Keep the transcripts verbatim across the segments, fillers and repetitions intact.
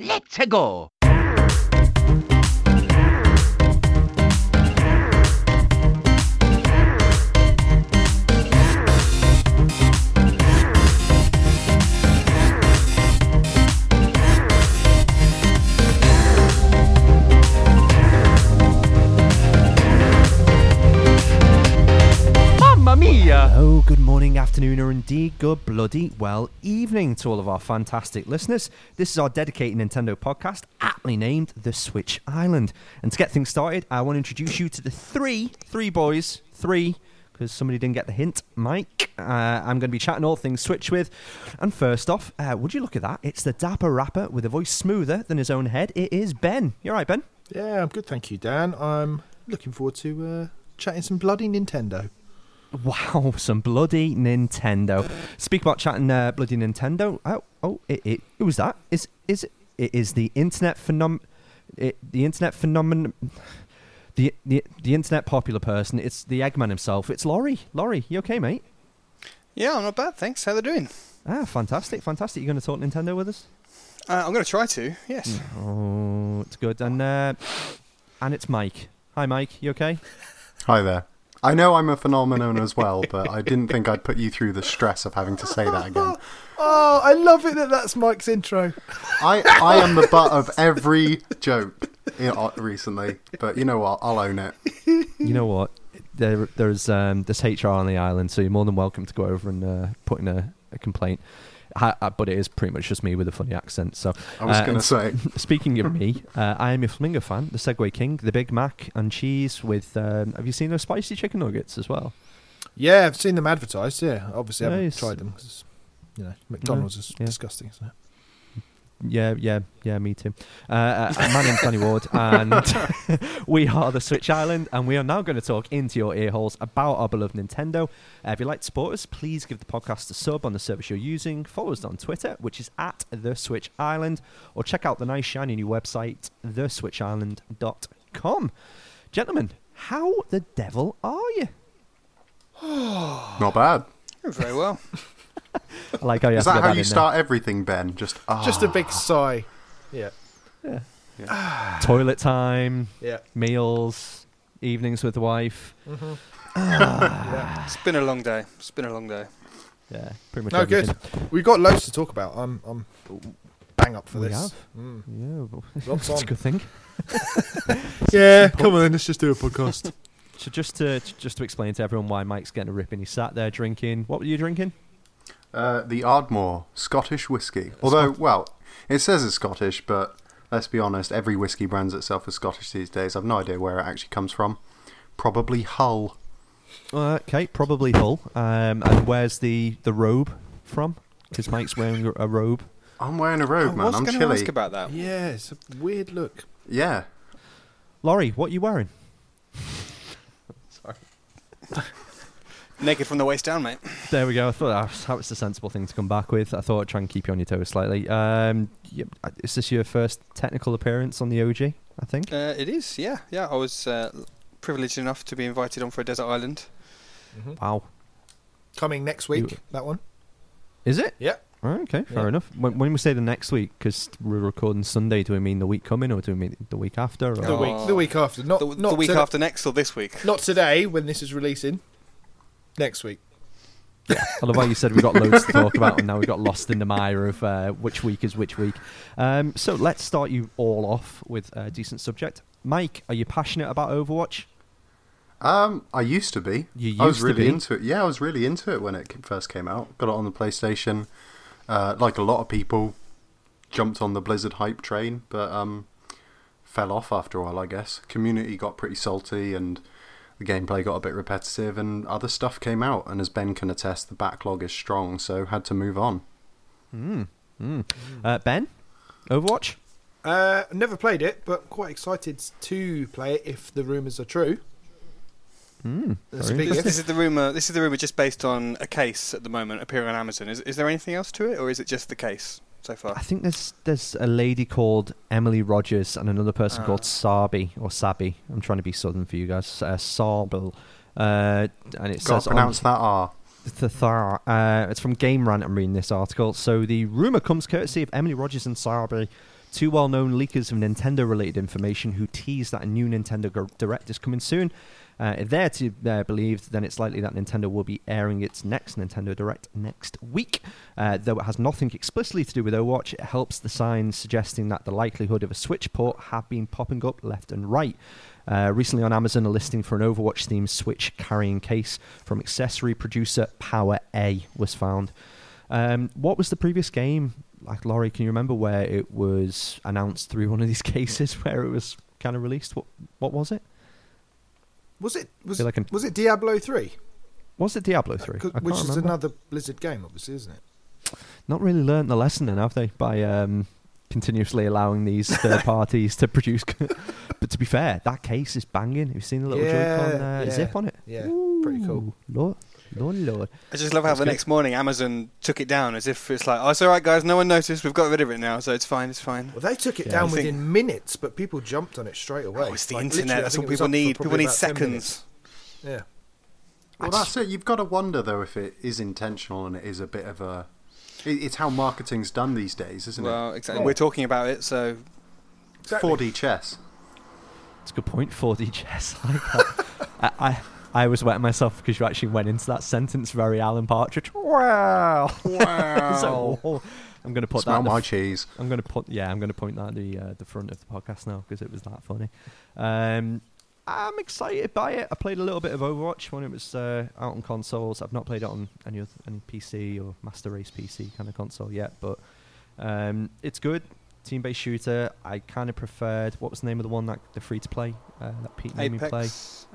Let's go! Hello, good morning, afternoon, or indeed good bloody well evening to all of our fantastic listeners. This is our dedicated Nintendo podcast, aptly named The Switch Island. And to get things started, I want to introduce you to the three, three boys, three, because somebody didn't get the hint, Mike. Uh, I'm going to be chatting all things Switch with. And first off, uh, would you look at that? It's the dapper rapper with a voice smoother than his own head. It is Ben. You all right, Ben? Yeah, I'm good, thank you, Dan. I'm looking forward to uh, chatting some bloody Nintendo. Wow, some bloody Nintendo. Speak about chatting uh, bloody Nintendo. Oh, oh, it, it, it was that. Is is it is the internet phenom, it, the internet phenomenon, the, the the internet popular person. It's the Eggman himself. It's Laurie. Laurie, you okay, mate? Yeah, I'm not bad, thanks. How they doing? Ah, fantastic, fantastic. You going to talk Nintendo with us? Uh, I'm going to try to. Yes. Oh, it's good. And uh, and it's Mike. Hi, Mike. You okay? Hi there. I know I'm a phenomenon as well, but I didn't think I'd put you through the stress of having to say that again. Oh, I love it that that's Mike's intro. I, I am the butt of every joke recently, but you know what? I'll own it. You know what? There, there's um, this H R on the island, so you're more than welcome to go over and uh, put in a, a complaint. I, I, but it is pretty much just me with a funny accent. So I was uh, going to say. Speaking of me, uh, I am your Flamingo fan, the Segway King, the Big Mac and cheese with... Um, have you seen those spicy chicken nuggets as well? Yeah, I've seen them advertised, yeah. Obviously, nice. I haven't tried them because, you know, McDonald's yeah, is yeah. disgusting, isn't it? Yeah, yeah, yeah, me too. Uh, uh, my name's Danny Ward, and we are the Switch Island, and we are now going to talk into your ear holes about our beloved Nintendo. Uh, if you like to support us, please give the podcast a sub on the service you're using. Follow us on Twitter, which is at The Switch Island, or check out the nice shiny new website, the switch island dot com. Gentlemen, how the devil are you? Not bad. You're very well. I like how you Is that how you start there. Everything, Ben? Just ah. just a big sigh. Yeah. Yeah. yeah. Toilet time. Yeah. Meals. Evenings with the wife. Mm-hmm. Ah. Yeah. It's been a long day. It's been a long day. Yeah. Pretty much. No, everything. Good. We've got loads to talk about. I'm I'm bang up for we this. Have? Mm. Yeah. That's a good thing. Yeah. Come on, then. Let's just do a podcast. So just to just to explain to everyone why Mike's getting a rip and he sat there drinking. What were you drinking? Uh, the Ardmore Scottish whiskey. Although, well, it says it's Scottish, but let's be honest, every whiskey brands itself as Scottish these days. I've no idea where it actually comes from. Probably Hull. Uh, okay, probably Hull. Um, and where's the, the robe from? Because Mike's wearing a robe. I'm wearing a robe, I man. I'm chilly. I was going to ask about that. Yeah, it's a weird look. Yeah. Laurie, what are you wearing? Sorry. Naked from the waist down, mate. There we go. I thought that was the sensible thing to come back with. I thought I'd try and keep you on your toes slightly. Um, is this your first technical appearance on the O G, I think? Uh, it is, yeah. Yeah, I was uh, privileged enough to be invited on for a desert island. Mm-hmm. Wow. Coming next week, you... that one. Is it? Yeah. Oh, okay, fair yeah. enough. When, when we say the next week, because we're recording Sunday, do we mean the week coming or do we mean the week after? Or? The, oh. week, the week after. Not the, not the week after next or this week. Not today, when this is releasing. Next week. Yeah, I love how you said we've got loads to talk about and now we've got lost in the mire of uh, which week is which week. Um, so let's start you all off with a decent subject. Mike, are you passionate about Overwatch? Um, I used to be. You used I was really to be? into it. Yeah, I was really into it when it first came out. Got it on the PlayStation. Uh, like a lot of people, jumped on the Blizzard hype train, but um, fell off after a while, I guess. Community got pretty salty and the gameplay got a bit repetitive and other stuff came out. And as Ben can attest, the backlog is strong, so had to move on. Mm. Mm. Uh, Ben, Overwatch? Uh, never played it, but quite excited to play it if the rumours are true. Mm. This, this is the rumour This is the rumour just based on a case at the moment appearing on Amazon. Is, is there anything else to it, or is it just the case so far? I think there's there's a lady called Emily Rogers and another person uh. called Sabi or Sabi. I'm trying to be southern for you guys. Uh, Sarble, uh, and it Gotta says pronounce on, that R. The thar. Uh, it's from Game Rant. I'm reading this article. So the rumor comes courtesy of Emily Rogers and Sabi, two well-known leakers of Nintendo-related information who tease that a new Nintendo Direct is coming soon. Uh, if they're to be uh, believed, then it's likely that Nintendo will be airing its next Nintendo Direct next week. Uh, though it has nothing explicitly to do with Overwatch, it helps the signs suggesting that the likelihood of a Switch port have been popping up left and right. Uh, recently on Amazon, a listing for an Overwatch-themed Switch carrying case from accessory producer Power A was found. Um, what was the previous game? Like, Laurie, can you remember where it was announced through one of these cases where it was kind of released? What what was it? Was it was, like an, was it Diablo three? Was it Diablo three? Uh, which is remember. Another Blizzard game, obviously, isn't it? Not really learned the lesson, then, have they? By um, continuously allowing these third parties to produce. But to be fair, that case is banging. You've seen the little yeah, Joy-Con uh, yeah, zip on it. Yeah, ooh, pretty cool. Lord, Lord, Lord. I just love how That's the good. Next morning Amazon took it down as if it's like, oh, it's all right, guys, no one noticed. We've got rid of it now, so it's fine, it's fine. Well, they took it yeah, down I within think... minutes, but people jumped on it straight away. Oh, it's the like, internet. That's what people need. People need seconds. Yeah. Well, that's it. You've got to wonder, though, if it is intentional and it is a bit of a... It's how marketing's done these days, isn't it? Well, exactly. Yeah. We're talking about it, so... Exactly. four D chess. That's a good point, four D chess. I, I, I I was wetting myself because you actually went into that sentence very Alan Partridge. Wow. Wow. So, oh, I'm going to put Smell that... Smell my the, cheese. I'm going to put... Yeah, I'm going to point that at the, uh, the front of the podcast now because it was that funny. Um, I'm excited by it. I played a little bit of Overwatch when it was uh, out on consoles. I've not played it on any, other, any P C or Master Race P C kind of console yet, but um, it's good. Team-based shooter. I kind of preferred... What was the name of the one, that the free-to-play? Uh, that Pete made me play.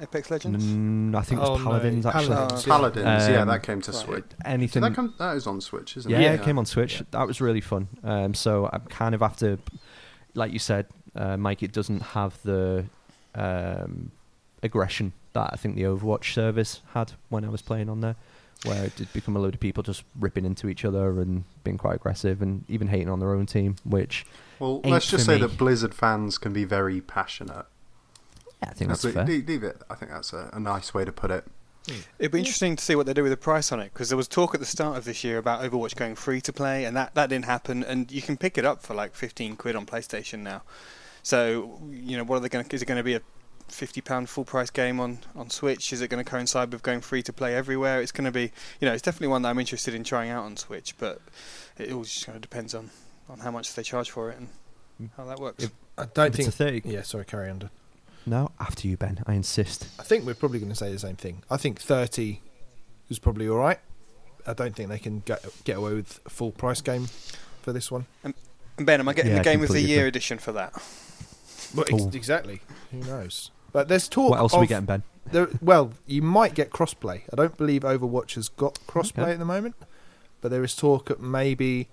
Apex Legends? Mm, I think it was oh, Paladins, no. actually. Paladins, Paladins. Um, yeah, that came to right. Switch. Anything... That, come, that is on Switch, isn't yeah, it? Yeah, it came on Switch. Yeah. That was really fun. Um, so I'm kind of after... Like you said, uh, Mike, it doesn't have the um, aggression that I think the Overwatch service had when I was playing on there, where it did become a load of people just ripping into each other and being quite aggressive and even hating on their own team, which... Well, let's just say me. that Blizzard fans can be very passionate. Yeah, I think that's, that's fair. Leave, leave it. I think that's a, a nice way to put it. It'd be interesting to see what they do with the price on it, because there was talk at the start of this year about Overwatch going free-to-play, and that, that didn't happen, and you can pick it up for like fifteen quid on PlayStation now. So, you know, what are they going to... Is it going to be a fifty pound full price game on, on Switch? Is it going to coincide with going free to play everywhere? It's going to be, you know, it's definitely one that I'm interested in trying out on Switch, but it all just kind of depends on, on how much they charge for it and how that works. If, I don't if think it's a thirty. Yeah, sorry, carry on. No, after you, Ben. I insist. I think we're probably going to say the same thing. I think thirty is probably all right. I don't think they can get get away with a full price game for this one. And, and Ben, am I getting yeah, the Game of the Year edition for that? Well, ex- exactly. Who knows? But there's talk. What else of, are we getting, Ben? There, well, you might get crossplay. I don't believe Overwatch has got crossplay okay. at the moment, but there is talk that maybe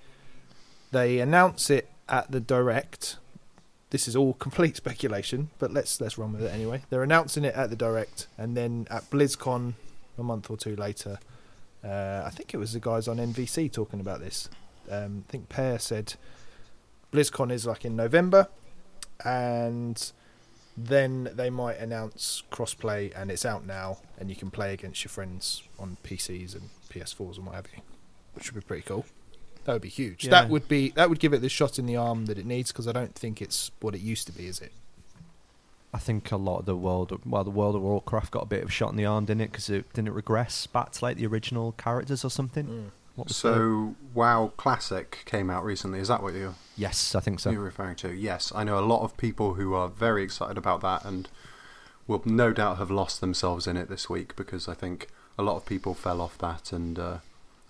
they announce it at the Direct. This is all complete speculation, but let's let's run with it anyway. They're announcing it at the Direct, and then at BlizzCon a month or two later. Uh, I think it was the guys on N V C talking about this. Um, I think Pear said BlizzCon is like in November, and then they might announce crossplay, and it's out now, and you can play against your friends on P Cs and P S fours and what have you, which would be pretty cool. That would be huge. Yeah. That would be that would give it the shot in the arm that it needs, because I don't think it's what it used to be, is it? I think a lot of the world, well, the World of Warcraft got a bit of a shot in the arm, didn't it? Because it didn't regress back to like the original characters or something. Mm. What was so that? WoW Classic came out recently. Is that what you're? Yes, I think so. You're referring to? Yes, I know a lot of people who are very excited about that and will no doubt have lost themselves in it this week, because I think a lot of people fell off that and uh,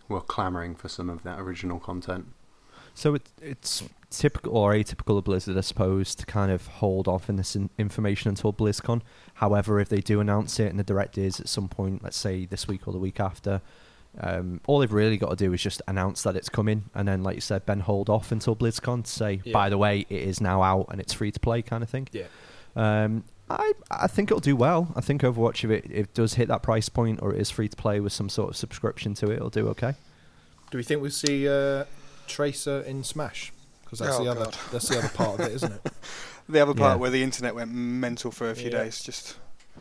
were clamouring for some of that original content. So it, it's typical or atypical of Blizzard, I suppose, to kind of hold off in this in- information until BlizzCon. However, if they do announce it and the Direct is at some point, let's say this week or the week after, Um, all they've really got to do is just announce that it's coming, and then, like you said, Ben, hold off until BlizzCon to say, yeah. by the way, it is now out and it's free to play, kind of thing. Yeah. Um, I I think it'll do well. I think Overwatch, if it, if it does hit that price point or it is free to play with some sort of subscription to it, it'll do okay. Do we think we'll see uh, Tracer in Smash? Because that's oh, the other God. that's the other part of it, isn't it? The other part yeah. where the internet went mental for a few yeah. days. Just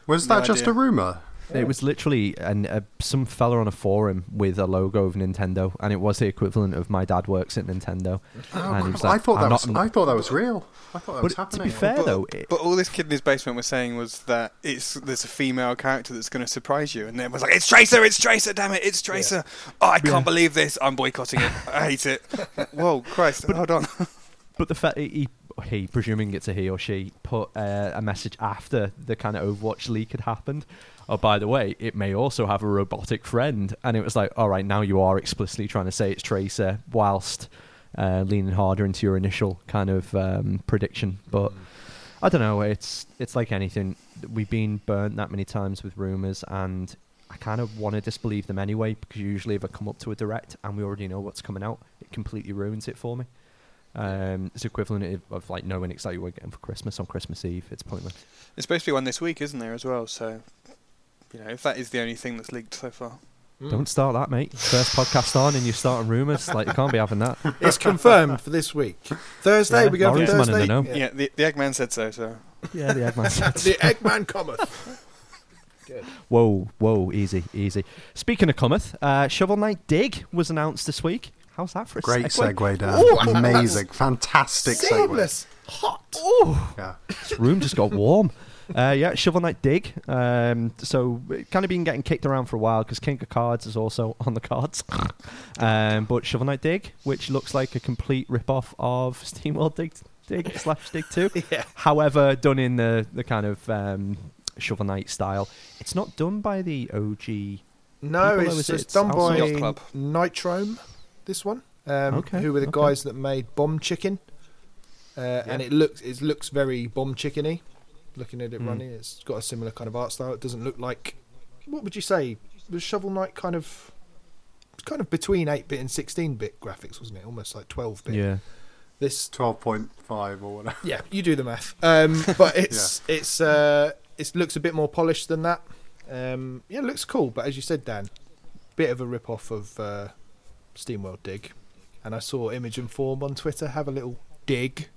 was no that idea. Just a rumor? Yeah. It was literally an, uh, some fella on a forum with a logo of Nintendo, and it was the equivalent of "My dad works at Nintendo." Oh, and he was like, I thought that I'm was. Not... I thought that was real. I thought that but was happening. To be fair, but, though, it... but all this kid in his basement was saying was that it's there's a female character that's going to surprise you, and everyone's like, "It's Tracer! It's Tracer! Damn it! It's Tracer! Yeah. Oh, I can't yeah. believe this! I'm boycotting it! I hate it! Whoa, Christ! But, hold on!" But the fact he. he, presuming it's a he or she, put uh, a message after the kind of Overwatch leak had happened. Oh, by the way, it may also have a robotic friend. And it was like, all right, now you are explicitly trying to say it's Tracer whilst uh, leaning harder into your initial kind of um, prediction. But I don't know, it's it's like anything. We've been burnt that many times with rumours, and I kind of want to disbelieve them anyway, because usually if I come up to a direct and we already know what's coming out, it completely ruins it for me. Um, it's equivalent of, of like knowing exactly what we're getting for Christmas on Christmas Eve. It's pointless. There's supposed to be one this week, isn't there, as well? So, you know, if that is the only thing that's leaked so far, mm. don't start that, mate. First podcast on, and you're starting rumours. Like, you can't be having that. It's confirmed for this week, Thursday. Yeah, we go for Thursday. The yeah, yeah the, the Eggman said so. So, yeah, the Eggman said so. The Eggman cometh. Good. Whoa, whoa, easy, easy. Speaking of cometh, uh, Shovel Knight Dig was announced this week. How's that for a great segue, segue Dan? Ooh, amazing, fantastic seamless. Segue. Hot. Ooh. Yeah. This room just got warm. Uh, yeah, Shovel Knight Dig. Um, so it kind of been getting kicked around for a while because King of Cards is also on the cards. um, but Shovel Knight Dig, which looks like a complete rip-off of SteamWorld Dig Dig slash Dig Two, yeah. However, done in the the kind of um, Shovel Knight style. It's not done by the O G. No, people, it's, it's, it's done by Nitrome. This one, um, okay, who were the okay. guys that made Bomb Chicken, uh, yeah. and it looks it looks very Bomb Chicken-y. Looking at it mm. running, it's got a similar kind of art style. It doesn't look like, what would you say, the Shovel Knight kind of, kind of between eight-bit and sixteen-bit graphics, wasn't it? Almost like twelve-bit. Yeah. This twelve point five or whatever. Yeah, you do the math. Um, but it's yeah. it's uh, it looks a bit more polished than that. Um, yeah, it looks cool, but as you said, Dan, bit of a rip-off of. Uh, SteamWorld Dig, and I saw Image and Form on Twitter have a little dig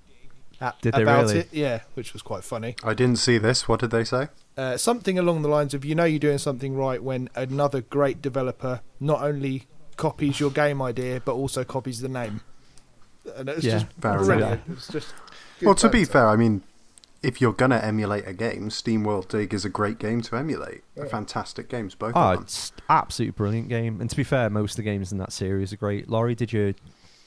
at, did they about really? It, yeah, which was quite funny. I didn't see this. What did they say? Uh, something along the lines of, you know, you're doing something right when another great developer not only copies your game idea but also copies the name. And it was yeah, just brilliant. It was just well, to be fair, I mean, if you're gonna emulate a game, SteamWorld Dig is a great game to emulate. Yeah. Fantastic games, both oh, of them. It's absolutely brilliant game. And to be fair, most of the games in that series are great. Laurie, did you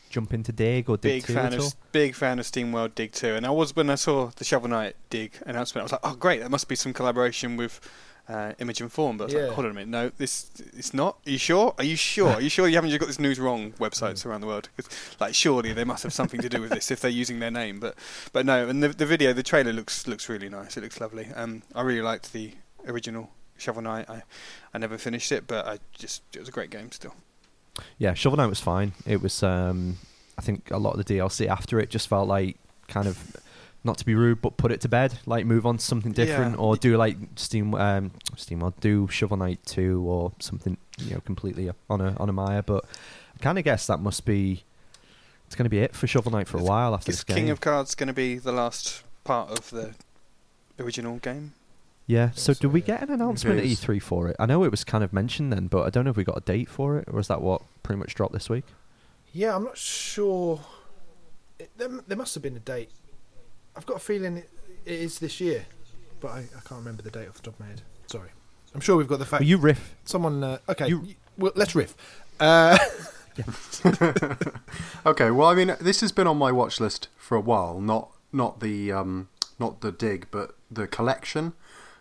jump into Dig or Dig big two fan at all? Of, big fan of SteamWorld Dig two. And I was when I saw the Shovel Knight Dig announcement, I was like, oh great, that must be some collaboration with uh, Image and Form. But I was yeah. like, hold on a minute, no, this it's not. Are you sure? Are you sure? Are you sure you haven't just got this news wrong? Websites around the world, like surely they must have something to do with this if they're using their name. But but no, and the the video, the trailer looks looks really nice. It looks lovely. Um, I really liked the original Shovel Knight. I, I never finished it, but I just it was a great game still. Yeah, Shovel Knight was fine. It was um, I think a lot of the D L C after it just felt like kind of. Not to be rude, but put it to bed. Like, move on to something different, yeah. or do like Steam, um, Steam, or do Shovel Knight Two, or something, you know, completely on a on a mire. But I kind of guess that must be it's going to be it for Shovel Knight for it's, a while after this game. King of Cards going to be the last part of the original game. Yeah. So, so did we get an announcement at E three for it? I know it was kind of mentioned then, but I don't know if we got a date for it, or is that what pretty much dropped this week? Yeah, I'm not sure. It, there, there must have been a date. I've got a feeling it is this year, but I, I can't remember the date off the top of my head. Sorry. I'm sure we've got the fact... Well, you riff. Someone... Uh, okay, you... You, well, let's riff. Uh... okay, well, I mean, this has been on my watch list for a while, not not the um, not the dig, but the collection,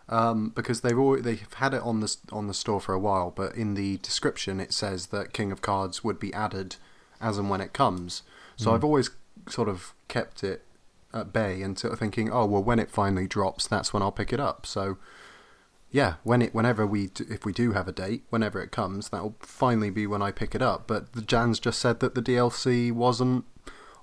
um, because they've always, they've had it on the, on the store for a while, but in the description it says that King of Cards would be added as and when it comes. So mm. I've always sort of kept it at bay until thinking, oh well, when it finally drops, that's when I'll pick it up. So yeah, when it whenever we do, if we do have a date, whenever it comes, that'll finally be when I pick it up. But the Jan's just said that the D L C wasn't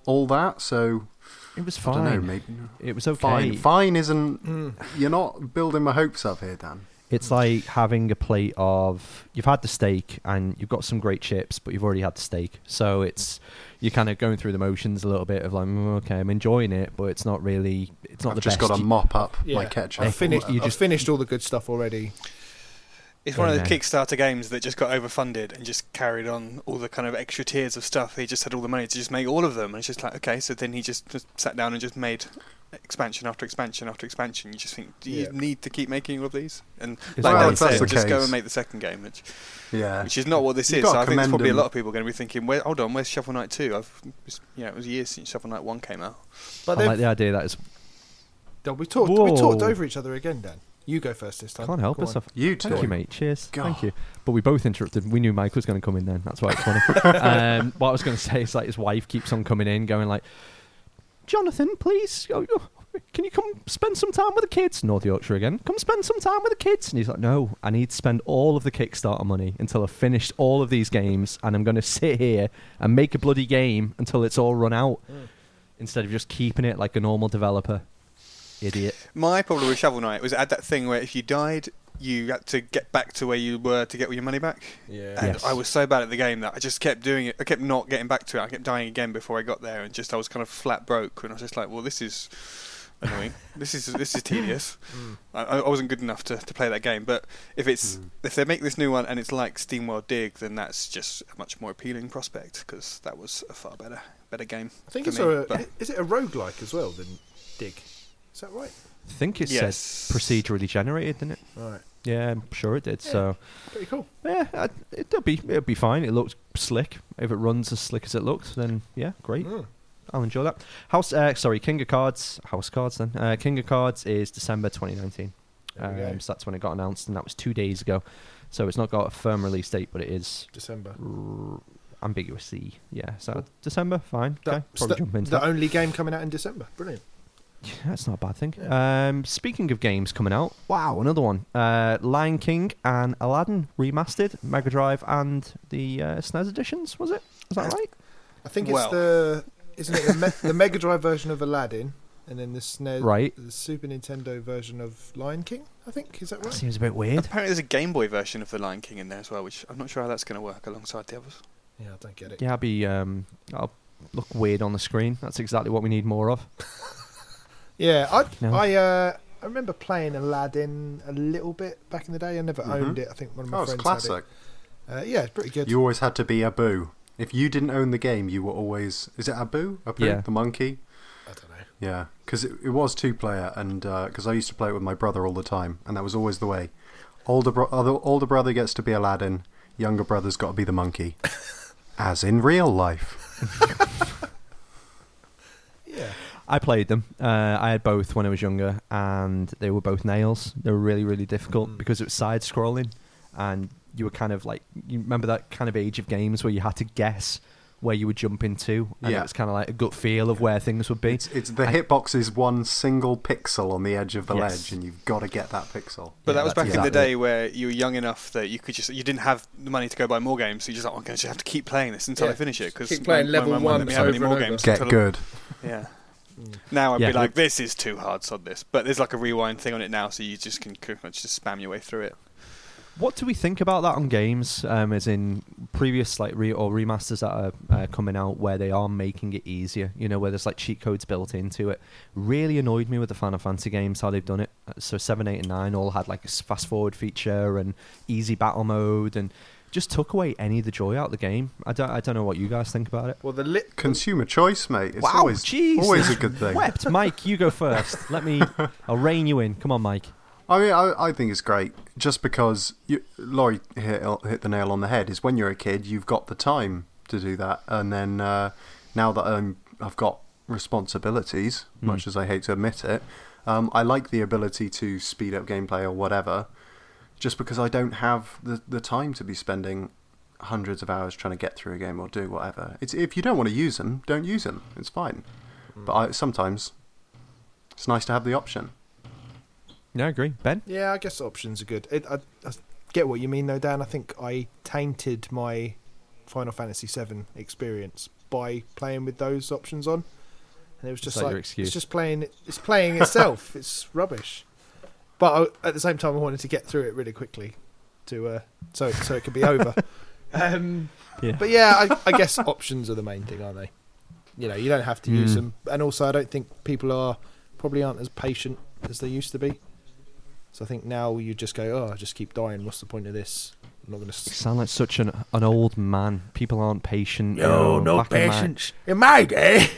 all that, so it was fine. I don't know, maybe it was okay. Fine, fine isn't. Mm. You're not building my hopes up here, Dan. It's like having a plate of, you've had the steak and you've got some great chips, but you've already had the steak. So it's, you're kind of going through the motions a little bit of like, okay, I'm enjoying it, but it's not really, it's not I've the best. I've just got to mop up yeah. my ketchup. I finished, you just I've finished all the good stuff already. It's one of the Kickstarter games that just got overfunded and just carried on all the kind of extra tiers of stuff. He just had all the money to just make all of them. And it's just like, okay, so then he just, just sat down and just made expansion after expansion after expansion. You just think, do you yeah. need to keep making all of these? And like well, they said, the just case. go and make the second game, which, yeah. which is not what this You've is. So I think there's probably them. a lot of people are going to be thinking, where, hold on, where's Shovel Knight two? I've, you know, it was years since Shovel Knight one came out. But I like the idea that it's... We talked, we talked over each other again, Dan. You go first this time. Can't help go us. You too. Thank you, mate. Cheers. God. Thank you. But we both interrupted. We knew Mike was going to come in then. That's why it's funny. um, what I was going to say is like his wife keeps on coming in, going like, Jonathan, please, oh, can you come spend some time with the kids? North Yorkshire again. Come spend some time with the kids. And he's like, no, I need to spend all of the Kickstarter money until I've finished all of these games, and I'm going to sit here and make a bloody game until it's all run out, mm. instead of just keeping it like a normal developer. Idiot. My problem with Shovel Knight was it had that thing where if you died, you had to get back to where you were to get all your money back. Yeah. And yes. I was so bad at the game that I just kept doing it. I kept not getting back to it. I kept dying again before I got there, and just I was kind of flat broke. And I was just like, well, this is annoying. this is this is tedious. Mm. I, I wasn't good enough to, to play that game. But if it's mm. if they make this new one and it's like SteamWorld Dig, then that's just a much more appealing prospect, because that was a far better better game. I think it's me, a is it a roguelike as well than Dig? Is that right? I think it yes. says procedurally generated, didn't it? Right. Yeah, I'm sure it did. Yeah. So pretty cool. Yeah, I, it'll be it'll be fine. It looks slick. If it runs as slick as it looks, then yeah, great. Mm. I'll enjoy that. House, uh, sorry, King of Cards, House Cards. Then uh, King of Cards is December twenty nineteen. Um, so that's when it got announced, and that was two days ago. So it's not got a firm release date, but it is December. R- ambiguously, yeah. So cool. December, fine. That, okay, probably jump into the that. only game coming out in December. Brilliant. Yeah, that's not a bad thing. Yeah. Um, speaking of games coming out, wow, another one. Uh, Lion King and Aladdin remastered, Mega Drive and the uh, S N E S editions, was it? Is that right? I think it's well. the isn't it the, Me- the Mega Drive version of Aladdin, and then the S N E S, right. the Super Nintendo version of Lion King, I think. Is that right? That seems a bit weird. Apparently there's a Game Boy version of the Lion King in there as well, which I'm not sure how that's going to work alongside the others. Yeah, I don't get it. Yeah, I'll be, um, I'll look weird on the screen. That's exactly what we need more of. Yeah, I no. I, uh, I remember playing Aladdin a little bit back in the day. I never mm-hmm. owned it. I think one of my oh, friends it's classic. had it. Uh, yeah, it's pretty good. You always had to be Abu. If you didn't own the game, you were always... Is it Abu? Abu, yeah. the monkey? I don't know. Yeah, because it, it was two-player, and because uh, I used to play it with my brother all the time, and that was always the way. Older, bro- older brother gets to be Aladdin, younger brother's got to be the monkey. As in real life. Yeah. I played them. Uh, I had both when I was younger, and they were both nails. They were really, really difficult mm. because it was side-scrolling, and you were kind of like... You remember that kind of age of games where you had to guess where you would jump into, and yeah. it was kind of like a gut feel of where things would be. It's, it's the I, hitbox is one single pixel on the edge of the yes. ledge, and you've got to get that pixel. But yeah, that was back exactly. in the day where you were young enough that you could just you didn't have the money to go buy more games, so you just like, oh, I'm going to have to keep playing this until yeah. I finish it. Cause keep playing my, level my one. Let me have any more games. Get good. I, yeah. Now I'd yeah, be like, this is too hard, sod this. But there's like a rewind thing on it now, so you just can just spam your way through it. What do we think about that on games, um, as in previous like re- or remasters that are uh, coming out where they are making it easier, you know, where there's like cheat codes built into it? Really annoyed me with the Final Fantasy games, how they've done it. So seven, eight and nine all had like a fast forward feature and easy battle mode, and just took away any of the joy out of the game. I don't I don't know what you guys think about it. Well, the lit consumer choice, mate. It's wow, always geez. always a good thing. Wept. Mike, you go first. Let me I'll rein you in. Come on, Mike. I mean, I, I think it's great just because you, Laurie hit, hit the nail on the head, is when you're a kid, you've got the time to do that. And then uh, now that I'm, I've got responsibilities, mm. much as I hate to admit it, um, I like the ability to speed up gameplay or whatever. Just because I don't have the, the time to be spending hundreds of hours trying to get through a game or do whatever. It's if you don't want to use them, don't use them. It's fine. Mm. But I, sometimes it's nice to have the option. Yeah, I agree. Ben? Yeah, I guess options are good. It, I, I get what you mean, though, Dan. I think I tainted my Final Fantasy seven experience by playing with those options on. And it was just like... your excuse? It's just playing... It's playing itself. It's rubbish. But I, at the same time, I wanted to get through it really quickly, to uh, so so it could be over. Um, yeah. But yeah, I, I guess options are the main thing, aren't they? You know, you don't have to mm. use them, and also I don't think people are probably aren't as patient as they used to be. So I think now you just go, oh, I just keep dying. What's the point of this? I'm not going to. St- you sound like such an an old man. People aren't patient. No, you know, no patience. In my, in my day,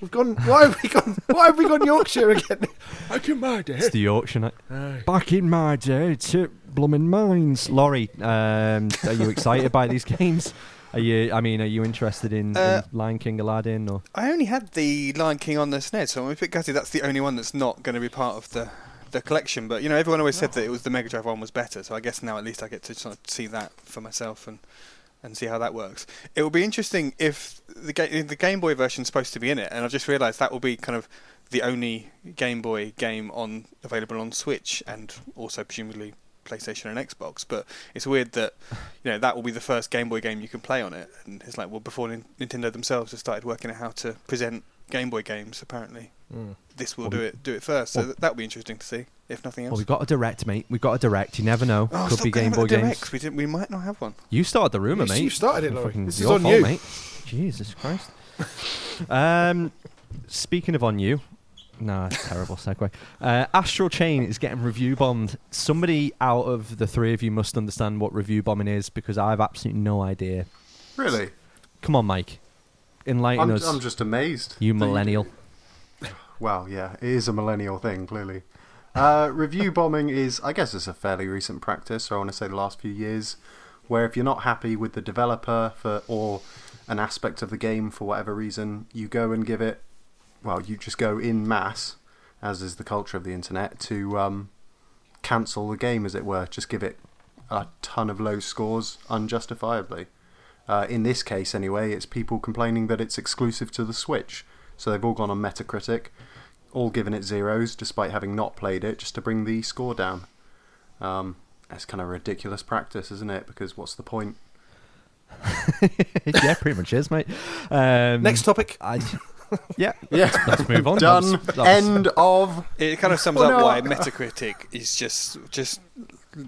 we've gone. Why have we gone? Why have we gone Yorkshire again? Back in my day. It's the Yorkshire night. Aye. Back in my day, it's blooming mines. Laurie, um, are you excited by these games? Are you? I mean, are you interested in, uh, in Lion King, Aladdin, or? I only had the Lion King on the S N E S, so I'm a bit gutted. That's the only one that's not going to be part of the the collection. But you know, everyone always oh. said that it was the Mega Drive one was better. So I guess now at least I get to sort of see that for myself and and see how that works. It will be interesting if the ga- the Game Boy version's supposed to be in it, and I've just realised that will be kind of the only Game Boy game on available on Switch and also presumably PlayStation and Xbox, but it's weird that you know that will be the first Game Boy game you can play on it, and it's like, well, before N- Nintendo themselves have started working out how to present Game Boy games, apparently mm. this will well, do it do it first, well, so that'll be interesting to see, if nothing else. Well, we've got a Direct, mate. We've got a Direct. You never know. Oh, could be Game Boy games. We didn't, we might not have one. You started the rumour, mate. You started it, Laurie. This is on fault, you. Mate. Jesus Christ. um, speaking of on you, Nah, terrible segue. Uh, Astral Chain is getting review bombed. Somebody out of the three of you must understand what review bombing is, because I have absolutely no idea. Really? Come on, Mike. Enlighten I'm, us. I'm just amazed. You millennial. You... Well, yeah, it is a millennial thing, clearly. Uh, review bombing is, I guess it's a fairly recent practice, or I want to say the last few years, where if you're not happy with the developer for or an aspect of the game for whatever reason, you go and give it Well, you just go in mass, as is the culture of the internet, to um, cancel the game, as it were. Just give it a ton of low scores unjustifiably. Uh, in this case, anyway, it's people complaining that it's exclusive to the Switch. So they've all gone on Metacritic, all given it zeros, despite having not played it, just to bring the score down. Um, that's kind of ridiculous practice, isn't it? Because what's the point? Yeah, pretty much is, mate. Um, Next topic. I... Yeah, yeah. Let's, let's move on. Done. That was, that was, End of. It kind of sums oh, up no. why Metacritic is just, just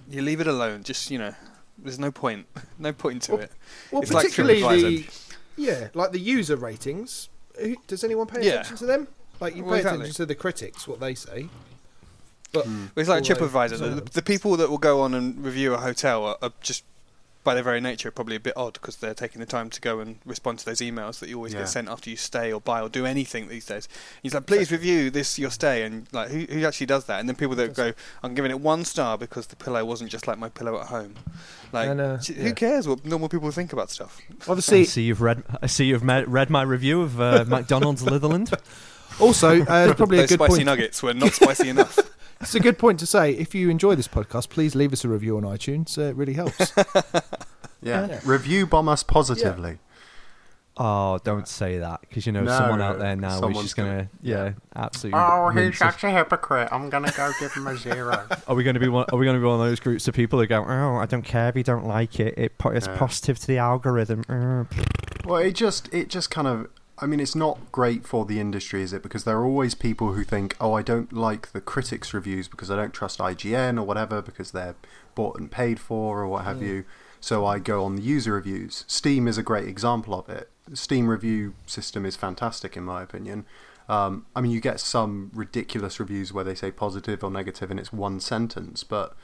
you leave it alone. Just you know, there's no point, no point to well, it. Well, it's particularly like the, yeah, like the user ratings. Who, does anyone pay attention yeah. to them? Like you well, pay exactly. attention to the critics, what they say. But mm. it's like TripAdvisor. The, the people that will go on and review a hotel are, are just. by their very nature, probably a bit odd, because they're taking the time to go and respond to those emails that you always yeah. get sent after you stay or buy or do anything these days. And he's like, please review this your stay, and like, who, who actually does that? And then people that go, I'm giving it one star because the pillow wasn't just like my pillow at home. Like, and, uh, who yeah. cares what normal people think about stuff? Obviously, I see you've read. I see you've ma- read my review of uh, McDonald's Litherland. Also, uh, probably those a good spicy point. Nuggets were not spicy enough. It's a good point to say, if you enjoy this podcast, please leave us a review on iTunes. Uh, it really helps. yeah. yeah. Review bomb us positively. Yeah. Oh, don't say that, because you know no, someone out there now is just going to, yeah, absolutely. Oh, he's such a hypocrite. I'm going to go give him a zero. Are we going to be one, Are we going to be one of those groups of people who go, oh, I don't care if you don't like it. it it's yeah. positive to the algorithm. Oh. Well, it just, it just kind of... I mean, it's not great for the industry, is it? Because there are always people who think, oh, I don't like the critics' reviews because I don't trust I G N or whatever, because they're bought and paid for or what have mm. you. So I go on the user reviews. Steam is a great example of it. The Steam review system is fantastic, in my opinion. Um, I mean, you get some ridiculous reviews where they say positive or negative and it's one sentence, but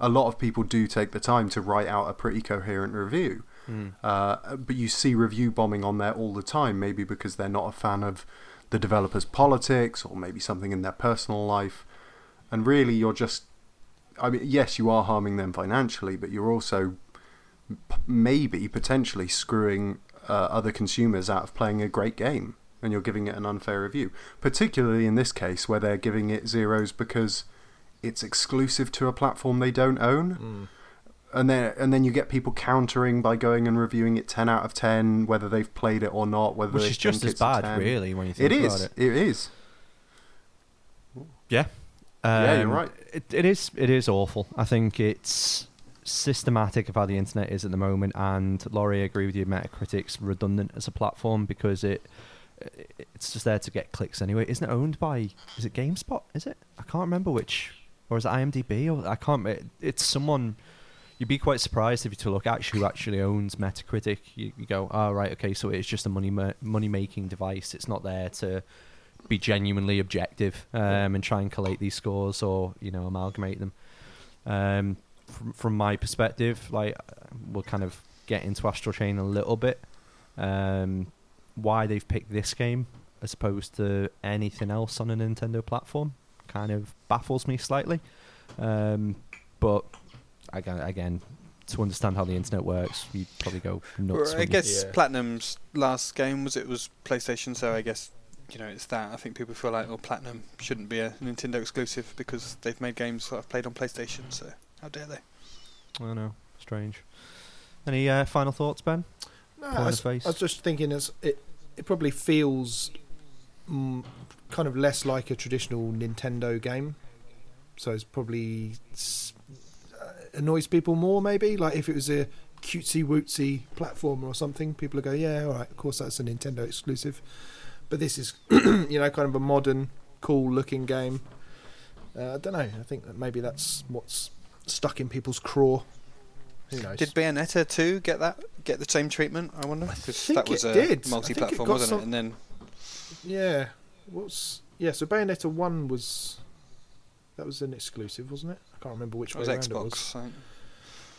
a lot of people do take the time to write out a pretty coherent review. Mm. Uh, but you see review bombing on there all the time, maybe because they're not a fan of the developer's politics or maybe something in their personal life. And really, you're just... I mean, yes, you are harming them financially, but you're also p- maybe potentially screwing uh, other consumers out of playing a great game, and you're giving it an unfair review. Particularly in this case, where they're giving it zeros because it's exclusive to a platform they don't own. Mm. And then and then you get people countering by going and reviewing it ten out of ten, whether they've played it or not. Whether Which is just as bad, really, when you think it about it. It is. It is. Yeah. Um, yeah, you're right. It, it is It is awful. I think it's systematic of how the internet is at the moment, and Laurie, I agree with you, Metacritic's redundant as a platform because it it's just there to get clicks anyway. Isn't it owned by... Is it GameSpot? Is it? I can't remember which... Or is it IMDb? Or I can't... It, it's someone... You'd be quite surprised if you to look at who actually owns Metacritic. You, you go, oh, right, okay, so it's just a money ma- money making device. It's not there to be genuinely objective um, and try and collate these scores or you know amalgamate them. um, from, from my perspective. Like, we'll kind of get into Astral Chain a little bit, um, why they've picked this game as opposed to anything else on a Nintendo platform kind of baffles me slightly. Um, but again, again, to understand how the internet works, you probably go nuts. I guess yeah. Platinum's last game was it was PlayStation, so I guess you know it's that. I think people feel like, well, Platinum shouldn't be a Nintendo exclusive because they've made games that I've played on PlayStation. So how dare they? I know, strange. Any uh, final thoughts, Ben? No, I was, I was just thinking it's, it it probably feels mm, kind of less like a traditional Nintendo game, so it's probably s- annoys people more maybe. Like if it was a cutesy wootsy platformer or something, people would go, yeah, all right, of course that's a Nintendo exclusive. But this is, you know, kind of a modern, cool looking game. Uh, I don't know. I think that maybe that's what's stuck in people's craw. Who knows? Did Bayonetta two get that? Get the same treatment? I wonder. Because that was it a did. multi-platform, it wasn't some... it? And then, yeah, what's yeah? So Bayonetta one was that was an exclusive, wasn't it? I can't remember which it way was Xbox, it was. I I no,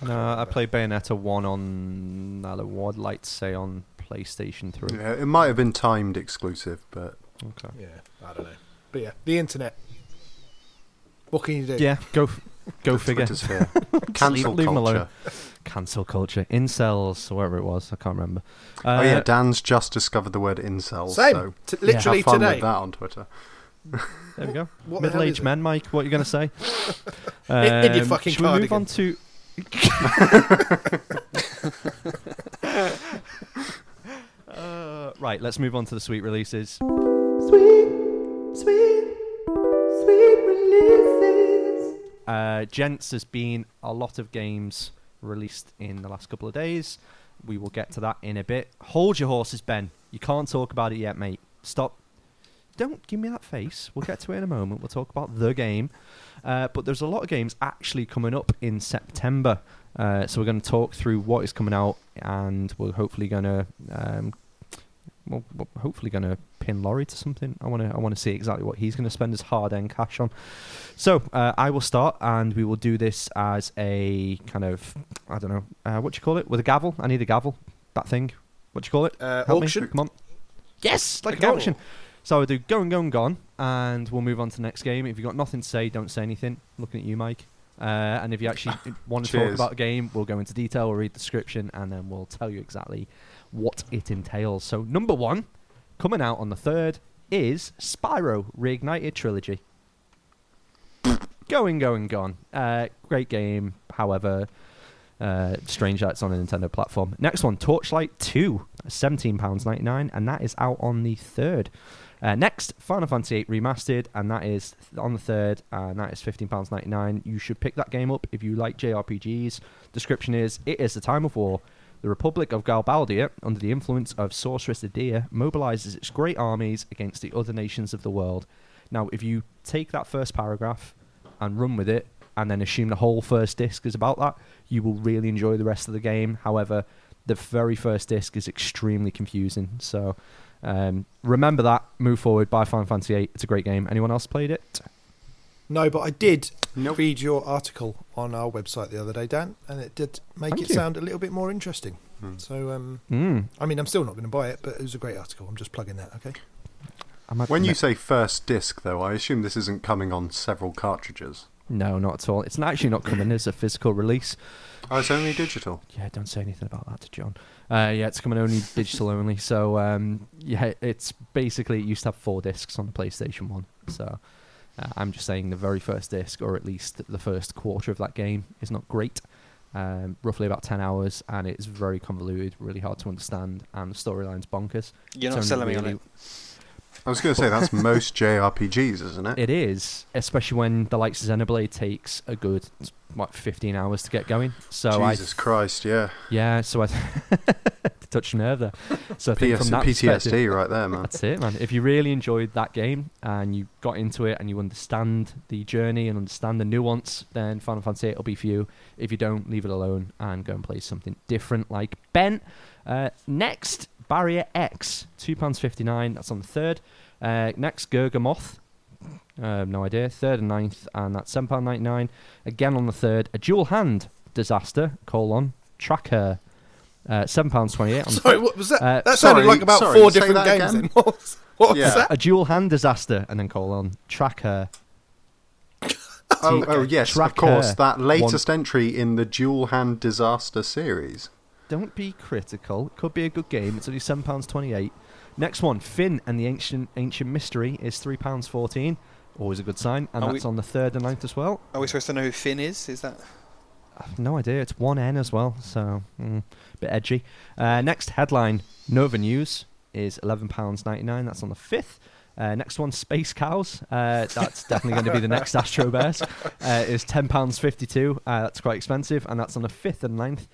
remember. I played Bayonetta one on. I'd like to say on PlayStation Three. Yeah, it might have been timed exclusive, but okay. Yeah, I don't know. But yeah, the internet. What can you do? Yeah, go, f- go figure. Cancel leave, culture. Leave Cancel culture. Incels, whatever it was, I can't remember. Uh, oh yeah, Dan's just discovered the word incels. Same. So T- literally yeah. Have fun today. With that on Twitter. There we go. What middle-aged men, Mike. What are you going to say? um, in your fucking should cardigan. We move on to? uh, right, let's move on to the sweet releases. Sweet, sweet, sweet releases. Uh, gents, there's been a lot of games released in the last couple of days. We will get to that in a bit. Hold your horses, Ben. You can't talk about it yet, mate. Stop. Don't give me that face. We'll get to it in a moment. We'll talk about the game. Uh, but there's a lot of games actually coming up in September. Uh, so we're going to talk through what is coming out, and we're hopefully going to um, well, we're hopefully going to pin Laurie to something. I want to I want to see exactly what he's going to spend his hard-earned cash on. So uh, I will start, and we will do this as a kind of, I don't know, uh, what do you call it? With a gavel? I need a gavel. That thing. What do you call it? Uh, Help auction. Me. Come on. Yes, like an auction. So I'll do Gone, Gone, Gone, and we'll move on to the next game. If you've got nothing to say, don't say anything. I'm looking at you, Mike. Uh, and if you actually want to talk about a game, we'll go into detail, we'll read the description, and then we'll tell you exactly what it entails. So number one, coming out on the third, is Spyro Reignited Trilogy. Going, Going, Gone. Uh, great game, however, uh, strange that it's on a Nintendo platform. Next one, Torchlight two, seventeen pounds ninety-nine, and that is out on the third. Uh, next, Final Fantasy eight Remastered, and that is on the third, and that is fifteen pounds ninety-nine. You should pick that game up if you like J R P Gs. Description is, it is the time of war. The Republic of Galbaldia, under the influence of Sorceress Edea, mobilizes its great armies against the other nations of the world. Now, if you take that first paragraph and run with it, and then assume the whole first disc is about that, you will really enjoy the rest of the game. However, the very first disc is extremely confusing, so... Um, remember that, move forward, buy Final Fantasy eight. It's a great game. Anyone else played it? No, but I did nope. read your article on our website the other day, Dan, and it did make Thank it you. sound a little bit more interesting. Mm. So, um, mm. I mean, I'm still not going to buy it, but it was a great article. I'm just plugging that, okay? When you say first disc, though, I assume this isn't coming on several cartridges. No, not at all. It's actually not coming as a physical release. Oh, it's only digital? Yeah, don't say anything about that to John. Uh, yeah, it's coming only digital only. So, um, yeah, it's basically, it used to have four discs on the PlayStation one. So, uh, I'm just saying the very first disc, or at least the first quarter of that game, is not great. Um, roughly about ten hours, and it's very convoluted, really hard to understand, and the storyline's bonkers. You're not selling me on it. I was going to say, that's most J R P Gs, isn't it? It is, especially when the likes of Xenoblade takes a good, what, fifteen hours to get going. So Jesus I, Christ, yeah. Yeah, so I... touch nerve there. So I P- think from that P T S D right there, man. That's it, man. If you really enjoyed that game, and you got into it, and you understand the journey, and understand the nuance, then Final Fantasy eight will be for you. If you don't, leave it alone, and go and play something different, like Ben. Uh, next... Barrier X, two pounds fifty-nine, that's on the third. Uh, next, Gorgamoth, Uh, no idea. Third and ninth, and that's seven pounds ninety-nine. Again on the third, a dual hand disaster, colon, tracker. Uh, seven pounds twenty-eight. On sorry, what was that? Uh, that sounded sorry, like about sorry, four different games. Again? What was, what was yeah. that? A dual hand disaster, and then colon, tracker. Oh, oh yes, tracker, of course, that latest one... entry in the dual hand disaster series. Don't be critical. It could be a good game. It's only seven pounds twenty-eight. Next one, Finn and the Ancient Ancient Mystery is three pounds fourteen. Always a good sign. And are that's we, on the third and ninth as well. Are we supposed to know who Finn is? Is that... I have no idea. It's one N as well, so mm, a bit edgy. Uh, next headline, Nova News is eleven pounds ninety-nine. That's on the fifth. Uh, next one, Space Cows. Uh, that's definitely going to be the next Astro Bears. Uh, is ten pounds fifty-two. Uh, that's quite expensive, and that's on the fifth and ninth.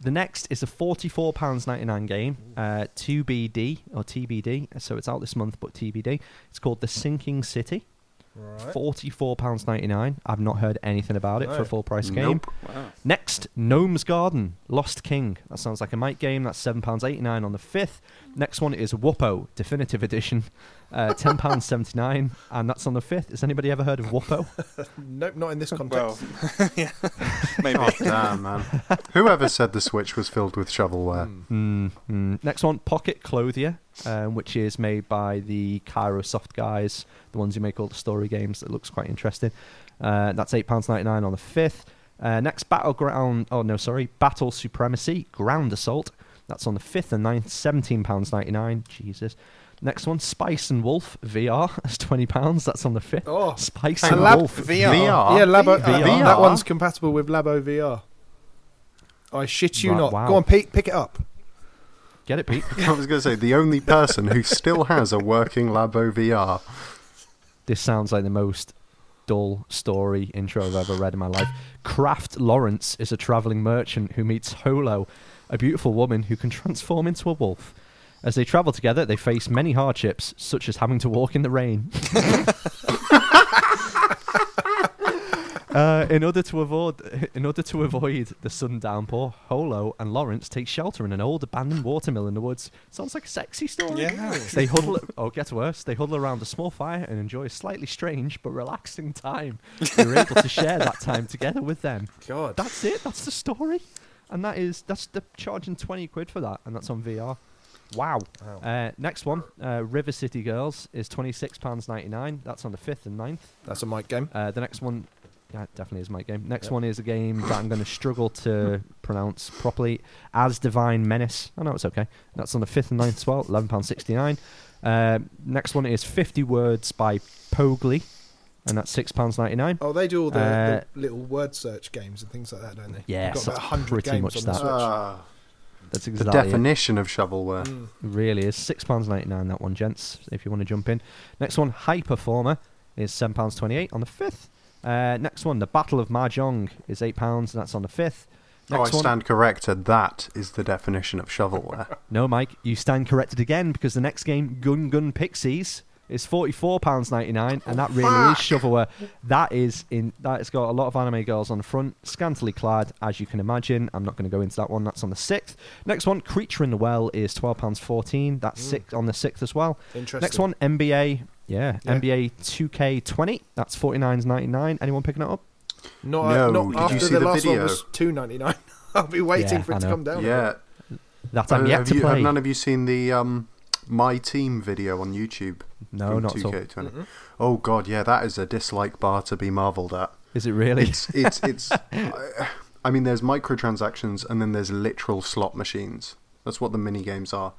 The next is a forty-four pounds ninety-nine game, uh, T B D, or T B D, so it's out this month, but T B D. It's called The Sinking City, right. forty-four pounds ninety-nine. I've not heard anything about it no. for a full-price game. Nope. Wow. Next, Gnome's Garden, Lost King. That sounds like a Mike game. That's seven pounds eighty-nine on the fifth. Next one is Whoppo, Definitive Edition, uh, ten pounds seventy-nine, and that's on the fifth. Has anybody ever heard of Whoppo? Nope, not in this context. Well, yeah, maybe. Oh, damn, man. Whoever said the Switch was filled with shovelware? Mm. Mm. Next one, Pocket Clothier, um, which is made by the Kairosoft guys, the ones who make all the story games. That looks quite interesting. Uh, that's eight pounds ninety-nine on the fifth. Uh, next, Battleground... Oh, no, sorry. Battle Supremacy, Ground Assault. That's on the fifth and ninth, seventeen pounds ninety-nine. Jesus. Next one, Spice and Wolf V R. That's twenty pounds. That's on the fifth. Oh, Spice and Lab- Wolf V R. V R. Yeah, Labo V R. Uh, V R. That one's compatible with Labo V R. I shit you right, not. Wow. Go on, Pete. Pick it up. Get it, Pete. I was going to say, the only person who still has a working Labo V R. This sounds like the most dull story intro I've ever read in my life. Kraft Lawrence is a travelling merchant who meets Holo, a beautiful woman who can transform into a wolf. As they travel together, they face many hardships, such as having to walk in the rain. uh, in order to avoid, in order to avoid the sudden downpour, Holo and Lawrence take shelter in an old abandoned watermill in the woods. Sounds like a sexy story. Yeah. They huddle. Oh, gets worse. They huddle around a small fire and enjoy a slightly strange but relaxing time. You're able to share that time together with them. God, that's it. That's the story. And that is, that's the charging twenty quid for that, and that's on V R. Wow. wow. Uh, next one, uh, River City Girls is twenty-six pounds ninety-nine. That's on the fifth and ninth. That's a Mike game. Uh, the next one, yeah, it definitely is a Mike game. Next yep. one is a game that I'm going to struggle to pronounce properly. As Divine Menace. Oh, no, it's okay. That's on the fifth and ninth as well, eleven pounds sixty-nine. Uh, next one is fifty words by Pogli. And that's six pounds ninety-nine. Oh, they do all the, uh, the little word search games and things like that, don't they? Yeah, got about one hundred pretty games much on that. The uh, that's exactly the definition it. Of shovelware. Mm. Really is six pounds ninety-nine. That one, gents. If you want to jump in, next one, High Performer is seven pounds twenty-eight on the fifth. Uh, next one, The Battle of Mahjong is eight pounds, and that's on the fifth. Next oh, I one. stand corrected. That is the definition of shovelware. No, Mike, you stand corrected again because the next game, Gun Gun Pixies. It's forty-four pounds ninety-nine, and that really Fuck. is shovelware. That is in. That's got a lot of anime girls on the front, scantily clad, as you can imagine. I'm not going to go into that one. That's on the sixth. Next one, Creature in the Well, is twelve pounds fourteen. That's mm. six on the sixth as well. Interesting. Next one, N B A. Yeah, yeah. N B A two K twenty. That's forty-nine ninety-nine. Anyone picking that up? Not, no. Uh, not Did after you see the, the last video? One was two ninety-nine. I'll be waiting yeah, for it to come down. Yeah. That I'm uh, yet have to you, play. Have none of you seen the um, My Team video on YouTube? No, not at all. Mm-hmm. Oh god, yeah, that is a dislike bar to be marvelled at. Is it really? It's it's it's. I, I mean, there's microtransactions and then there's literal slot machines. That's what the mini games are.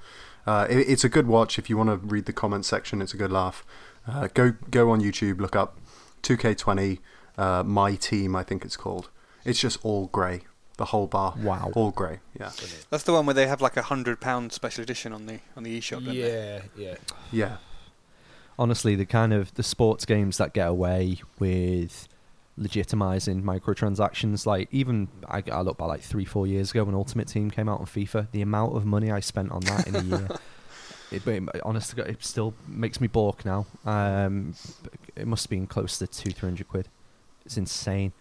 Uh, it, it's a good watch if you want to read the comment section. It's a good laugh. Uh, go go on YouTube, look up two K twenty uh, My Team. I think it's called. It's just all grey. The whole bar. Wow. All grey. Yeah. That's the one where they have like a hundred pound special edition on the on the eShop. Don't yeah, they? yeah. Yeah. Honestly, the kind of the sports games that get away with legitimizing microtransactions, like even I, I look back like three, four years ago when Ultimate Team came out on FIFA, the amount of money I spent on that in a year, it, it honestly, it still makes me balk now. Um, it must have been close to two, three hundred quid. It's insane.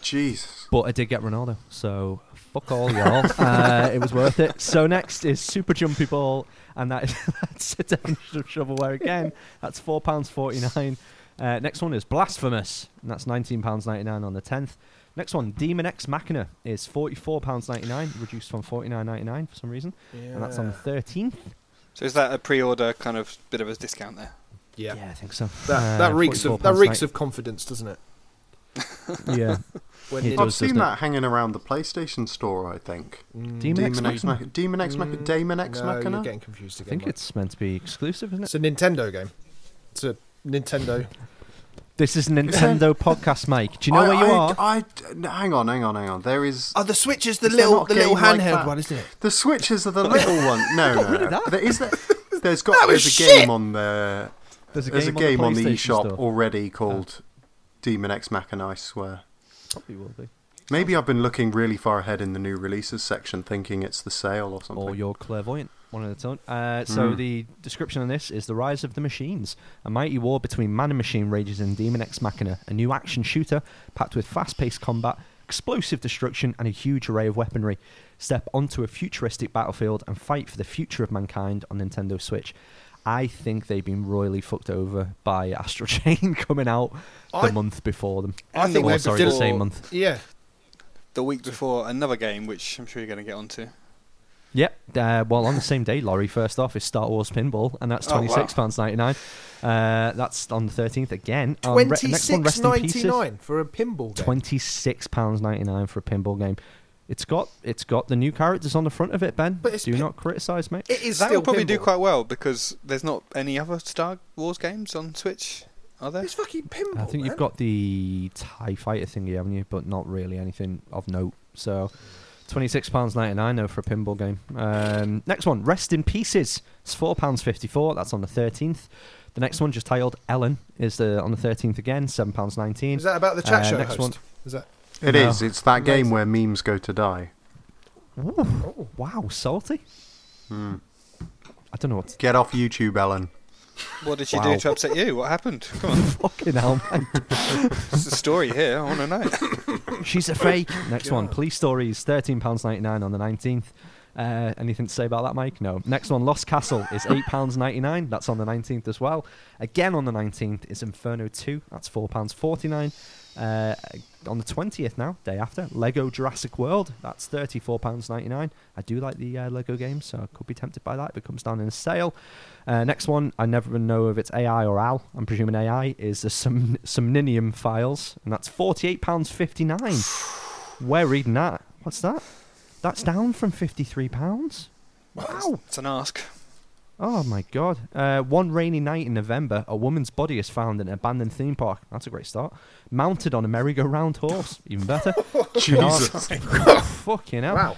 Jeez. But I did get Ronaldo, so fuck all y'all. uh, it was worth it. So next is Super Jumpy Ball, and that is, that's a definition of shovelware again. That's four pounds forty-nine. Uh, next one is Blasphemous, and that's nineteen pounds ninety-nine on the tenth. Next one, Demon Ex Machina, is forty-four pounds ninety-nine, reduced from forty-nine pounds ninety-nine for some reason, yeah. and that's on the thirteenth. So is that a pre-order kind of bit of a discount there? Yeah, yeah I think so. That, that uh, reeks of that reeks of confidence, doesn't it? yeah. When it I've does, seen that it? hanging around the PlayStation Store, I think. Mm. Demon, Demon Ex Machina. Machina. Demon Ex Machina. Mm. Demon Ex Machina. No, you're getting confused again. I think like. It's meant to be exclusive, isn't it? It's a Nintendo game. It's a Nintendo. This is Nintendo podcast, Mike. Do you know I, where you I, are? I, I, hang on, hang on, hang on. There is. Oh, the Switch is the is little, the little handheld like one, isn't it? The Switch is the little one. No, no. Rid of that. There is there, there's got. There's a shit. game on the. There's a there's game, a game on the, on the eShop store. already called oh. Demon Ex Machina. I swear. Probably will be. Maybe I've been looking really far ahead in the new releases section, thinking it's the sale or something. Or you're clairvoyant. One at a time. Uh, so mm. the description on this is The Rise of the Machines. A mighty war between man and machine rages in Demon Ex Machina, a new action shooter packed with fast-paced combat, explosive destruction, and a huge array of weaponry. Step onto a futuristic battlefield and fight for the future of mankind on Nintendo Switch. I think they've been royally fucked over by Astral Chain coming out I, the month before them. I think oh, they've sorry, the same month. Yeah. The week before another game, which I'm sure you're going to get onto. Yep. Uh, well, on the same day, Laurie, first off, is Star Wars Pinball, and that's twenty-six pounds ninety-nine. Oh, wow. uh, that's on the thirteenth again. twenty-six pounds ninety-nine um, re- for a pinball game. twenty-six pounds ninety-nine for a pinball game. It's got it's got the new characters on the front of it, Ben. But it's do pin- not criticise, mate. It is that will probably pinball. do quite well, because there's not any other Star Wars games on Switch, are there? It's fucking pinball, I think man. You've got the TIE Fighter thingy, haven't you? But not really anything of note, so... twenty-six pounds ninety-nine though for a pinball game. Um, next one, Rest in Pieces. It's four pounds fifty-four. That's on the thirteenth. The next one, just titled Ellen, is the, on the thirteenth again, seven pounds nineteen. Is that about the chat uh, show next host? One. Is that? It no. is. It's that game where memes go to die. Ooh. Oh, wow, salty. Hmm. I don't know what to Get off YouTube, Ellen. What did she wow. do to upset you? What happened? Come on. Fucking hell, mate. It's a story here. I want to know. She's a fake. Next God. one. Police Stories, thirteen pounds ninety-nine on the nineteenth. Uh, anything to say about that, Mike? No. Next one, Lost Castle, is eight pounds ninety-nine. That's on the nineteenth as well. Again on the nineteenth is Inferno two. That's four pounds forty-nine. Uh, on the twentieth now, day after, Lego Jurassic World. That's thirty-four pounds ninety-nine. I do like the uh, Lego games, so I could be tempted by that if it comes down in a sale. Uh, next one, I never know if it's A I or A L. I'm presuming A I is the Som- Somnium Files, and that's forty-eight pounds fifty-nine. We're reading that. What's that? That's down from fifty-three pounds. Wow. It's an ask. Oh, my God. Uh, one rainy night in November, a woman's body is found in an abandoned theme park. That's a great start. Mounted on a merry-go-round horse. Even better. Jesus. Fucking hell. Wow.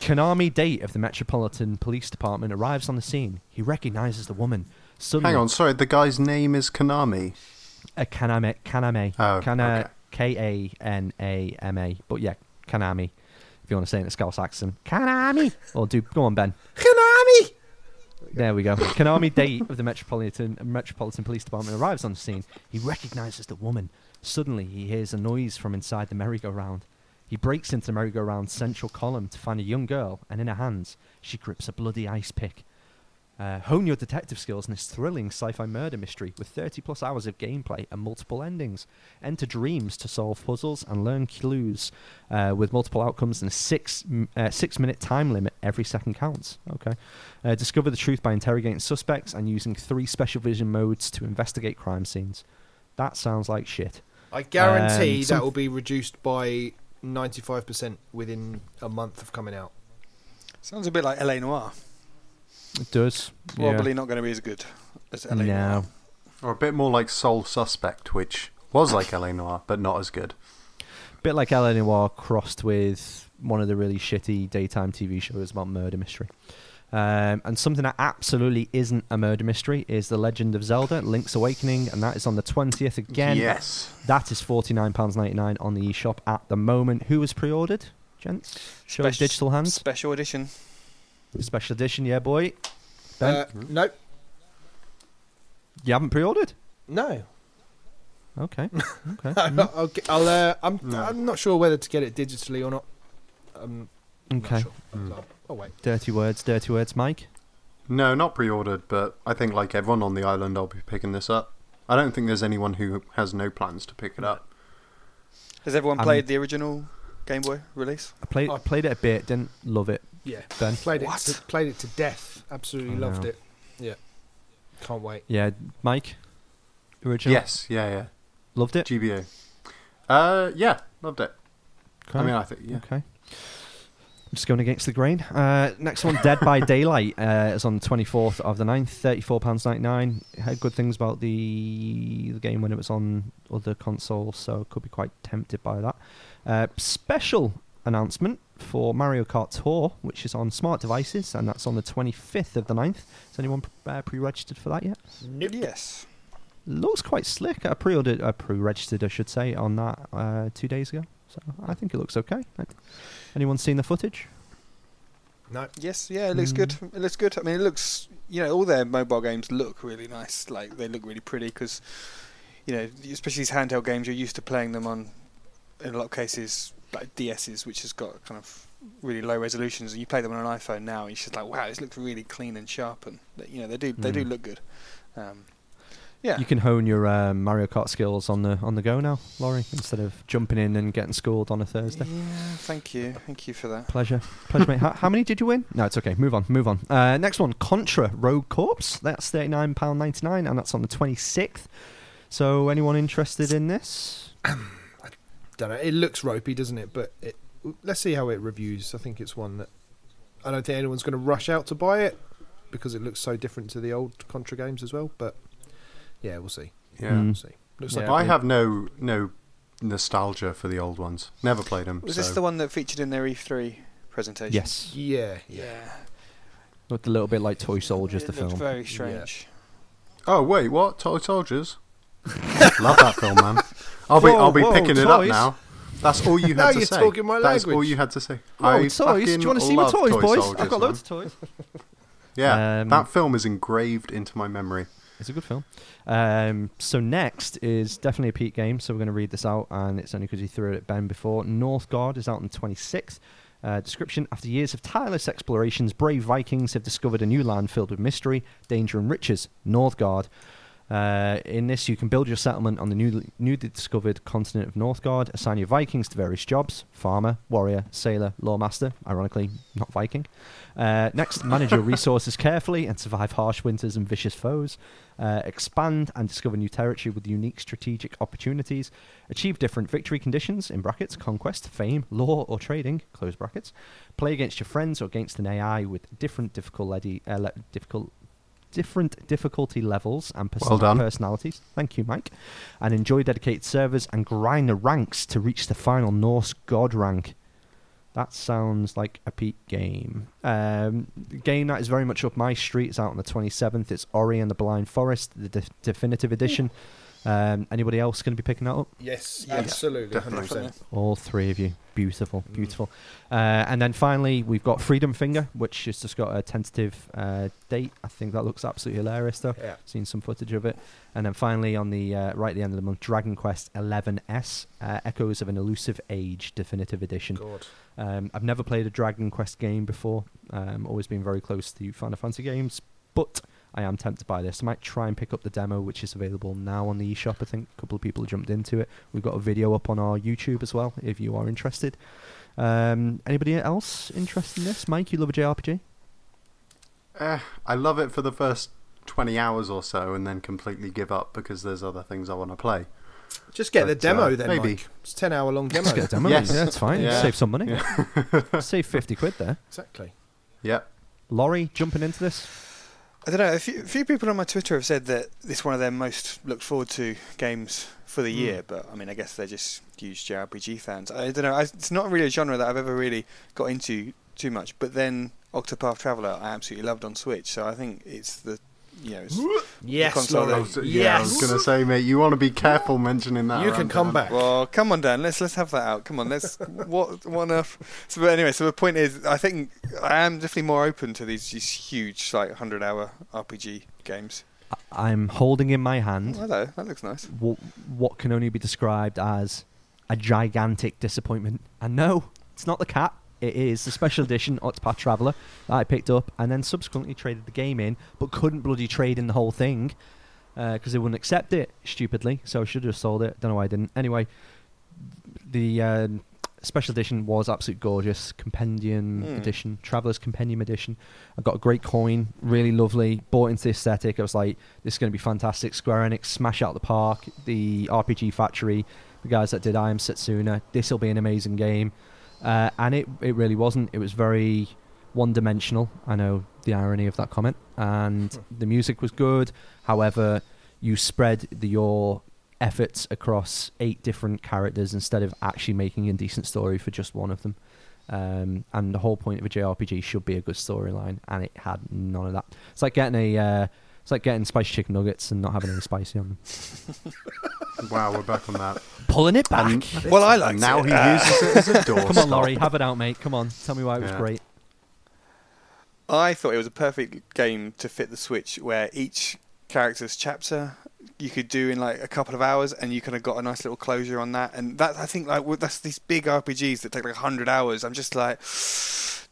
Konami Date of the Metropolitan Police Department arrives on the scene. He recognises the woman. Suddenly, Hang on, sorry, the guy's name is Konami? Uh, Kaname. Kaname. Oh, Kana, okay. K A N A M A. But yeah, Konami. If you want to say it in a Scouse accent. Konami! Or do, go on, Ben. Konami! There we go. Konami Date of the Metropolitan Metropolitan Police Department arrives on the scene. He recognises the woman. Suddenly, he hears a noise from inside the merry-go-round. He breaks into the merry-go-round's central column to find a young girl, and in her hands, she grips a bloody ice pick. Uh, hone your detective skills in this thrilling sci-fi murder mystery with thirty-plus hours of gameplay and multiple endings. Enter dreams to solve puzzles and learn clues uh, with multiple outcomes and a six, uh, six-minute time limit. Every second counts. Okay. Uh, discover the truth by interrogating suspects and using three special vision modes to investigate crime scenes. That sounds like shit. I guarantee um, that will be reduced by ninety-five percent within a month of coming out. Sounds a bit like L A Noire. It does. Probably yeah. not going to be as good as L A No. Noire. Or a bit more like Soul Suspect, which was like L A Noire, but not as good. A bit like L A Noire crossed with one of the really shitty daytime T V shows about murder mystery. Um, and something that absolutely isn't a murder mystery is The Legend of Zelda, Link's Awakening, and that is on the twentieth again. Yes. That is forty-nine pounds ninety-nine on the eShop at the moment. Who was pre-ordered, gents? Show Speci- digital hands. Special edition. Special edition, yeah, boy. Ben? Uh, no. You haven't pre-ordered? No. Okay. Okay. I'll, I'll, uh, I'm, no. I'm not sure whether to get it digitally or not. Um, okay. Not sure. mm. Oh, wait. Dirty words, dirty words, Mike? No, not pre-ordered, but I think like everyone on the island, I'll be picking this up. I don't think there's anyone who has no plans to pick it up. Has everyone um, played the original Game Boy release? I played I played it a bit, didn't love it. Yeah. Then. Played it to, played it to death. Absolutely I loved know. it. Yeah. Can't wait. Yeah, Mike? Original? Yes, yeah, yeah. Loved it? G B A. Uh, yeah, loved it. Okay. I mean, I think, yeah. Okay. I'm just going against the grain. Uh, next one, Dead by Daylight, uh, is on the twenty-fourth of the ninth, thirty-four pounds ninety-nine. It had good things about the, the game when it was on other consoles, so could be quite tempted by that. Uh, special announcement for Mario Kart Tour, which is on smart devices, and that's on the twenty-fifth of the ninth. Is anyone uh, pre-registered for that yet? Nope. Yes. Looks quite slick. I pre-ordered, uh, pre-registered, I should say, on that uh, two days ago. So I think it looks okay. Anyone seen the footage? No. Yes. Yeah. It looks mm. good. It looks good. I mean, it looks. You know, all their mobile games look really nice. Like they look really pretty because, you know, especially these handheld games, you're used to playing them on, in a lot of cases, like D S's, which has got kind of really low resolutions, and you play them on an iPhone now, and you're just like, wow, this looks really clean and sharp, and you know, they do, mm. they do look good. Um, Yeah. You can hone your uh, Mario Kart skills on the on the go now, Laurie, instead of jumping in and getting schooled on a Thursday. Yeah, thank you. Thank you for that. Pleasure. Pleasure, mate. How, how many did you win? No, it's okay. Move on. Move on. Uh, next one, Contra Rogue Corps. That's thirty-nine pounds ninety-nine, and that's on the twenty-sixth. So anyone interested in this? Um, I don't know. It looks ropey, doesn't it? But it, let's see how it reviews. I think it's one that I don't think anyone's going to rush out to buy it because it looks so different to the old Contra games as well, but... Yeah, we'll see. Yeah, mm. we'll see. Looks yeah. like I have no no nostalgia for the old ones. Never played them. Was so. this the one that featured in their E three presentation? Yes. Yeah, yeah. Looked a little bit like Toy Soldiers, it the film. Very strange. Yeah. Oh wait, what? Toy Soldiers? Love that film, man. I'll be whoa, I'll be whoa, picking toys. it up now. That's all you had to you're say. Now you're talking my language. That's all you had to say. Oh, I toys! Do you want to see my toys, toy boys? Soldiers, I've got loads man. of toys. Yeah, um, that film is engraved into my memory. It's a good film. Um, so next is definitely a Pete game, so we're going to read this out, and it's only because he threw it at Ben before. Northgard is out on the twenty-sixth. Uh, description, after years of tireless explorations, brave Vikings have discovered a new land filled with mystery, danger and riches, Northgard. Uh, in this, you can build your settlement on the newly, newly discovered continent of Northgard, assign your Vikings to various jobs, farmer, warrior, sailor, lawmaster, ironically, not Viking. Uh, next, manage your resources carefully and survive harsh winters and vicious foes. Uh, expand and discover new territory with unique strategic opportunities. Achieve different victory conditions, in brackets, conquest, fame, lore, or trading, close brackets. Play against your friends or against an A I with different difficulty... Uh, le- difficult different difficulty levels and person- well personalities. Thank you, Mike. And enjoy dedicated servers and grind the ranks to reach the final Norse god rank. That sounds like a peak game. Um, the game that is very much up my street is out on the twenty-seventh. It's Ori and the Blind Forest, the de- definitive edition. Um, anybody else going to be picking that up? Yes, yeah, absolutely. one hundred percent. All three of you. Beautiful, beautiful. Mm. Uh, and then finally, we've got Freedom Finger, which has just got a tentative uh, date. I think that looks absolutely hilarious, though. Yeah. Seen some footage of it. And then finally, on the uh, right at the end of the month, Dragon Quest eleven S, uh, Echoes of an Elusive Age, Definitive Edition. God. Um, I've never played a Dragon Quest game before. Um, always been very close to Final Fantasy games, but I am tempted by this. I might try and pick up the demo, which is available now on the eShop. I think a couple of people jumped into it. We've got a video up on our YouTube as well, if you are interested. Um, anybody else interested in this? Mike, you love a J R P G? Uh, I love it for the first twenty hours or so and then completely give up because there's other things I want to play. Just get but, the demo uh, then, maybe. Mike. It's a ten-hour long demo. Just get a demo. Yes. Yeah, that's fine. Yeah. Save some money. Yeah. Save fifty quid there. Exactly. Yeah. Laurie, jumping into this? I don't know, a few, a few people on my Twitter have said that this is one of their most looked forward to games for the mm. year, but I mean, I guess they're just huge J R P G fans. I don't know, I, it's not really a genre that I've ever really got into too much, but then Octopath Traveler I absolutely loved on Switch, so I think it's the, you know, it's yes, the console that... I was, yeah, yes. I was going to say, mate, you want to be careful mentioning that. You can come Dan. back. Well, come on, Dan, let's let's have that out. Come on, let's... what, what on earth? So, but anyway, so the point is, I think I am definitely more open to these, these huge, like, one hundred-hour R P G games. I'm holding in my hand... Oh, hello, that looks nice. What, what can only be described as a gigantic disappointment. And no, it's not the cat. It is the special edition Octopath Traveler that I picked up and then subsequently traded the game in, but couldn't bloody trade in the whole thing. because uh, they wouldn't accept it, stupidly. So I should have sold it. Don't know why I didn't. Anyway, the uh, special edition was absolutely gorgeous. Compendium mm. edition, Traveler's Compendium edition. I got a great coin, really lovely. Bought into the aesthetic. I was like, this is going to be fantastic. Square Enix, smash out the park. The R P G Factory, the guys that did I Am Setsuna. This will be an amazing game. Uh, and it, it really wasn't. It was very one-dimensional. I know the irony of that comment. And the music was good. However, you spread the, your efforts across eight different characters instead of actually making a decent story for just one of them. Um, and the whole point of a J R P G should be a good storyline, and it had none of that. It's like getting a, uh, it's like getting spicy chicken nuggets and not having any spicy on them. Wow, we're back on that. Pulling it back. Um, well, I like now it. he uh, uses it as a door. Come on, Laurie, have it out, mate. Come on, tell me why it was yeah. great. I thought it was a perfect game to fit the Switch, where each character's chapter you could do in like a couple of hours, and you kind of got a nice little closure on that. And that I think like well, that's these big R P Gs that take like one hundred hours. I'm just like,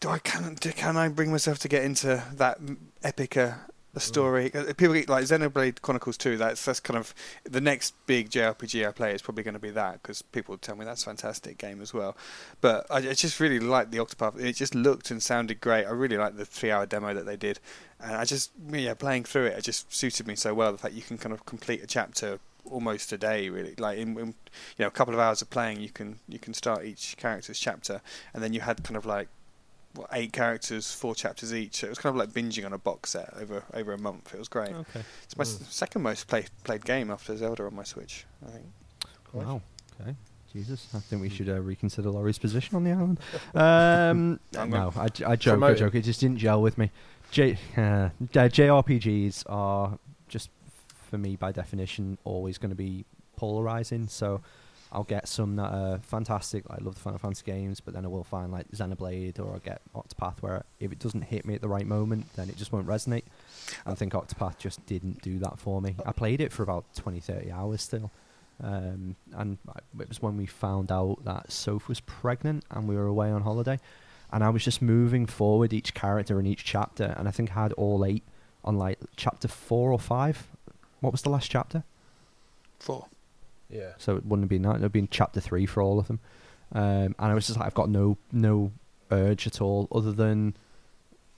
do I can can I bring myself to get into that epic uh, the story? Mm. People get like Xenoblade Chronicles two. That's that's kind of the next big J R P G I play is probably going to be that, because people tell me that's a fantastic game as well. But I, I just really liked the Octopath. It just looked and sounded great. I really liked the three-hour demo that they did, and I just yeah playing through it. It just suited me so well. The fact you can kind of complete a chapter almost a day, really, like in, in you know a couple of hours of playing, you can you can start each character's chapter, and then you had kind of like. What, eight characters, four chapters each. It was kind of like binging on a box set over over a month. It was great. Okay. It's my mm. second most play, played game after Zelda on my Switch, I think. Quite. Wow. Okay. Jesus. I think we should uh, reconsider Laurie's position on the island. Um, no, I, I joke. Promoted. I joke. It just didn't gel with me. J, uh, J R P Gs are just, for me, by definition, always going to be polarizing. So I'll get some that are fantastic, like I love the Final Fantasy games, but then I will find like Xenoblade, or I'll get Octopath, where if it doesn't hit me at the right moment, then it just won't resonate. I think Octopath just didn't do that for me. I played it for about twenty, thirty hours still. Um, and it was when we found out that Soph was pregnant and we were away on holiday. And I was just moving forward each character in each chapter. And I think I had all eight on like chapter four or five. What was the last chapter? Four. Yeah. So it wouldn't have been that. It would have been chapter three for all of them. Um, and I was just like, I've got no no urge at all, other than,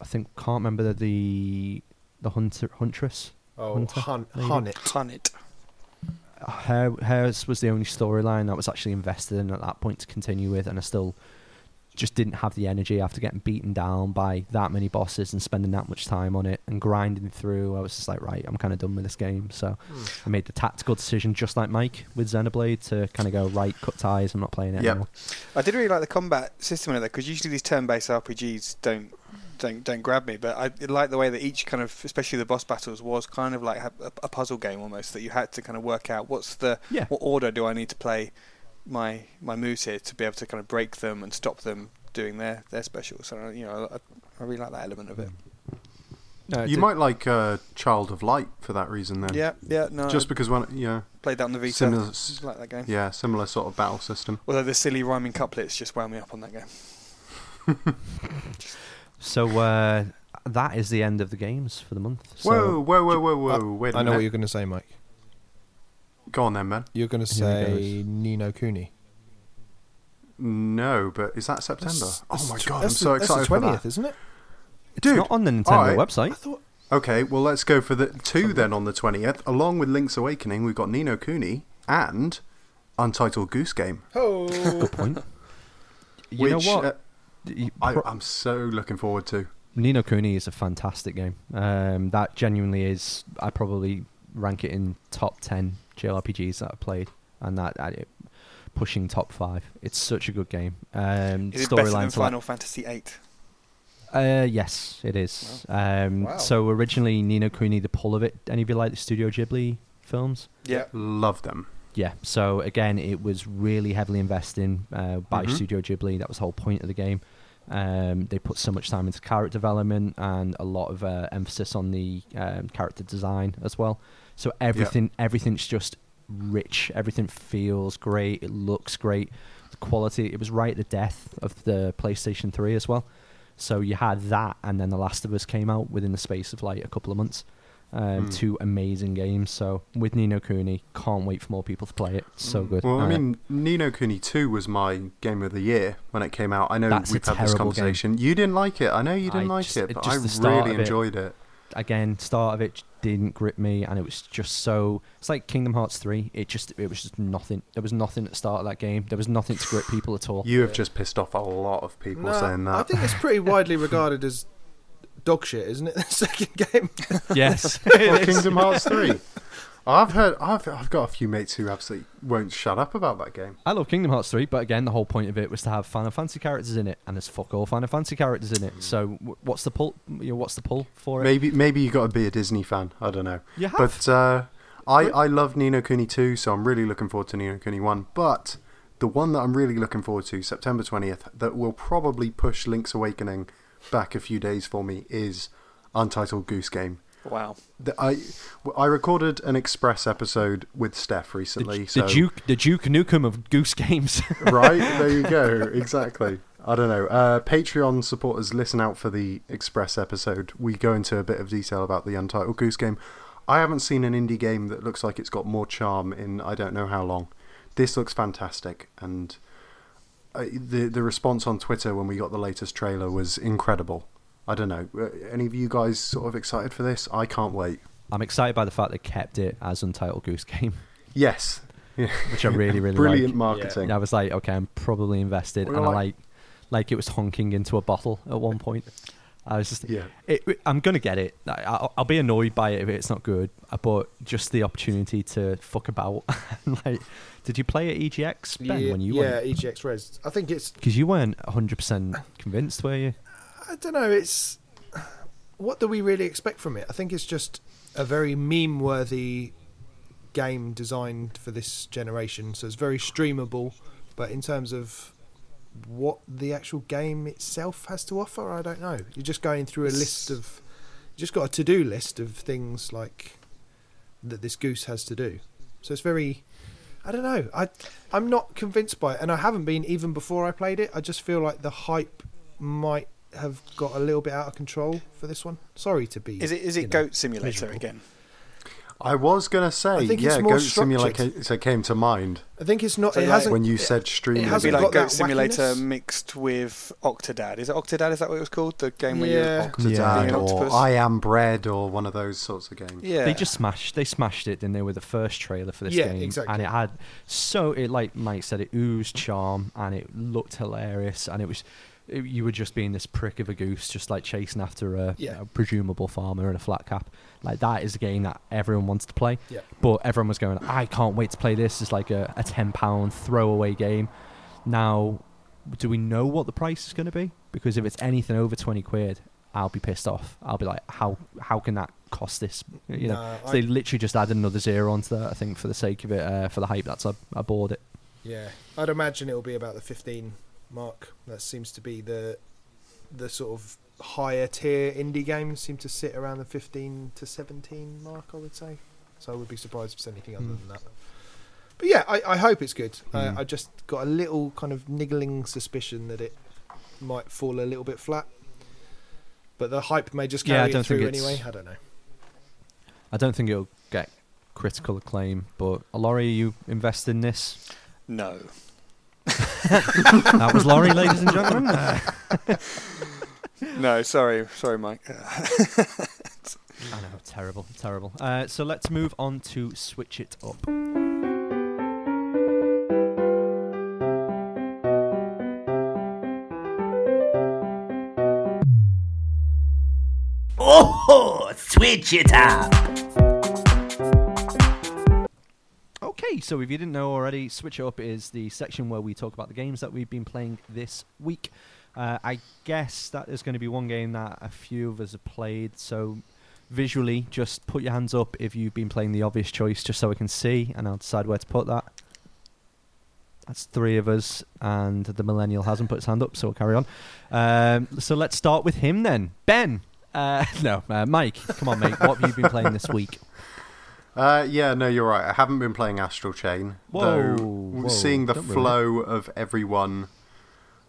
I think, can't remember the the, the hunter, huntress. Oh, hunter, hun, Hunnet. Hunnet. Her, hers was the only storyline that was actually invested in at that point to continue with, and I still just didn't have the energy after getting beaten down by that many bosses and spending that much time on it and grinding through. I was just like, right, I'm kind of done with this game. So mm. I made the tactical decision, just like Mike with Xenoblade, to kind of go, right, cut ties, I'm not playing it yep. anymore. I did really like the combat system in there, because usually these turn-based R P Gs don't don't don't grab me, but I like the way that each kind of, especially the boss battles, was kind of like a, a puzzle game almost, that you had to kind of work out what's the yeah. what order do I need to play my my moves here to be able to kind of break them and stop them doing their their specials. So you know, I, I really like that element of it. No, you might like uh, Child of Light for that reason, then. Yeah, yeah, no. Just because when yeah you know, played that on the Vita, similar, I like that game. Yeah, similar sort of battle system. Although the silly rhyming couplets just wound me up on that game. So uh, that is the end of the games for the month. So whoa, whoa, whoa, whoa, whoa! Uh, Wait a I know minute. What you're going to say, Mike. Go on then, man. You're going to say Ni No Kuni. No, but is that September? That's, that's oh my god, I'm so the, excited for that. That's the twentieth, isn't it? Dude, it's not on the Nintendo right. website. I thought... Okay, well let's go for the two then on the twentieth. Along with Link's Awakening, we've got Ni No Kuni and Untitled Goose Game. Oh, good point. You Which, know what? Uh, I, I'm so looking forward to. Ni No Kuni is a fantastic game. Um, that genuinely is. I probably rank it in top ten J R P Gs that I've played, and that uh, pushing top five. It's such a good game. Um, is it better than Final Fantasy eight? Uh, yes, it is. Wow. Um, wow. So originally, Ni No Kuni, the pull of it. Any of you like the Studio Ghibli films? Yeah, love them. Yeah. So again, it was really heavily invested in uh, by mm-hmm. Studio Ghibli. That was the whole point of the game. Um, they put so much time into character development and a lot of uh, emphasis on the um, character design as well. So everything, yeah. everything's just rich. Everything feels great. It looks great. The quality. It was right at the death of the PlayStation Three as well. So you had that, and then The Last of Us came out within the space of like a couple of months. Um, mm. Two amazing games. So with Ni No Kuni, can't wait for more people to play it. So good. Well, I uh, mean, Ni No Kuni two was my game of the year when it came out. I know we've had this conversation. Game. You didn't like it. I know you didn't I like just, it, but I really enjoyed it. it. Again, start of it didn't grip me, and it was just so. It's like Kingdom Hearts three. It just, it was just nothing. There was nothing at the start of that game. There was nothing to grip people at all. You have just pissed off a lot of people no, saying that. I think it's pretty widely regarded as dog shit, isn't it? The second game. Yes. Well, Kingdom Hearts three. I've heard. I've I've got a few mates who absolutely won't shut up about that game. I love Kingdom Hearts three, but again, the whole point of it was to have Final Fantasy characters in it, and there's fuck all Final Fantasy characters in it. So what's the pull? You know, what's the pull for it? Maybe maybe you got to be a Disney fan. I don't know. You have. But uh, I I love Ni No Kuni two, so I'm really looking forward to Ni No Kuni one. But the one that I'm really looking forward to, September twentieth, that will probably push Link's Awakening back a few days for me, is Untitled Goose Game. Wow. The, I I recorded an Express episode with Steph recently. The, so the Duke the Duke Nukem of Goose Games. Right? There you go. Exactly. I don't know. Uh, Patreon supporters, listen out for the Express episode. We go into a bit of detail about the Untitled Goose Game. I haven't seen an indie game that looks like it's got more charm in I don't know how long. This looks fantastic, and I, the the response on Twitter when we got the latest trailer was incredible. I don't know. Any of you guys sort of excited for this? I can't wait. I'm excited by the fact they kept it as Untitled Goose Game. Yes. Yeah. Which I really, really Brilliant like. Brilliant marketing. Yeah. I was like, okay, I'm probably invested. We're and like... I like like it was honking into a bottle at one point. I was just, yeah. It, I'm going to get it. I, I'll be annoyed by it if it's not good, but just the opportunity to fuck about. Like, did you play at E G X, Ben, yeah, when you yeah, went? Yeah, E G X Res. I think it's... Because you weren't one hundred percent convinced, were you? I don't know, it's... What do we really expect from it? I think it's just a very meme-worthy game designed for this generation, so it's very streamable, but in terms of what the actual game itself has to offer, I don't know. You're just going through a list of... You just got a to-do list of things like that this goose has to do. So it's very... I don't know. I, I'm not convinced by it, and I haven't been even before I played it. I just feel like the hype might have got a little bit out of control for this one. Sorry to be. Is it is it Goat know, Simulator miserable. Again? I was gonna say, I think yeah, it's more Goat Simulator ca- came to mind. I think it's not. So it like, hasn't. When you it, said streaming, it hasn't be like got Goat that Simulator wackiness. Mixed with Octodad. Is it Octodad? Is that what it was called? The game where yeah. you Octodad yeah, or I Am Bread or one of those sorts of games. Yeah, they just smashed. They smashed it. Then they were the first trailer for this yeah, game, exactly. And it had so it like Mike said, it oozed charm and it looked hilarious and it was. You were just being this prick of a goose, just like chasing after a, yeah. a presumable farmer in a flat cap. Like that is a game that everyone wants to play, yeah. but everyone was going, "I can't wait to play this." It's like a, a ten pound throwaway game. Now, do we know what the price is going to be? Because if it's anything over twenty quid, I'll be pissed off. I'll be like, "How how can that cost this?" You know, no, so I... they literally just added another zero onto that. I think for the sake of it, uh, for the hype, that's I, I bought it. Yeah, I'd imagine it'll be about the fifteen. Mark, that seems to be the the sort of higher tier indie games seem to sit around the fifteen to seventeen mark, I would say. So I would be surprised if it's anything other mm. than that. But yeah, I, I hope it's good. Mm. Uh, I just got a little kind of niggling suspicion that it might fall a little bit flat. But the hype may just carry yeah, it through anyway. I don't know. I don't think it'll get critical acclaim, but Laurie, you invest in this? No. That was Laurie, ladies and gentlemen. No, sorry, sorry, Mike. I know, terrible, terrible. Uh, so let's move on to Switch It Up. Oh, Switch It Up. Okay, so if you didn't know already, Switch Up is the section where we talk about the games that we've been playing this week. Uh, I guess that is going to be one game that a few of us have played, so visually, just put your hands up if you've been playing the obvious choice, just so we can see, and I'll decide where to put that. That's three of us, and the millennial hasn't put his hand up, so we'll carry on. Um, so let's start with him then. Ben! Uh, no, uh, Mike, come on, mate. What have you been playing this week? Uh, yeah, no, you're right. I haven't been playing Astral Chain, whoa, though whoa, seeing the flow of everyone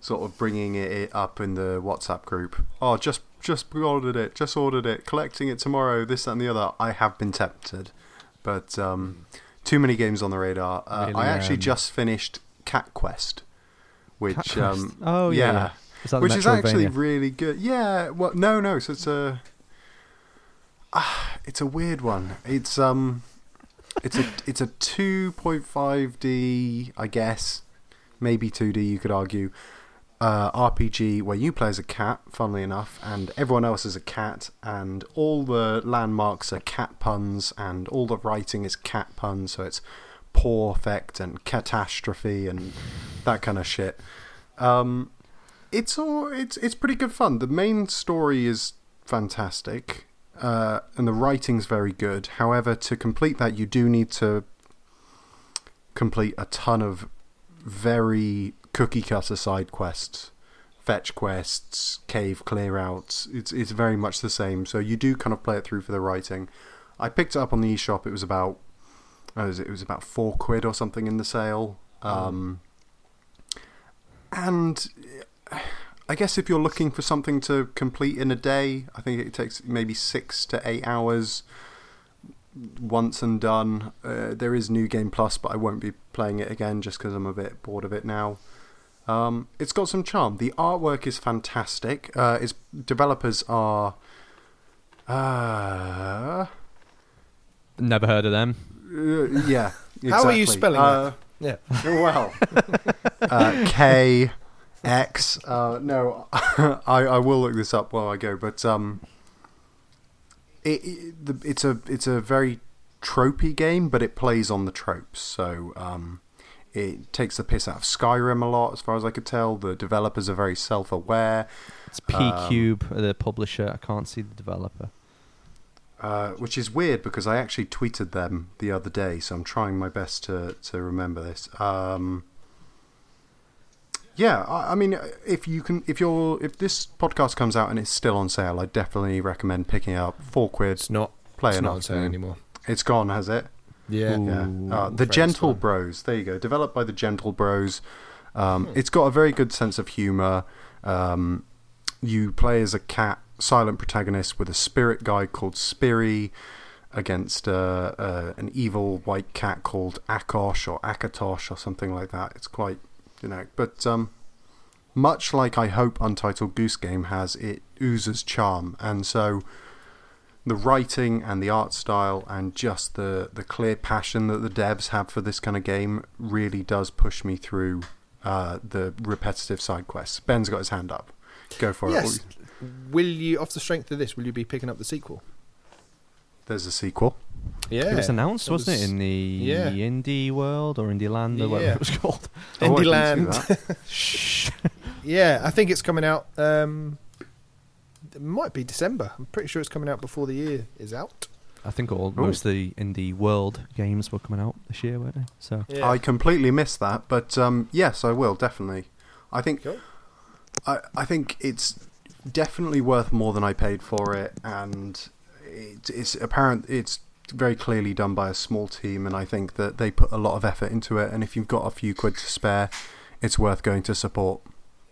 sort of bringing it up in the WhatsApp group. Oh, just just ordered it, just ordered it, collecting it tomorrow, this, that, and the other. I have been tempted, but um, too many games on the radar. Uh, really, I actually um, just finished Cat Quest, which Cat Quest? Um, oh yeah, yeah. Is that which is actually really good. Yeah, well, no, no, so it's a ah, it's a weird one. It's um, it's a it's a two point five D, I guess, maybe two D. You could argue. Uh, R P G where you play as a cat, funnily enough, and everyone else is a cat, and all the landmarks are cat puns, and all the writing is cat puns, so it's perfect and catastrophe and that kind of shit. Um, it's all it's it's pretty good fun. The main story is fantastic, uh, and the writing's very good. However, to complete that, you do need to complete a ton of very cookie cutter side quests, fetch quests, cave clear outs. It's it's very much the same. So you do kind of play it through for the writing. I picked it up on the eShop. It was about, what was it? It was about four quid or something in the sale. Um, and I guess if you're looking for something to complete in a day, I think it takes maybe six to eight hours. Once and done. Uh, there is New Game Plus, but I won't be playing it again just because I'm a bit bored of it now. Um, it's got some charm. The artwork is fantastic. Uh, its developers are... Uh, Never heard of them. Uh, yeah, exactly. How are you spelling uh, that? Yeah. Well, uh, K X. Uh, no, I, I will look this up while I go, but um, it, it, the, it's a it's a very tropey game, but it plays on the tropes. So... Um, It takes the piss out of Skyrim a lot, as far as I could tell. The developers are very self-aware. It's P-Cube, um, the publisher. I can't see the developer. Uh, which is weird, because I actually tweeted them the other day, so I'm trying my best to, to remember this. Um, yeah, I, I mean, if you can, if you're, if this podcast comes out and it's still on sale, I definitely recommend picking it up. Four quid. It's not, play it's not on sale anymore. It's gone, has it? Yeah, Ooh, yeah. Uh, the Gentle time. Bros. There you go. Developed by the Gentle Bros. Um, hmm. It's got a very good sense of humor. Um, you play as a cat, silent protagonist with a spirit guide called Spiri against uh, uh, an evil white cat called Akosh or Akatosh or something like that. It's quite generic, but um, much like I hope Untitled Goose Game has, it oozes charm, and so. The writing and the art style and just the, the clear passion that the devs have for this kind of game really does push me through uh, the repetitive side quests. Ben's got his hand up. Go for yes. it. Will you, off the strength of this, will you be picking up the sequel? There's a sequel. Yeah. It was announced, it was, wasn't it, in the yeah. indie world or indie land or yeah. whatever it was called? Indie land. Shh. Yeah, I think it's coming out... Um, It might be December. I'm pretty sure it's coming out before the year is out. I think all Ooh. most of the indie world games were coming out this year, weren't they? So yeah. I completely missed that, but um, yes, I will definitely. I think cool. I, I think it's definitely worth more than I paid for it, and it, it's apparent it's very clearly done by a small team, and I think that they put a lot of effort into it. And if you've got a few quid to spare, it's worth going to support.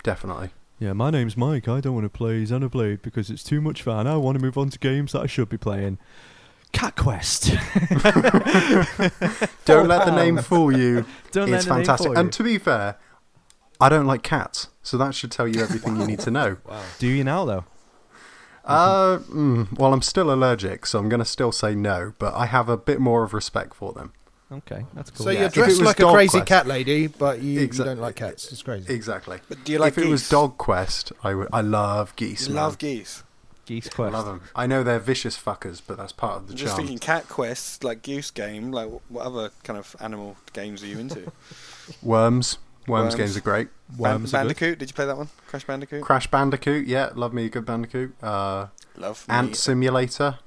Definitely. Yeah, my name's Mike. I don't want to play Xenoblade because it's too much fun. I want to move on to games that I should be playing. Cat Quest. Don't let the name fool you. Don't it's let the fantastic. Name fool you. And to be fair, I don't like cats, so that should tell you everything wow. you need to know. Wow. Do you now, though? Uh, mm, well, I'm still allergic, so I'm going to still say no, but I have a bit more of respect for them. Okay, that's cool. So yeah. you're dressed like a crazy Quest. Cat lady, but you, Exa- you don't like cats. It's crazy. Exactly. But do you like if geese? It was Dog Quest, I would. I love geese. You man. Love geese. Geese Quest. I love them. I know they're vicious fuckers, but that's part of the I'm charm. Just thinking Cat Quest, like Goose Game, like what other kind of animal games are you into? Worms. Worms. Worms games are great. Worms. Band- are Bandicoot. Good. Did you play that one? Crash Bandicoot. Crash Bandicoot. Yeah, love me a good Bandicoot. Uh, love. Ant me. Simulator.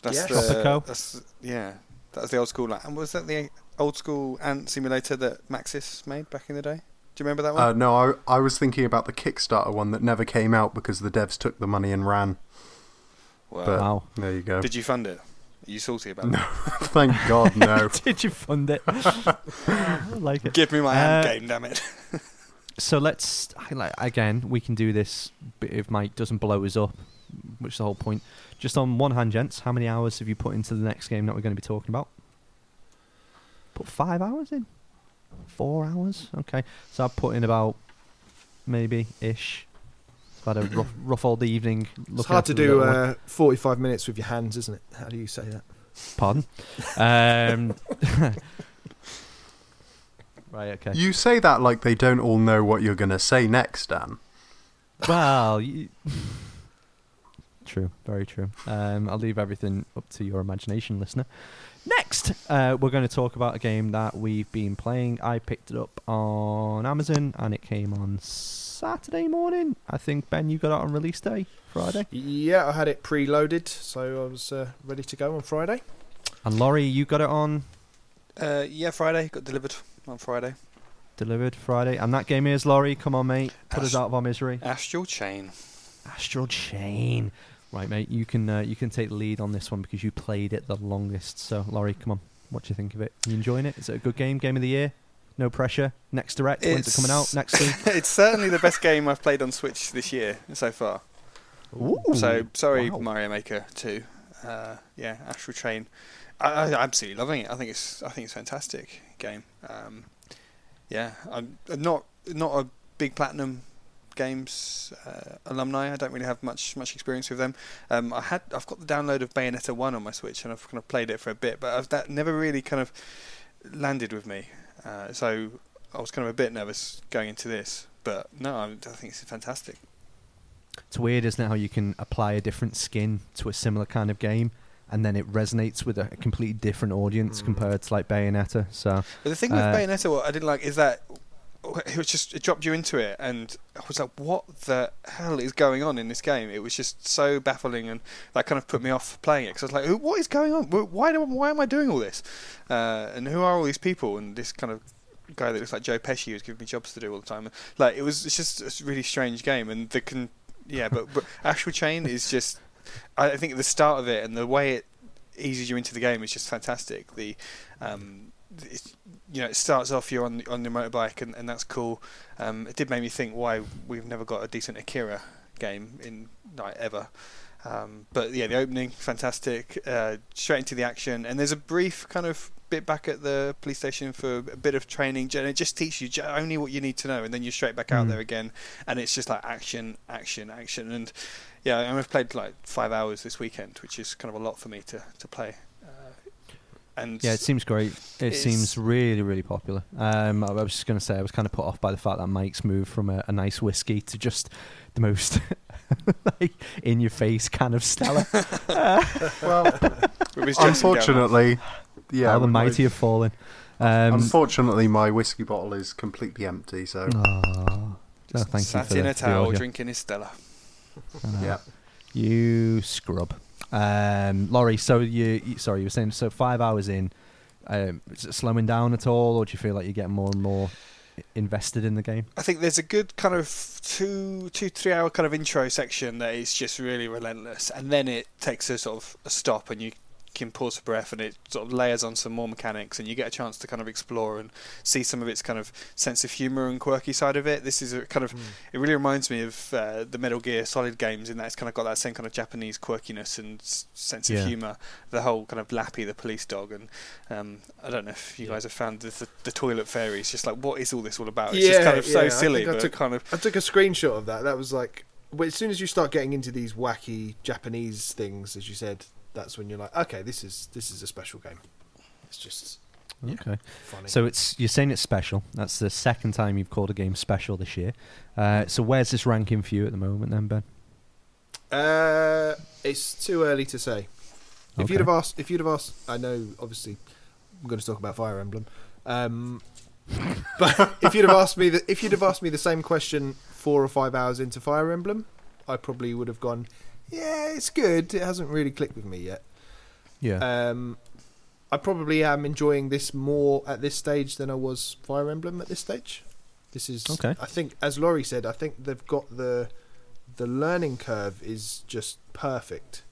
That's yes. the. Tropico. That's, yeah. That was the old school, like, and was that the old school ant simulator that Maxis made back in the day? Do you remember that one? Uh, no, I I was thinking about the Kickstarter one that never came out because the devs took the money and ran. Wow, but, wow. There you go. Did you fund it? Are you salty about no. that? No, thank God, no. Did you fund it? I like it. Give me my uh, ant game, damn it. So let's, again, we can do this if Mike doesn't blow us up, which is the whole point. Just on one hand, gents, how many hours have you put into the next game that we're going to be talking about? Put five hours in? Four hours? Okay. So I've put in about, maybe-ish. I've had a rough, rough old evening. It's hard to do uh, forty-five minutes with your hands, isn't it? How do you say that? Pardon? um, right, okay. You say that like they don't all know what you're going to say next, Dan. Well, you... True, very true. Um, I'll leave everything up to your imagination, listener. Next, uh, we're going to talk about a game that we've been playing. I picked it up on Amazon, and it came on Saturday morning. I think, Ben, you got it on release day, Friday? Yeah, I had it preloaded, so I was uh, ready to go on Friday. And Laurie, you got it on? Uh, yeah, Friday. Got delivered on Friday. Delivered Friday. And that game is, Laurie, come on, mate. Put Ast- us out of our misery. Astral Chain. Astral Chain. Right, mate, you can uh, you can take the lead on this one because you played it the longest. So, Laurie, come on, what do you think of it? Are you enjoying it? Is it a good game? Game of the year? No pressure. Next Direct, it's, when's it coming out? Next week? It's certainly the best game I've played on Switch this year so far. Ooh, so, sorry, wow. Mario Maker two. Uh, yeah, Astral Chain. I, I'm absolutely loving it. I think it's I think it's a fantastic game. Um, yeah, I'm not not a big Platinum Games uh, alumni. I don't really have much much experience with them. Um, I had I've got the download of Bayonetta one on my Switch, and I've kind of played it for a bit, but I've, that never really kind of landed with me. Uh, so I was kind of a bit nervous going into this, but no, I, I think it's fantastic. It's weird, isn't it, how you can apply a different skin to a similar kind of game, and then it resonates with a completely different audience mm. compared to like Bayonetta. So but the thing with uh, Bayonetta, what I didn't like is that. It was just it dropped you into it, and I was like, "What the hell is going on in this game?" It was just so baffling, and that kind of put me off playing it because I was like, "What is going on? Why do why am I doing all this? Uh, and who are all these people?" And this kind of guy that looks like Joe Pesci was giving me jobs to do all the time. Like it was, it's just a really strange game, and the can yeah, but, but Astral Chain is just. I think the start of it and the way it eases you into the game is just fantastic. The um, it's, you know, it starts off you're on on your motorbike, and, and that's cool. Um, it did make me think why we've never got a decent Akira game in like ever. Um, but yeah, the opening fantastic, uh, straight into the action, and there's a brief kind of bit back at the police station for a bit of training, and it just teaches you only what you need to know, and then you're straight back out mm. there again, and it's just like action, action, action, and yeah, I mean, I've played like five hours this weekend, which is kind of a lot for me to to play. And yeah, it seems great. It seems really, really popular. Um, I was just going to say, I was kind of put off by the fact that Mike's moved from a, a nice whiskey to just the most like, in-your-face kind of Stella. Well, unfortunately, yeah, how the mighty have fallen. Um, unfortunately, my whiskey bottle is completely empty. So, oh, just oh, thank sat you for in the, a towel, drinking his Stella. Uh, yeah, you scrub. Um, Laurie, so you, you sorry, you were saying so five hours in, um, is it slowing down at all, or do you feel like you're getting more and more invested in the game? I think there's a good kind of two, two, three hour kind of intro section that is just really relentless, and then it takes a sort of a stop, and you can pause for breath, and it sort of layers on some more mechanics, and you get a chance to kind of explore and see some of its kind of sense of humour and quirky side of it. This is a kind of mm. it really reminds me of uh, the Metal Gear Solid games in that it's kind of got that same kind of Japanese quirkiness and s- sense yeah. of humour. The whole kind of Lappy the police dog, and um, I don't know if you yeah. guys have found the, the, the toilet fairies. Just like what is all this all about? It's yeah, just kind of yeah. so silly. I, but I took kind of I took a screenshot of that. That was like as soon as you start getting into these wacky Japanese things, as you said. That's when you're like, okay, this is this is a special game. It's just yeah, okay. Funny. So it's you're saying it's special. That's the second time you've called a game special this year. Uh, so where's this ranking for you at the moment, then, Ben? Uh, it's too early to say. Okay. If you'd have asked, if you'd have asked, I know. Obviously, I'm going to talk about Fire Emblem. Um, but if you'd have asked me that, if you'd have asked me the same question four or five hours into Fire Emblem, I probably would have gone. Yeah, it's good. It hasn't really clicked with me yet. Yeah. Um, I probably am enjoying this more at this stage than I was Fire Emblem at this stage. This is, okay. I think, as Laurie said, I think they've got the the learning curve is just perfect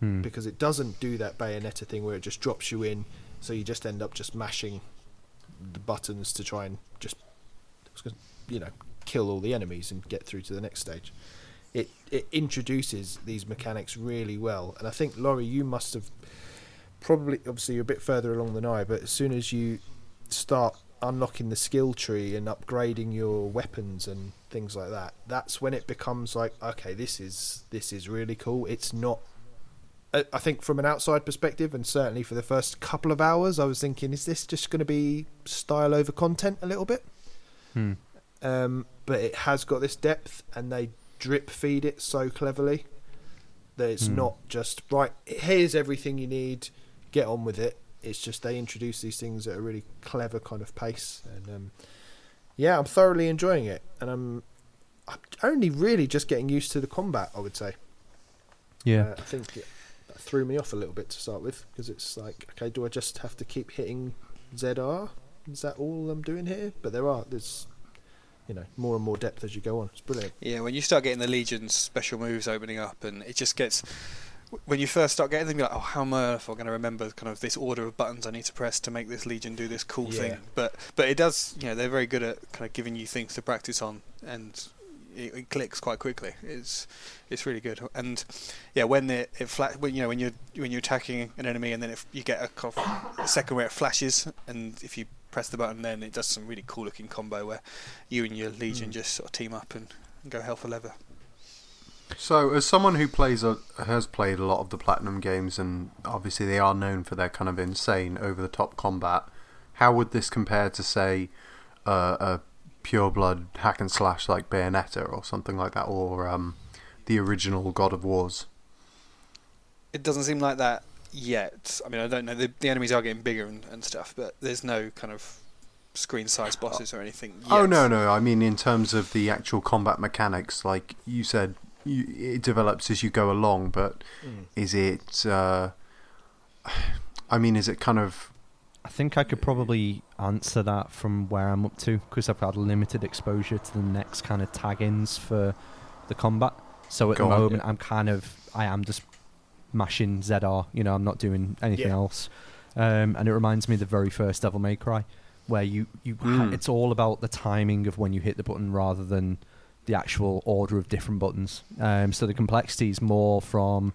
hmm. because it doesn't do that Bayonetta thing where it just drops you in, so you just end up just mashing the buttons to try and just, you know, kill all the enemies and get through to the next stage. It it introduces these mechanics really well, and I think, Laurie, you must have probably, obviously you're a bit further along than I, but as soon as you start unlocking the skill tree and upgrading your weapons and things like that, that's when it becomes like, okay, this is this is really cool. It's not, I think from an outside perspective, and certainly for the first couple of hours, I was thinking, is this just going to be style over content a little bit? Hmm. Um, but it has got this depth, and they drip feed it so cleverly that it's hmm. not just, right, here's everything you need, get on with it. It's just they introduce these things at a really clever kind of pace, and um, yeah, I'm thoroughly enjoying it, and I'm, I'm only really just getting used to the combat, I would say. Yeah, uh, I think it threw me off a little bit to start with, because it's like, okay, do I just have to keep hitting Z R? Is that all I'm doing here? But there are there's you know more and more depth as you go on. It's brilliant. Yeah, when you start getting the Legion's special moves opening up, and it just gets. When you first start getting them, you're like, oh, how on earth am I going to remember kind of this order of buttons I need to press to make this Legion do this cool yeah. thing? But but it does, you know, they're very good at kind of giving you things to practice on, and it, it clicks quite quickly. It's it's really good. And yeah, when it, it flat, when you know when you're when you're attacking an enemy, and then if you get a, a second where it flashes, and if you press the button, then it does some really cool looking combo where you and your Legion mm. just sort of team up and, and go hell for leather. So, as someone who plays a, has played a lot of the Platinum games, and obviously they are known for their kind of insane, over-the-top combat, how would this compare to, say, uh, a pure-blood hack-and-slash like Bayonetta or something like that, or um, the original God of Wars? It doesn't seem like that yet. I mean, I don't know. The, the enemies are getting bigger and, and stuff, but there's no kind of screen-sized bosses or anything yet. Oh, no, no. I mean, in terms of the actual combat mechanics, like you said... You, it develops as you go along, but mm. is it? Uh, I mean, is it kind of? I think I could probably answer that from where I'm up to, because I've had limited exposure to the next kind of tag-ins for the combat. So at go the on, moment, yeah. I'm kind of, I am just mashing Z R. You know, I'm not doing anything yeah. else. Um, and it reminds me of the very first Devil May Cry, where you you mm. ha- it's all about the timing of when you hit the button rather than the actual order of different buttons. Um, so the complexity is more from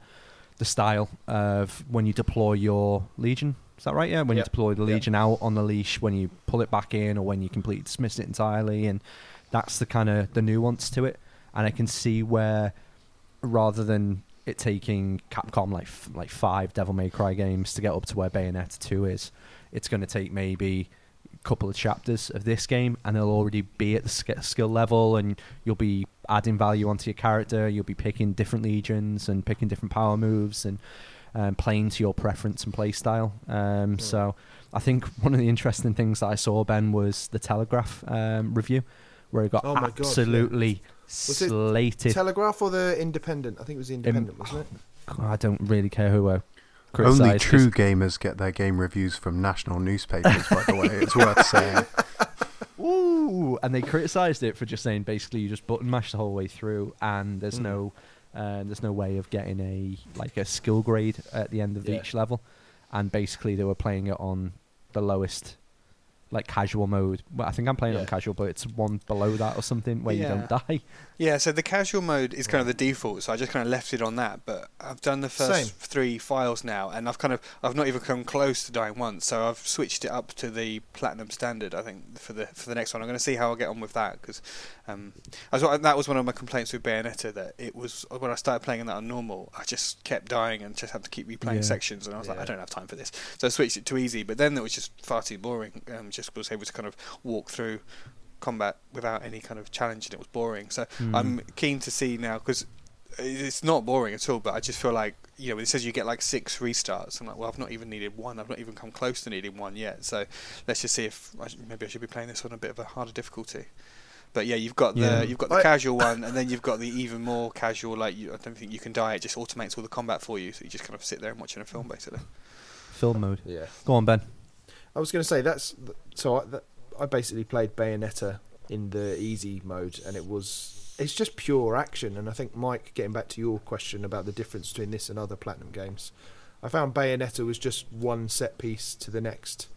the style of when you deploy your Legion. Is that right? Yeah, when yep. you deploy the Legion yep. out on the leash, when you pull it back in, or when you completely dismiss it entirely. And that's the kind of the nuance to it. And I can see where, rather than it taking Capcom like like five Devil May Cry games to get up to where Bayonetta two is, it's going to take maybe couple of chapters of this game, and they'll already be at the skill level, and you'll be adding value onto your character, you'll be picking different legions and picking different power moves, and um, playing to your preference and play style. Um, yeah. So I think one of the interesting things that I saw, Ben, was the Telegraph um, review, where it got oh absolutely God, yeah. was it slated. Telegraph or the Independent? I think it was the Independent, In- wasn't it? God, I don't really care who I Only true gamers get their game reviews from national newspapers, by the way. It's worth saying. Ooh, and they criticised it for just saying basically you just button mash the whole way through, and there's mm. no, uh, there's no way of getting a like a skill grade at the end of yeah. each level, and basically they were playing it on the lowest, like casual mode. Well, I think I'm playing yeah. it on casual, but it's one below that or something where yeah. you don't die. Yeah, so the casual mode is kind of the default, so I just kind of left it on that, but I've done the first Same. three files now, and I've kind of, I've not even come close to dying once, so I've switched it up to the Platinum Standard, I think, for the for the next one. I'm going to see how I get on with that, because um, that was one of my complaints with Bayonetta, that it was, when I started playing that on normal, I just kept dying and just had to keep replaying yeah. sections, and I was yeah. like, I don't have time for this. So I switched it to easy, but then it was just far too boring, um, just was able to kind of walk through combat without any kind of challenge, and it was boring. So mm. I'm keen to see now, because it's not boring at all, but I just feel like, you know, when it says you get like six restarts, I'm like, well, I've not even needed one. I've not even come close to needing one yet. So let's just see if I sh- maybe I should be playing this on a bit of a harder difficulty. But yeah, you've got the yeah. you've got the I, casual one, and then you've got the even more casual. Like you, I don't think you can die. It just automates all the combat for you, so you just kind of sit there and watching a film basically. Film mode. Yeah. Go on, Ben. I was going to say that's so. I, that, I basically played Bayonetta in the easy mode, and it was it's just pure action. And I think, Mike, getting back to your question about the difference between this and other Platinum games, I found Bayonetta was just one set piece to the next,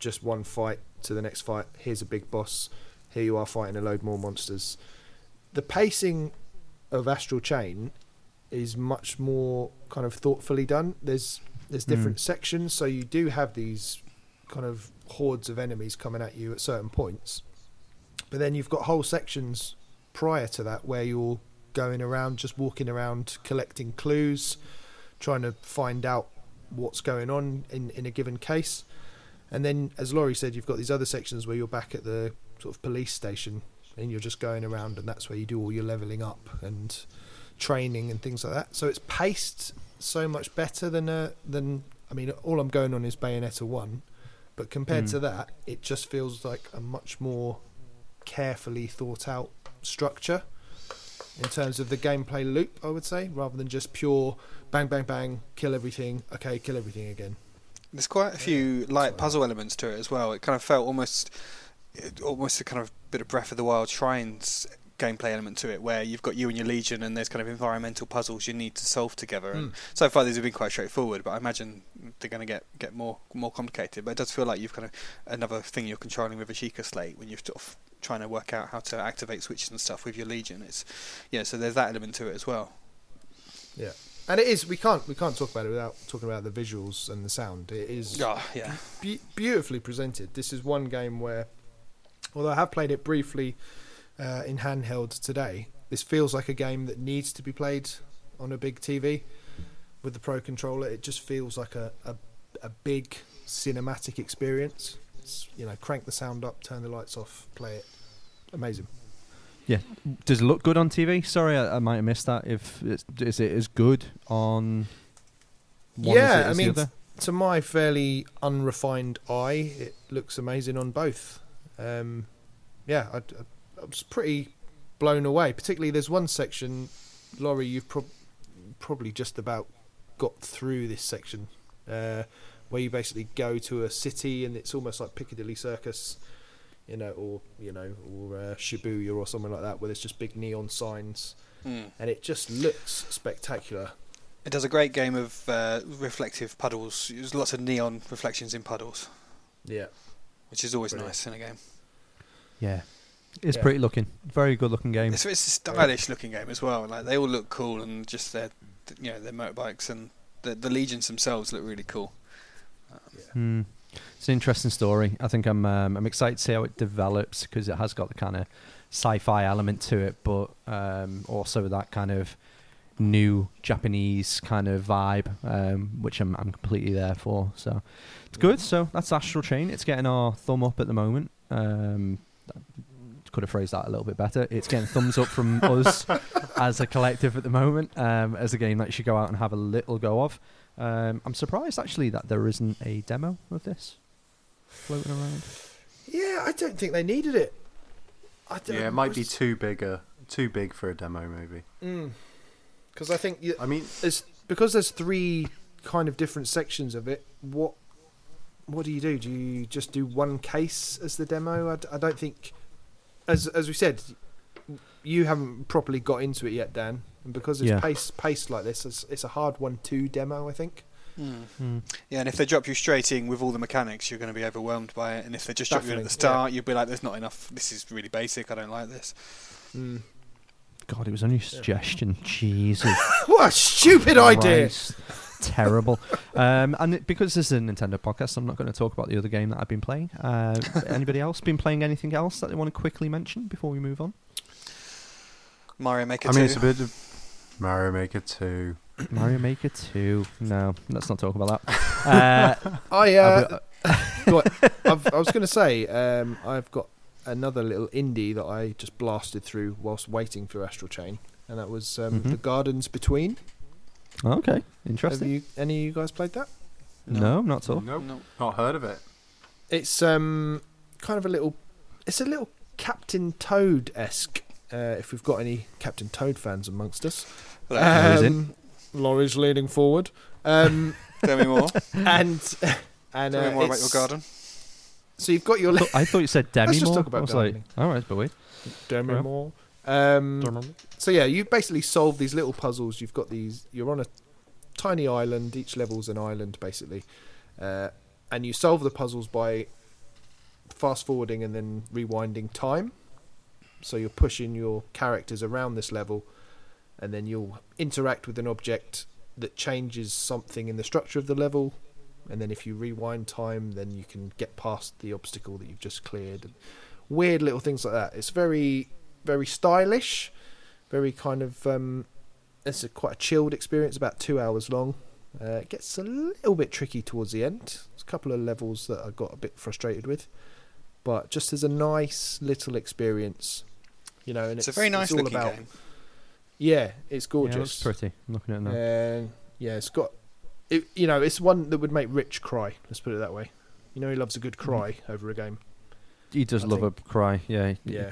just one fight to the next fight. Here's a big boss. Here you are fighting a load more monsters. The pacing of Astral Chain is much more kind of thoughtfully done. There's there's different mm. sections, so you do have these kind of hordes of enemies coming at you at certain points. But then you've got whole sections prior to that where you're going around, just walking around, collecting clues, trying to find out what's going on in, in a given case. And then, as Laurie said, you've got these other sections where you're back at the sort of police station and you're just going around, and that's where you do all your leveling up and training and things like that. So it's paced so much better than a, than I mean, all I'm going on is Bayonetta one, but compared mm. to that, it just feels like a much more carefully thought out structure in terms of the gameplay loop, I would say, rather than just pure bang, bang, bang, kill everything, okay, kill everything again. There's quite a few yeah, light puzzle elements to it as well. It kind of felt almost, almost a kind of bit of Breath of the Wild Shrines gameplay element to it, where you've got you and your legion, and there's kind of environmental puzzles you need to solve together. And mm. so far, these have been quite straightforward, but I imagine they're going to get get more more complicated. But it does feel like you've kind of another thing you're controlling with a Sheikah slate when you're sort of trying to work out how to activate switches and stuff with your legion. It's yeah, so there's that element to it as well. Yeah. And it is, we can't we can't talk about it without talking about the visuals and the sound. It is oh, yeah. be- beautifully presented. This is one game where, although I have played it briefly uh, in handheld today, this feels like a game that needs to be played on a big T V with the Pro Controller. It just feels like a, a, a big cinematic experience. It's, you know, crank the sound up, turn the lights off, play it. Amazing. Yeah, does it look good on T V? Sorry, I, I might have missed that. If it's, is it as good on one yeah, as it is I mean, the other? To my fairly unrefined eye, it looks amazing on both. Um, yeah, I, I, I was pretty blown away. Particularly, there's one section, Laurie, you've pro- probably just about got through this section, uh, where you basically go to a city, and it's almost like Piccadilly Circus. You know, or you know, or uh, Shibuya or something like that, where there's just big neon signs, mm. and it just looks spectacular. It does a great game of uh, reflective puddles. There's lots of neon reflections in puddles. Yeah, which is always Brilliant. nice in a game. Yeah, it's yeah. pretty looking, very good looking game. It's, it's a stylish yeah. looking game as well. Like they all look cool, and just their, you know, their motorbikes and the, the legions themselves look really cool. Um, yeah. Mm. It's an interesting story. I think I'm um, I'm excited to see how it develops, because it has got the kind of sci-fi element to it, but um, also that kind of new Japanese kind of vibe, um, which I'm I'm completely there for. So it's good. So that's Astral Chain. It's getting our thumb up at the moment. Um, could have phrased that a little bit better. It's getting thumbs up from us as a collective at the moment, um, as a game that you should go out and have a little go of. Um, I'm surprised actually that there isn't a demo of this floating around. Yeah, I don't think they needed it. I don't yeah, it might be too big a, too big for a demo, maybe. Because mm. I think you, I mean, it's because there's three kind of different sections of it. What what do you do? Do you just do one case as the demo? I, d- I don't think, as as we said, you haven't properly got into it yet, Dan. And because it's yeah. paced, paced like this, it's, it's a hard one to demo, I think. Mm. Mm. Yeah, and if they drop you straight in with all the mechanics, you're going to be overwhelmed by it. And if they just Definitely. drop you in at the start, yeah. you'll be like, there's not enough. This is really basic. I don't like this. Mm. God, it was only a suggestion. Yeah. Jesus. What a stupid Christ. idea. Terrible. Um, and it, because this is a Nintendo podcast, I'm not going to talk about the other game that I've been playing. Uh, anybody else been playing anything else that they want to quickly mention before we move on? Mario Maker two. I mean, it's a bit of Mario Maker two. Mario Maker two. No, let's not talk about that. Uh, I, uh, I've, I was going to say, um, I've got another little indie that I just blasted through whilst waiting for Astral Chain, and that was um, mm-hmm. The Gardens Between. Oh, okay, interesting. Have you, any of you guys played that? No, no not at all. Nope. No, not heard of it. It's um, kind of a little. It's a little Captain Toad-esque. Uh, if we've got any Captain Toad fans amongst us. Um, Laurie's leaning forward. Um, Tell me more. And, and, Tell uh, me more about your garden. So you've got your... Li- I thought you said Demi Moore. Let's just talk about gardening. Like, all right, but wait. Demi yeah. Moore. Um, so yeah, you basically solve these little puzzles. You've got these... You're on a tiny island. Each level's an island, basically. Uh, and you solve the puzzles by fast-forwarding and then rewinding time. So you're pushing your characters around this level, and then you'll interact with an object that changes something in the structure of the level, and then if you rewind time, then you can get past the obstacle that you've just cleared. And weird little things like that. It's very, very stylish, very kind of... Um, it's a quite a chilled experience, about two hours long. Uh, it gets a little bit tricky towards the end. There's a couple of levels that I got a bit frustrated with, but just as a nice little experience, you know. And it's, it's a very nice looking about, game. Yeah, it's gorgeous. Yeah, it looks pretty. I'm looking at it now. Uh, yeah, it's got. It, you know, it's one that would make Rich cry. Let's put it that way. You know, he loves a good cry mm. over a game. He does I love think. a cry. Yeah. Yeah.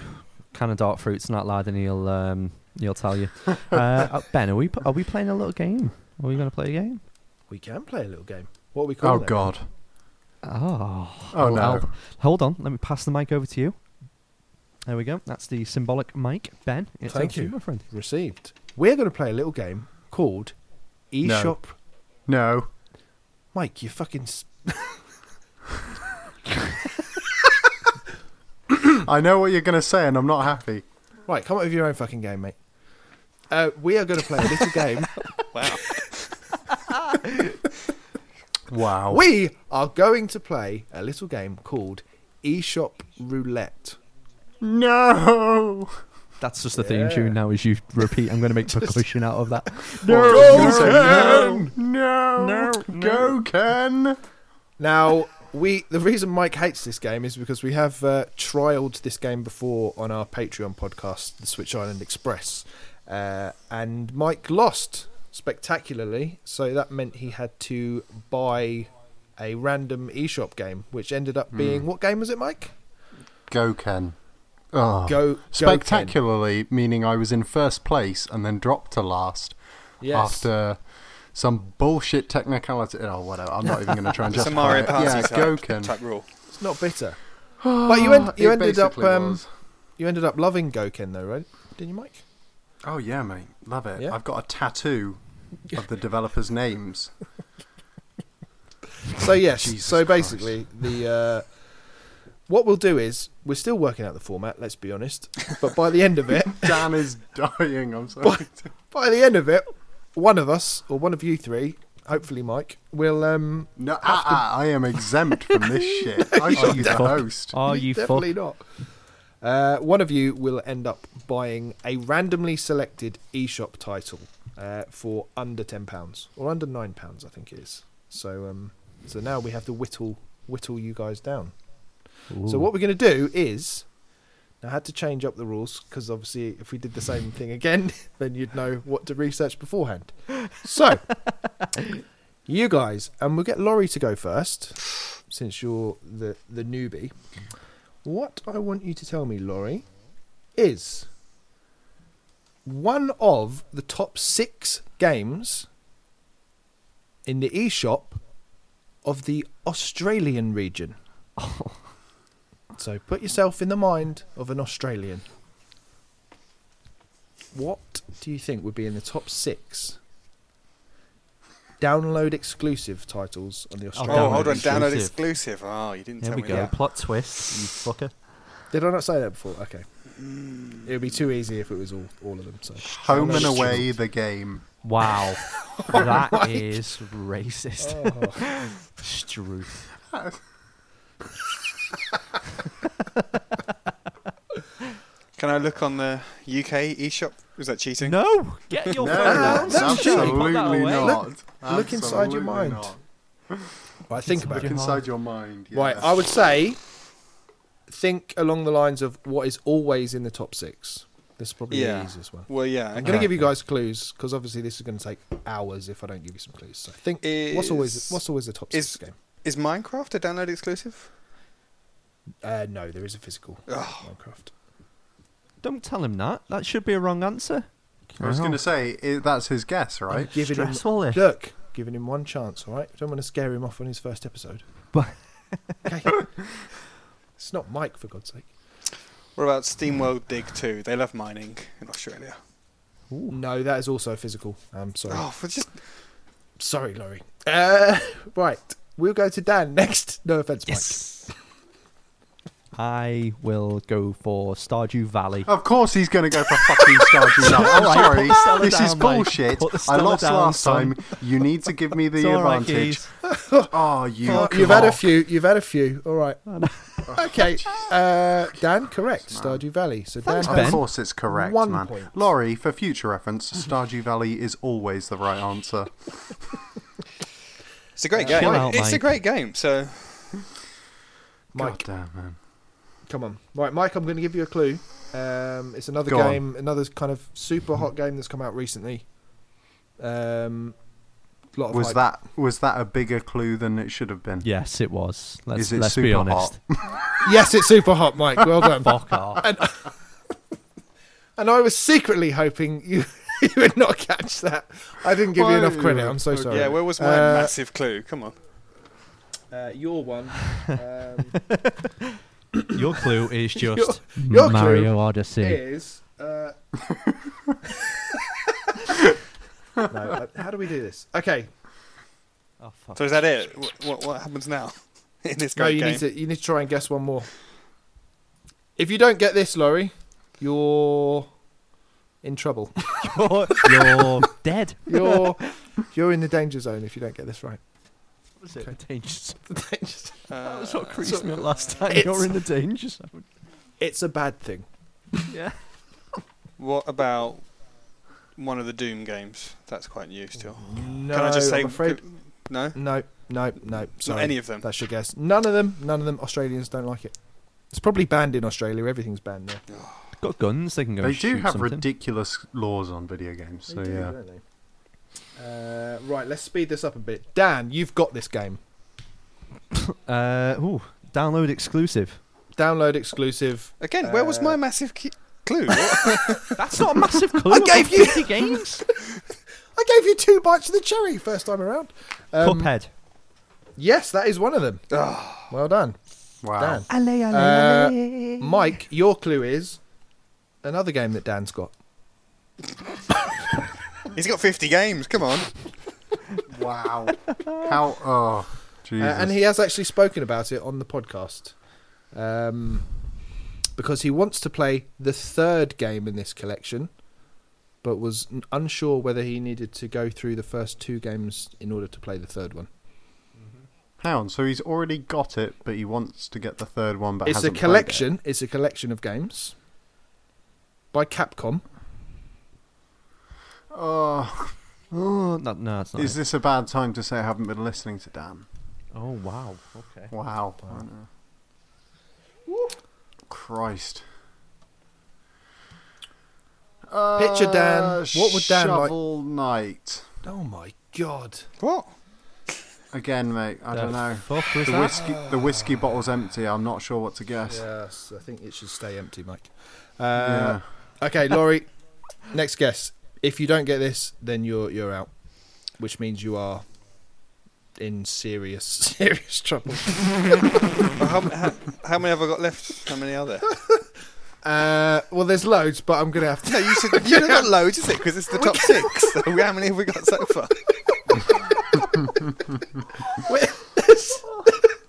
Can of dark fruits, not lad, and he'll um, he'll tell you. uh, Ben, are we are we playing a little game? Are we going to play a game? We can play a little game. What are we calling it? Oh, God. Oh. Oh, no. I'll, hold on. Let me pass the mic over to you. There we go. That's the symbolic mic. Ben, it's thank you, my friend. Received. We're going to play a little game called eShop. No. no. Mike, you fucking... Sp- I know what you're going to say, and I'm not happy. Right, come up with your own fucking game, mate. Uh, we are going to play a little game... Wow. Wow. We are going to play a little game called eShop Roulette. No. That's just the yeah. theme tune now as you repeat. I'm going to make percussion out of that. No. Go, Ken. No. No. no. Go, Ken. Now, we the reason Mike hates this game is because we have uh, trialed this game before on our Patreon podcast, The Switch Island Express. Uh, and Mike lost spectacularly, so that meant he had to buy a random eShop game, which ended up being mm. what game was it, Mike? Go Ken. Oh. Go spectacularly, go Ken. Meaning I was in first place and then dropped to last yes. after some bullshit technicality. Oh, whatever. I'm not even going to try and justify Mario it. Yeah, type, Go Ken. Type rule. It's not bitter. But you, en- you ended up um, you ended up loving Go Ken though, right? Didn't you, Mike? Oh yeah, mate, love it. Yeah. I've got a tattoo of the developers' names. So yes, Jesus so basically Christ. the uh, what we'll do is we're still working out the format. Let's be honest, but by the end of it, Dan is dying. I'm sorry. By, by the end of it, one of us or one of you three, hopefully Mike, will um. No, ah, to... ah, I am exempt from this shit. No, I shall be the host. Are you definitely fuck? not? Uh, one of you will end up buying a randomly selected eShop title uh, for under ten pounds or under nine pounds, I think it is. So um, so now we have to whittle whittle you guys down. Ooh. So what we're going to do is... Now, I had to change up the rules because obviously if we did the same thing again, then you'd know what to research beforehand. So, you guys, and we'll get Laurie to go first since you're the, the newbie. What I want you to tell me, Laurie, is one of the top six games in the eShop of the Australian region. Oh. So put yourself in the mind of an Australian. What do you think would be in the top six download exclusive titles on the Australian? Oh, hold on, exclusive. Download exclusive. Oh, you didn't Here tell me that. There we go, plot twist, you fucker. Did I not say that before? Okay. Mm. It would be too easy if it was all, all of them. So. Home and Away, the game. Wow. Oh, that Mike. Is racist. Oh. Struth. Can I look on the U K eShop? Was that cheating? No! Get your phone out. No, absolutely not. Look, look absolutely inside your mind. Right, think about it. Look inside your mind. Yeah. Right, I would say, think along the lines of what is always in the top six. This is probably yeah. the easiest one. Well, yeah. I'm going to give you guys clues, because obviously this is going to take hours if I don't give you some clues. So think, is, what's always what's always the top is, six game? Is Minecraft a download exclusive? Uh, no, there is a physical oh. Minecraft. Don't tell him that. That should be a wrong answer. I was going to say, that's his guess, right? I'm giving him, look, giving him one chance, all right? I don't want to scare him off on his first episode. But okay. It's not Mike, for God's sake. What about SteamWorld Dig two? They love mining in Australia. Ooh. No, that is also physical. I'm sorry. Oh, for just... Sorry, Laurie. Uh, right, we'll go to Dan next. No offence, yes. Mike. I will go for Stardew Valley. Of course he's going to go for fucking Stardew Valley. I'm right, sorry. This down, is bullshit. I lost down, last son. time. You need to give me the right, advantage. Oh, you oh, You've had a few. You've had a few. All right. Okay. Uh, Dan, correct. Man. Stardew Valley. So Dan, of course it's correct, One man. Point. Laurie, for future reference, Stardew Valley is always the right answer. It's a great game. Out, it's mate. a great game, so... Mike, damn, man. Come on. Right, Mike, I'm going to give you a clue. Um, it's another Go game, on. another kind of super hot game that's come out recently. Um, lot of was hype. that was that a bigger clue than it should have been? Yes, it was. Let's, Is it let's super be honest. Hot? Yes, it's super hot, Mike. Well done. Fuck off. And, and I was secretly hoping you... you would not catch that. I didn't give Why? you enough credit. I'm so sorry. Yeah, where was my uh, massive clue? Come on. Uh, your one. Um... your clue is just your, your Mario Odyssey. Is uh... no, how do we do this? Okay. Oh, fuck. So is that it? What, what happens now in this great no, you game? Need to, you need to try and guess one more. If you don't get this, Laurie, you're... in trouble. You're, you're dead. You're you're in the danger zone if you don't get this right. What was it? Okay. The danger zone. The danger zone. Uh, that was what creased me last time. You're in the danger zone. It's a bad thing. Yeah. What about one of the Doom games? That's quite new still. No, Can I just say... I'm afraid... could, no? No, no, no. Sorry. Not any of them? That's your guess. None of them. None of them. Australians don't like it. It's probably banned in Australia. Everything's banned there. Got guns, they can go. They do have something. ridiculous laws on video games, so do, yeah. Don't they? Uh, right, let's speed this up a bit. Dan, you've got this game. uh, ooh, download exclusive. Download exclusive. Again, uh, where was my massive ki- clue? That's not a massive clue. I gave you fifty games. I gave you two bites of the cherry first time around. Um, Cuphead. Yes, that is one of them. Oh. Well done. Wow. Dan. Ale, ale, uh, ale. Mike, your clue is. Another game that Dan's got. He's got fifty games, come on. Wow. How... Oh, Jesus. Uh, and he has actually spoken about it on the podcast. Um, because he wants to play the third game in this collection, but was unsure whether he needed to go through the first two games in order to play the third one. Hang on, so he's already got it, but he wants to get the third one, but it's hasn't a collection. Played it. It's a collection of games. By Capcom. Oh, oh no, no, it's not. Is it. This a bad time to say I haven't been listening to Dan? Oh, wow. Okay. Wow. wow. wow. Christ. Uh, Picture Dan. What would Dan like? Shovel Knight. Oh, my God. What? Again, mate, I the don't know. Fuck was the, that? Whiskey, the whiskey bottle's empty. I'm not sure what to guess. Yes, I think it should stay empty, Mike. Uh, yeah. Okay, Laurie, next guess. If you don't get this, then you're you're out, which means you are in serious, serious trouble. how, how, how many have I got left? How many are there? Uh, well, there's loads, but I'm going to have to... No, you said, you haven't got loads, is it? Because it's the top six. So how many have we got so far? there's,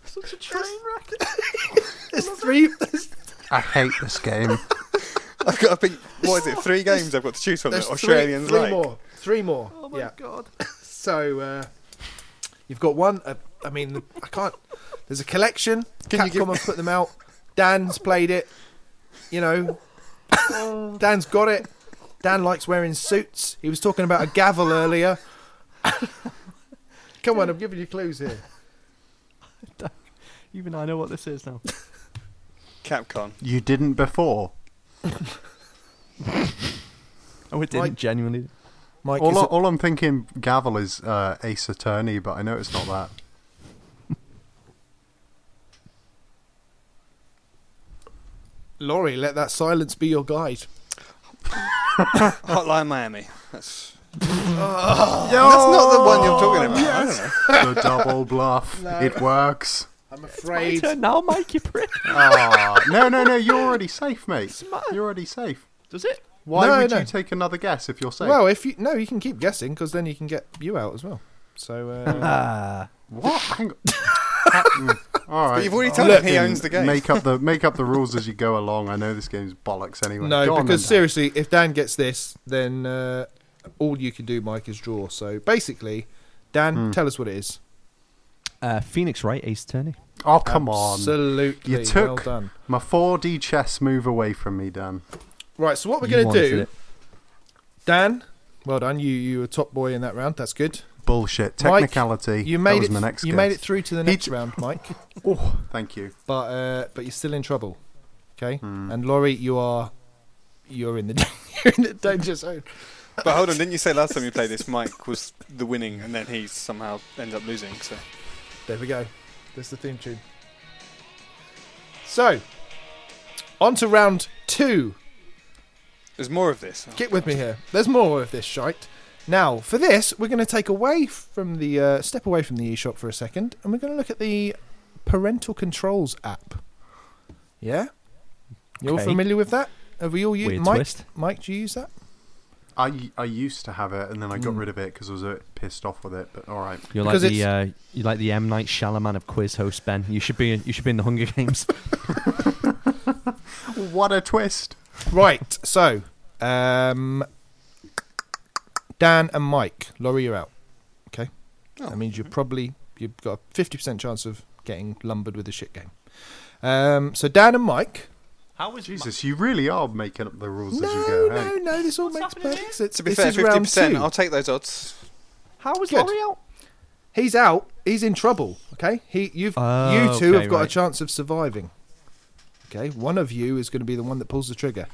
Such a train wreck. There's three... There's, I hate this game. I've got, I think, what is it, three games I've got to choose from that Australians three, three like? Three more. Three more. Oh, my yeah. God. So, uh, you've got one. Uh, I mean, I can't. There's a collection. Can Capcom have put them out. Dan's played it. You know, oh. Dan's got it. Dan likes wearing suits. He was talking about a gavel earlier. Come on, I'm giving you clues here. Even I know what this is now. Capcom. You didn't before. oh, it didn't Mike, genuinely. Mike, all, I, it... all I'm thinking, gavel is uh, Ace Attorney, but I know it's not that. Laurie, let that silence be your guide. Hotline Miami. That's. oh, Yo, that's not the one you're talking about. Yes. I don't know. The double bluff. No. It works. I'm afraid. It's my turn now, Mike, you prick. Oh, no, no, no, you're already safe, mate. You're already safe. Does it? Why no, would no. you take another guess if you're safe? Well, if you no, you can keep guessing because then you can get you out as well. So, uh... what? Hang on. All right. But you've already told Look, him he owns the game. Make up the make up the rules as you go along. I know this game's bollocks anyway. No, go because on, seriously, if Dan gets this, then uh, all you can do, Mike, is draw. So basically, Dan, mm. tell us what it is. Uh, Phoenix Wright Ace Attorney. Oh, come Absolutely. on. Absolutely. You took well done. my four D chess move away from me, Dan. Right, so what we're going to do... It. Dan, well done. You you were top boy in that round. That's good. Bullshit. Technicality. Mike, you made that was it, my next You guess. made it through to the next He'd... round, Mike. Oh, thank you. But uh, but you're still in trouble. Okay? Mm. And Laurie, you are... You're in the, you're in the danger zone. But hold on, didn't you say last time you played this, Mike was the winning, and then he somehow ended up losing, so... There we go. There's the theme tune. So, on to round two. There's more of this. Oh, Get with gosh. me here. There's more of this shite. Now, for this, we're going to take away from the uh, step away from the eShop for a second, and we're going to look at the Parental Controls app. Yeah, you're okay. familiar with that? Have we all used? Weird Mike, twist. Mike, do you use that? I, I used to have it, and then I got mm. rid of it because I was a bit pissed off with it. But all right, you're like because the uh, you're like the M Night Shyamalan of quiz host, Ben. You should be in, you should be in the Hunger Games. What a twist! Right, so um, Dan and Mike, Laurie, you're out. Okay, oh, that means you're probably you've got a fifty percent chance of getting lumbered with a shit game. Um, so Dan and Mike. How is Jesus, my- you really are making up the rules no, as you go. No, hey? no, no, this all What's makes perfect sense. To be this fair, fifty percent, I'll take those odds. How is Laurie out? He's out. He's in trouble, okay? He, you've, oh, You two okay, have got right. a chance of surviving. Okay, one of you is going to be the one that pulls the trigger.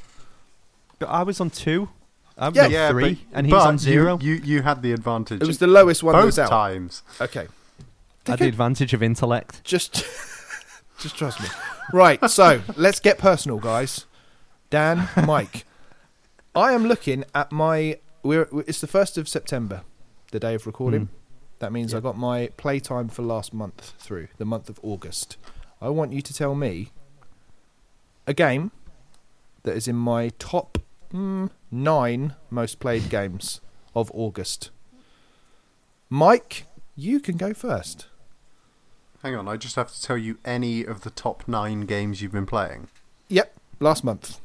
But I was on two. I'm yeah, on yeah, three, but, and he's on zero. You, you, you had the advantage. It was the lowest one that was out. Both times. Okay. I had the advantage of intellect. Just... Just trust me. Right, so let's get personal, guys. Dan, Mike, I am looking at my... We're, it's the first of September, the day of recording. Mm. That means yeah. I got my playtime for last month through, the month of August. I want you to tell me a game that is in my top mm, nine most played games of August. Mike, you can go first. Hang on, I just have to tell you any of the top nine games you've been playing. Yep, last month.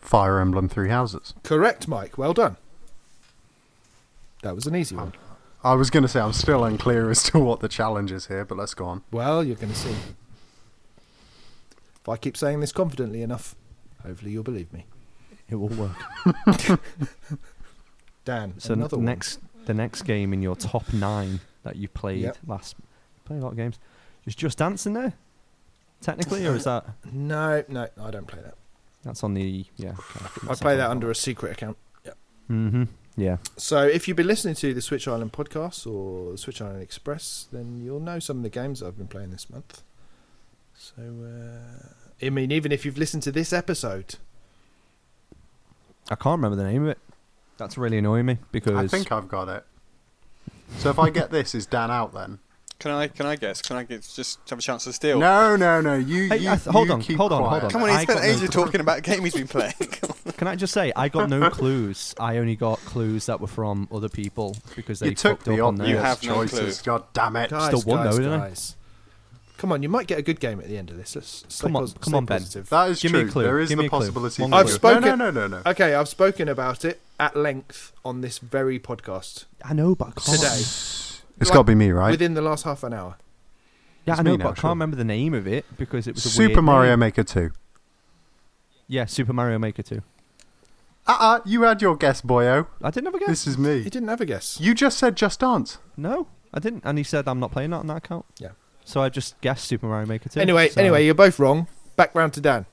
Fire Emblem Three Houses. Correct, Mike. Well done. That was an easy one. I was going to say I'm still unclear as to what the challenge is here, but let's go on. Well, you're going to see. If I keep saying this confidently enough, hopefully you'll believe me. It will work. Dan, so another the one. Next, the next game in your top nine that you played yep. last month. Play a lot of games. Is Just Dance in there, technically, or is that? No, no, I don't play that. That's on the yeah. I play that under a secret account. Yeah. Mhm. Yeah. So if you've been listening to the Switch Island podcast or Switch Island Express, then you'll know some of the games that I've been playing this month. So uh, I mean, even if you've listened to this episode, I can't remember the name of it. That's really annoying me because I think I've got it. So if I get this, is Dan out then? Can I? Can I guess? Can I get, just have a chance to steal? No, no, no. You, hey, you, I, hold you on, keep hold on, quiet. hold on. Come on, he spent ages no talking about a game he's been playing. Can I just say, I got no clues. I only got clues that were from other people because they you took the up on theirs. You have no choices. Clue. God damn it! Guys, Still one guys, though, didn't I? Come on, you might get a good game at the end of this. Let's, let's come on, pos- come on, Ben. Positive. That is Give true. Me a clue. There is Give the possibility. I've clue. spoken. No, no, no, no, no. Okay, I've spoken about it at length on this very podcast. I know, but today. It's like, got to be me, right? Within the last half an hour. Yeah, it's I know, but now, I can't sure. remember the name of it because it was a Super weird Mario name. Maker two. Yeah, Super Mario Maker two. Uh-uh, you had your guess, boyo. I didn't have a guess. This is me. You didn't have a guess. You just said Just Dance. No, I didn't. And he said, I'm not playing that on that account. Yeah. So I just guessed Super Mario Maker two. Anyway, so. anyway, you're both wrong. Back round to Dan.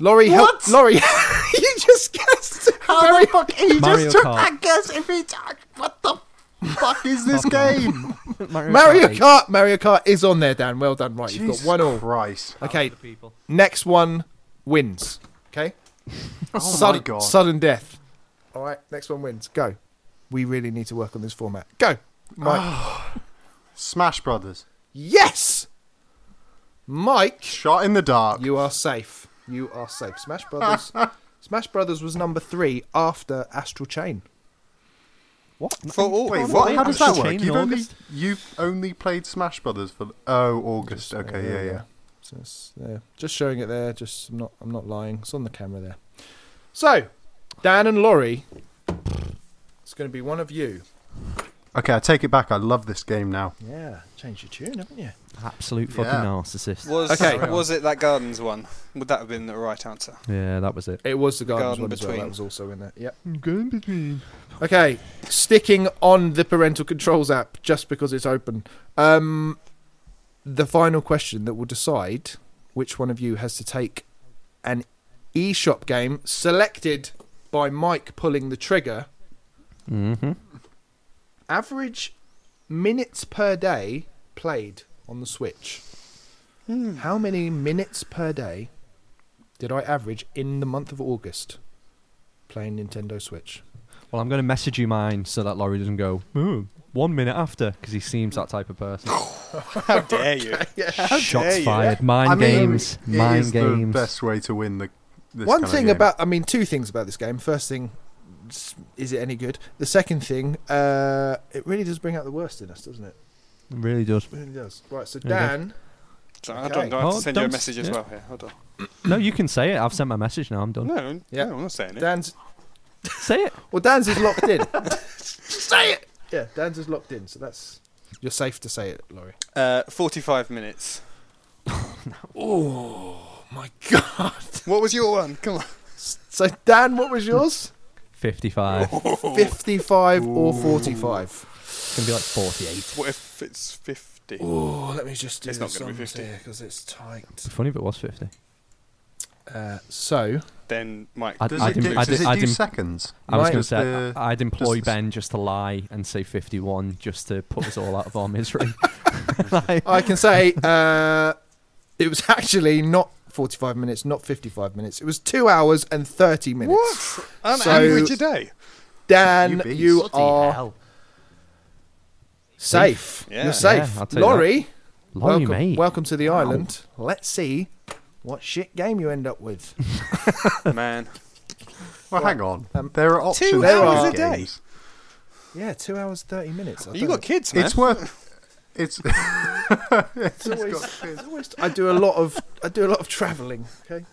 Laurie, what? Help. Laurie, you just guessed. How Mario, the fuck? He Mario just took Kart. that guess if he... What the fuck is this game? Mario, Mario Kart. Kart. Mario Kart is on there, Dan. Well done. Right, Jesus you've got one all. Christ. Okay, next one wins. Okay. oh Sud- my god. Sudden death. All right, next one wins. Go. We really need to work on this format. Go. Mike. Oh. Smash Brothers. Yes. Mike. Shot in the dark. You are safe. You are safe. Smash Brothers. Smash Brothers was number three after Astral Chain. What? For all, wait, what? How does that work? You've only, you've only played Smash Brothers for oh August. Just, okay, uh, yeah, yeah. yeah. So it's there. Just showing it there. Just I'm not. I'm not lying. It's on the camera there. So, Dan and Laurie, it's going to be one of you. Okay, I take it back. I love this game now. Yeah, change your tune, haven't you? Absolute fucking yeah. narcissist. Was, okay, was it that Gardens one? Would that have been the right answer? Yeah, that was it. It was the Gardens Garden one between. As well. That was also in there. Yep. Garden between. Okay, sticking on the parental controls app just because it's open. Um, the final question that will decide which one of you has to take an eShop game selected by Mike pulling the trigger. Mm-hmm. Average minutes per day played on the Switch. Mm. How many minutes per day did I average in the month of August playing Nintendo Switch? Well, I'm going to message you mine so that Laurie doesn't go, ooh, one minute after, because he seems that type of person. How dare you? Yeah. How Shots dare fired. You? Mind I mean, games. It Mind is games. The best way to win the. This One kind thing of game. About, I mean, two things about this game. First thing, is it any good? The second thing, uh, it really does bring out the worst in us, doesn't it? It really does. It really does. Right, so Dan. So okay. I don't know. I have oh, to send you a message as yeah. well here. Hold on. No, you can say it. I've sent my message now. I'm done. No, yeah. no I'm not saying it. Dan's. Say it. Well, Dan's is locked in. Say it. Yeah, Dan's is locked in, so that's you're safe to say it, Laurie. Uh, forty-five minutes. Oh my God! What was your one? Come on. So Dan, what was yours? Fifty-five. Oh. Fifty-five Ooh. Or forty-five? It's gonna be like forty-eight. What if it's fifty? Oh, let me just do it's this. It's not gonna be fifty because it's tight. It'd be funny if it was fifty. Uh, so then, Mike, I'd, does, I'd, it do, I'd, does it do I'd, seconds? I was going to say the, I'd employ does, Ben just to lie and say fifty-one just to put us all out of our misery. Like, I can say uh, it was actually not forty-five minutes, not fifty-five minutes. It was two hours and thirty minutes. What? An so, average a day. Dan, you, you are hell. safe. Yeah. You're safe. Yeah, Laurie, you welcome, mate. welcome to the wow. island. Let's see. What shit game you end up with, man? Well, well, hang on. Um, there are options. Two hours a day. Yeah, two hours thirty minutes. I you got know. kids, man. It's worth. It's. it's, it's always. Got kids. Always, I do a lot of. I do a lot of travelling. Okay.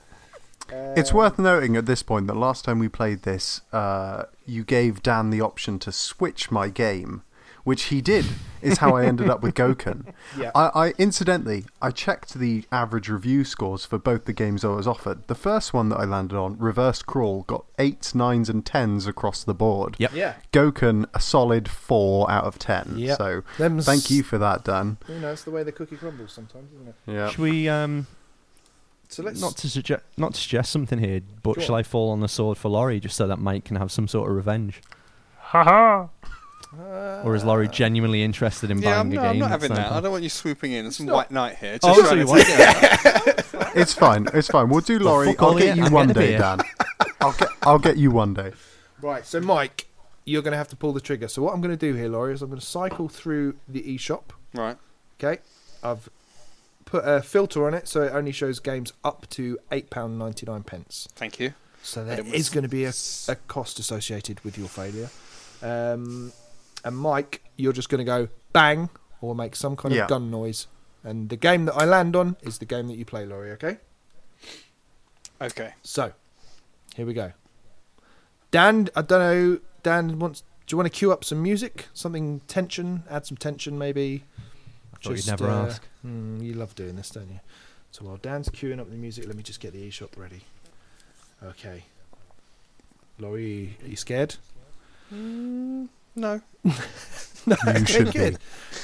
Um, it's worth noting at this point that last time we played this, uh, you gave Dan the option to switch my game, which he did, is how I ended up with Goken. Yeah. I, I incidentally, I checked the average review scores for both the games I was offered. The first one that I landed on, Reverse Crawl, got eights, nines, and tens across the board. Yep. Yeah. Goken, a solid four out of ten. Yep. So Them's, thank you for that, Dan. You know, it's the way the cookie crumbles sometimes, isn't it? Yeah. Should we? Um, so let's not to suggest not to suggest something here, but sure. shall I fall on the sword for Laurie just so that Mike can have some sort of revenge? Ha ha. Uh, or is Laurie genuinely interested in yeah, buying no, a game? I'm not having that. I don't want you swooping in. There's some not... white knight here. Just oh, so you want it. It's fine. It's fine. We'll do Laurie. I'll get you I'm one day, Dan. I'll get. I'll get you one day. Right. So, Mike, you're going to have to pull the trigger. So, what I'm going to do here, Laurie, is I'm going to cycle through the eShop. Right. Okay. I've put a filter on it so it only shows games up to eight pounds ninety-nine. Thank you. So there was... is going to be a, a cost associated with your failure. Um. And Mike, you're just going to go bang or make some kind yeah. of gun noise. And the game that I land on is the game that you play, Laurie, okay? Okay. So, here we go. Dan, I don't know, Dan, wants. do you want to cue up some music? Something tension? Add some tension, maybe? I thought just, you'd never uh, ask. Mm, you love doing this, don't you? So while Dan's queuing up the music, let me just get the eShop ready. Okay. Laurie, are you scared? Mm. No. No, you should be.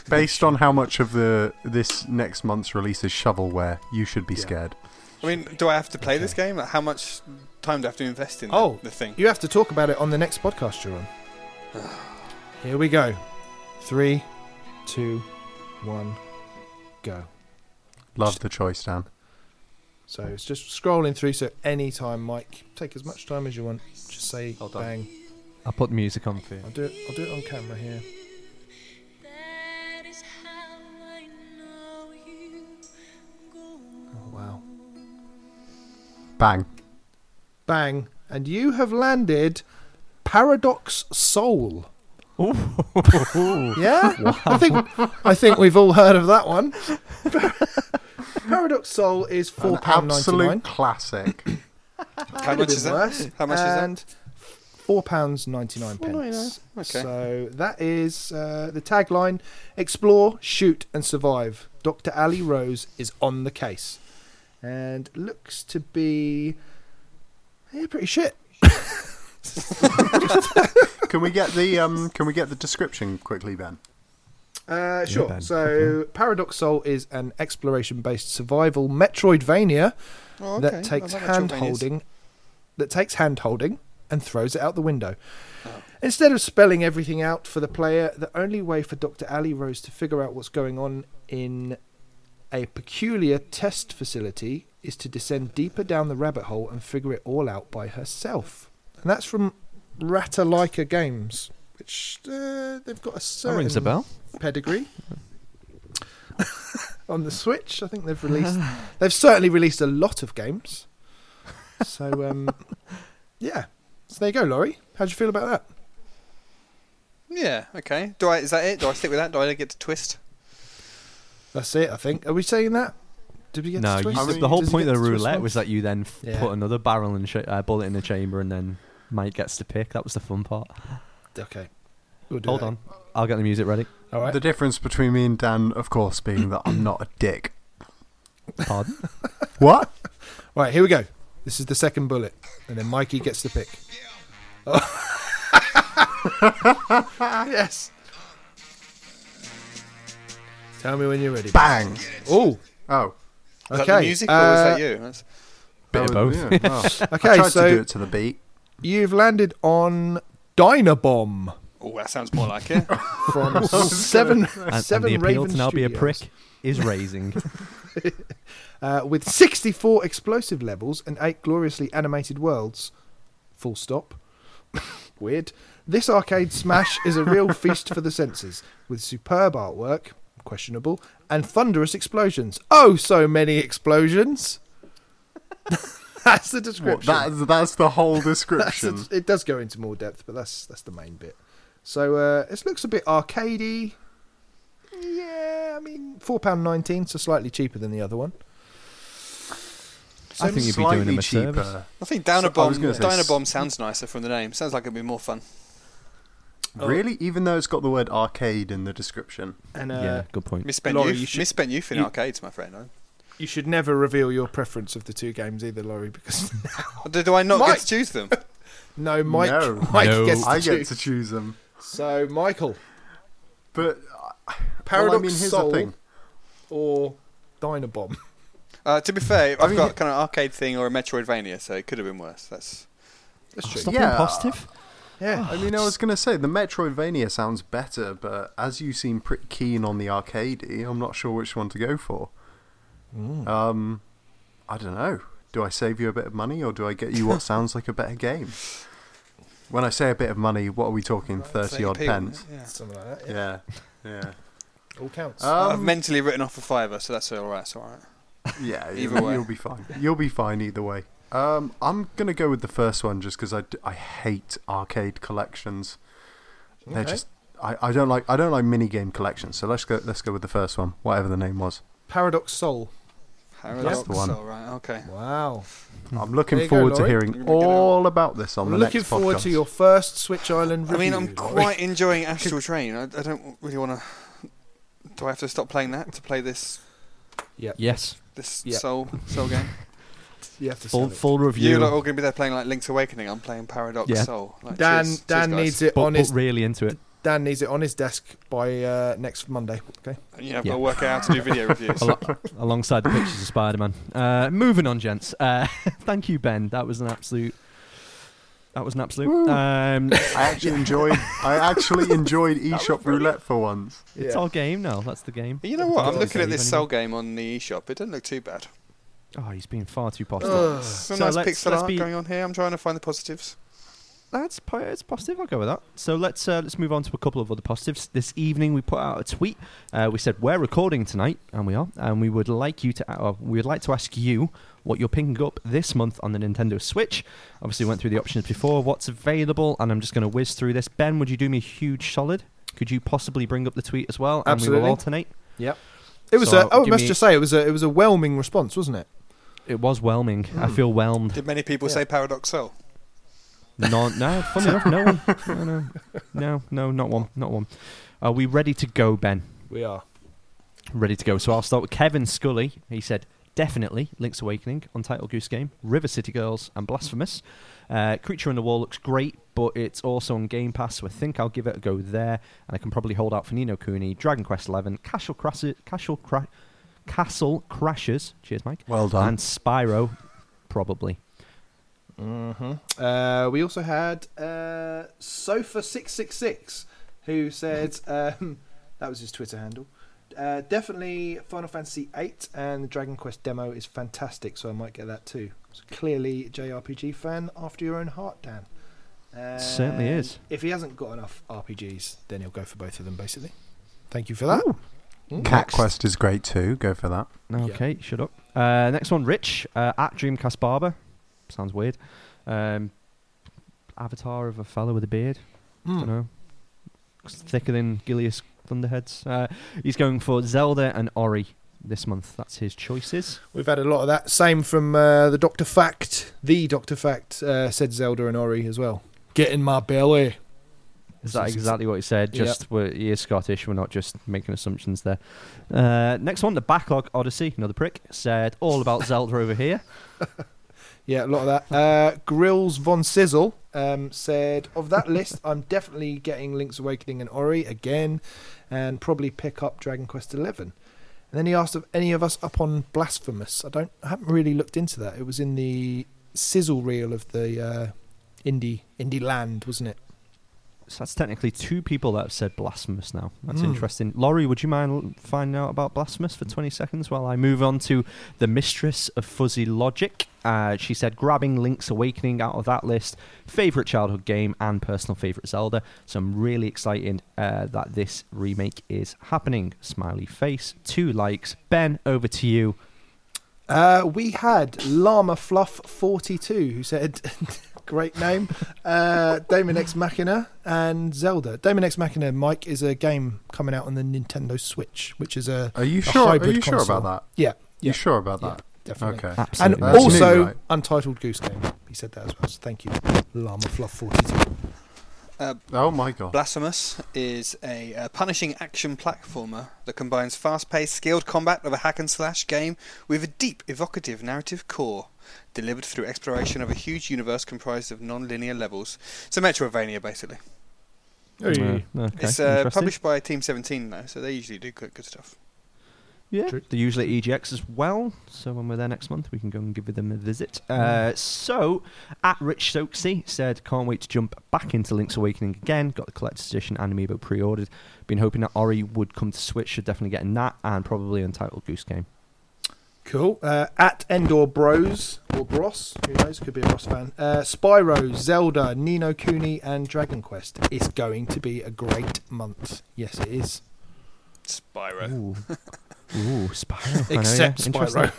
Based on how much of the this next month's release is shovelware, you should be yeah. scared. I mean, do I have to play okay. this game? Like, how much time do I have to invest in oh, the thing? You have to talk about it on the next podcast you're on. Here we go. Three, two, one, go. Love just, the choice, Dan. So it's just scrolling through, so any time, Mike, take as much time as you want. Just say Hold bang. On. I'll put music on for you. I'll do it, I'll do it on camera here. Oh, wow. Bang. Bang. And you have landed Paradox Soul. Ooh. Yeah, wow. I think I think we've all heard of that one. Paradox Soul is four pound ninety nine. Absolute classic. How much is that? How much and is that? Four pounds ninety nine pence. Okay. So that is uh, the tagline: explore, shoot, and survive. Doctor Ali Rose is on the case, and looks to be yeah, pretty shit. Can we get the um? Can we get the description quickly, Ben? Uh, sure. Yeah, Ben. So, okay. Paradox Soul is an exploration-based survival Metroidvania oh, okay. that takes hand-holding, that takes hand-holding and throws it out the window. Oh. Instead of spelling everything out for the player, the only way for Doctor Ali Rose to figure out what's going on in a peculiar test facility is to descend deeper down the rabbit hole and figure it all out by herself. And that's from Ratalaika Games, which uh, they've got a certain that rings a bell. Pedigree on the Switch. I think they've released, they've certainly released a lot of games. So um, yeah, so there you go, Laurie. How do you feel about that? Yeah, okay. Do I? Is that it? Do I stick with that? Do I get to twist? That's it, I think. Are we saying that? Did we get no, to twist? I mean, the whole point of the roulette was that you then yeah. put another barrel and sh- uh, bullet in the chamber, and then Mike gets to pick. That was the fun part. Okay. We'll do Hold that. on. I'll get the music ready. All right. The difference between me and Dan, of course, being that I'm not a dick. Pardon? What? All right, here we go. This is the second bullet, and then Mikey gets the pick. Oh. Yes. Tell me when you're ready. Bang. Oh. Oh. Okay. Is that the music uh, or is that you? That's... Bit that of both. Yeah. Oh. Okay, I tried so to do it to the beat. You've landed on Dynabomb. Oh, that sounds more like it. From seven, and, seven and the appeal Raven to now Studios. Be a prick is raising. uh, with sixty-four explosive levels and eight gloriously animated worlds. Full stop. Weird. This arcade smash is a real feast for the senses, with superb artwork, questionable, and thunderous explosions. Oh, so many explosions. That's the description. Well, that's, that's the whole description. a, it does go into more depth, but that's that's the main bit. So uh, it looks a bit arcadey. Yeah, I mean, four pounds nineteen, so slightly cheaper than the other one. So I think you'd be doing them a service. I think Dynabomb, so, Dynabomb sounds nicer from the name. Sounds like it'd be more fun. Really? Oh. Even though it's got the word arcade in the description. And, uh, yeah, good point. Misspent Laurie, youth, you should, misspent youth in you, arcades, my friend. Huh? You should never reveal your preference of the two games either, Laurie, because now... Do I not Mike. get to choose them? No, Mike, no. Mike no. gets to I choose. I get to choose them. So, Michael. But, uh, Paradox well, I mean, here's Soul the thing. Or Dynabomb? Uh, to be fair, I've I mean, got kind of an arcade thing or a Metroidvania, so it could have been worse. That's, that's true. Stop yeah. being positive. Yeah, oh, I mean, just... I was going to say, the Metroidvania sounds better, but as you seem pretty keen on the arcadey, I'm not sure which one to go for. Mm. Um, I don't know. Do I save you a bit of money, or do I get you what sounds like a better game? When I say a bit of money, what are we talking? thirty-odd pence? Yeah. Something like that, yeah. Yeah, yeah. All counts. Um, I've mentally written off a fiver, so that's all right. That's all right. Yeah, either way. You'll be fine. You'll be fine either way. Um, I'm going to go with the first one just because I, d- I hate arcade collections. They're okay. just... I, I don't like I don't like minigame collections, so let's go let's go with the first one, whatever the name was. Paradox Soul. Paradox Soul, right, okay. Wow. I'm looking forward go, to hearing all about this on We're the next podcast. Looking forward to your first Switch Island review. I mean, I'm quite enjoying Astral Chain. I, I don't really want to... Do I have to stop playing that to play this? Yep. Yes. This yep. Soul Soul game? You have to full, full review. You're like all going to be there playing like Link's Awakening. I'm playing Paradox yeah. Soul. Like, Dan, cheers, Dan cheers, needs it but, on his really into it. Dan needs it on his desk by uh, next Monday. Okay. Yeah, I've yeah. got to work out how to do video reviews alongside the pictures of Spider-Man. Uh, moving on, gents. Uh, thank you, Ben. That was an absolute. That was an absolute. Um, I actually enjoyed. I actually enjoyed eShop Roulette for once. Yeah. It's our game now. That's the game. But you know what? I'm looking at this Soul game on the eShop. It doesn't look too bad. Oh, he's being far too positive. Some so nice pixel art be... going on here. I'm trying to find the positives. that's it's positive. I'll go with that. So let's uh, let's move on to a couple of other positives. This evening we put out a tweet. Uh, we said we're recording tonight, and we are, and we would like you to uh, we would like to ask you what you're picking up this month on the Nintendo Switch. Obviously, went through the options before, what's available, and I'm just going to whiz through this. Ben, would you do me a huge solid? Could you possibly bring up the tweet as well? Absolutely. And we will alternate. Yep. It was. So, a, oh, I must me... just say, it was a it was a whelming response, wasn't it? It was whelming. Mm. I feel whelmed. Did many people yeah. say Paradox Soul? No, no. Funny enough, no one. No, no, no, no, not one, not one. Are we ready to go, Ben? We are ready to go. So I'll start with Kevin Scully. He said, "Definitely, Link's Awakening, Untitled Goose Game, River City Girls, and Blasphemous. Uh, Creature in the Wall looks great, but it's also on Game Pass, so I think I'll give it a go there. And I can probably hold out for Ni No Kuni, Dragon Quest eleven, Castle Crasher, Castle Cra- Castle Crashers. Cheers, Mike. Well done. And Spyro, probably." Mm-hmm. Uh, we also had uh, Sofa six six six, who said um, that was his Twitter handle. Uh, definitely Final Fantasy eight and the Dragon Quest demo is fantastic, so I might get that too. So clearly a J R P G fan after your own heart, Dan. Uh, Certainly is. If he hasn't got enough R P Gs, then he'll go for both of them, basically. Thank you for that. Mm, Cat next. Quest is great too. Go for that. Okay, yeah. Shut up. Uh, next one, Rich uh, at Dreamcast Barber. Sounds weird. Um, avatar of a fella with a beard. Mm. I don't know. It's thicker than Gilius Thunderheads. Uh, he's going for Zelda and Ori this month. That's his choices. We've had a lot of that. Same from uh, the Doctor Fact. The Doctor Fact uh, said Zelda and Ori as well. Get in my belly. Is that exactly what he said? Just yep. we're, he is Scottish. We're not just making assumptions there. Uh, next one, the Backlog Odyssey. Another prick said all about Zelda over here. Yeah, a lot of that. Uh, Grills Von Sizzle um, said, of that list, I'm definitely getting Link's Awakening and Ori again, and probably pick up Dragon Quest eleven. And then he asked if any of us up on Blasphemous. I don't, I haven't really looked into that. It was in the sizzle reel of the uh, indie indie land, wasn't it? So that's technically two people that have said Blasphemous now. That's mm. interesting. Laurie, would you mind finding out about Blasphemous for twenty seconds while I move on to the Mistress of Fuzzy Logic? Uh, she said, grabbing Link's Awakening out of that list, favourite childhood game and personal favourite Zelda. So I'm really excited uh, that this remake is happening. Smiley face, two likes. Ben, over to you. Uh, we had Llama Fluff forty-two who said... Great name. Uh, Daemon X Machina and Zelda. Daemon X Machina, Mike, is a game coming out on the Nintendo Switch, which is a Are you a sure? Hybrid Are you console. Sure about that? Yeah. yeah. You sure about that? Yeah, definitely. Okay. Absolutely. And That's also, new, right? Untitled Goose Game. He said that as well. So thank you, Llama Fluff forty-two. Uh, oh my god. Blasphemous is a uh, punishing action platformer that combines fast-paced, skilled combat of a hack-and-slash game with a deep, evocative narrative core, delivered through exploration of a huge universe comprised of non-linear levels. So Metroidvania, basically. Uh, okay. It's uh, published by Team seventeen, though, so they usually do good, good stuff. Yeah, True. They're usually at E G X as well, so when we're there next month, we can go and give them a visit. Uh, so, at Rich Soaksy said, can't wait to jump back into Link's Awakening again. Got the collector's edition and Amiibo pre-ordered. Been hoping that Ori would come to Switch, should definitely get in that, and probably Untitled Goose Game. Cool. Uh, at Endor Bros, or Bros, who knows, could be a Bros fan. Uh, Spyro, Zelda, Ni No Kuni, and Dragon Quest. It's going to be a great month. Yes, it is. Spyro. Ooh, Ooh Spyro. Except know, yeah. Spyro.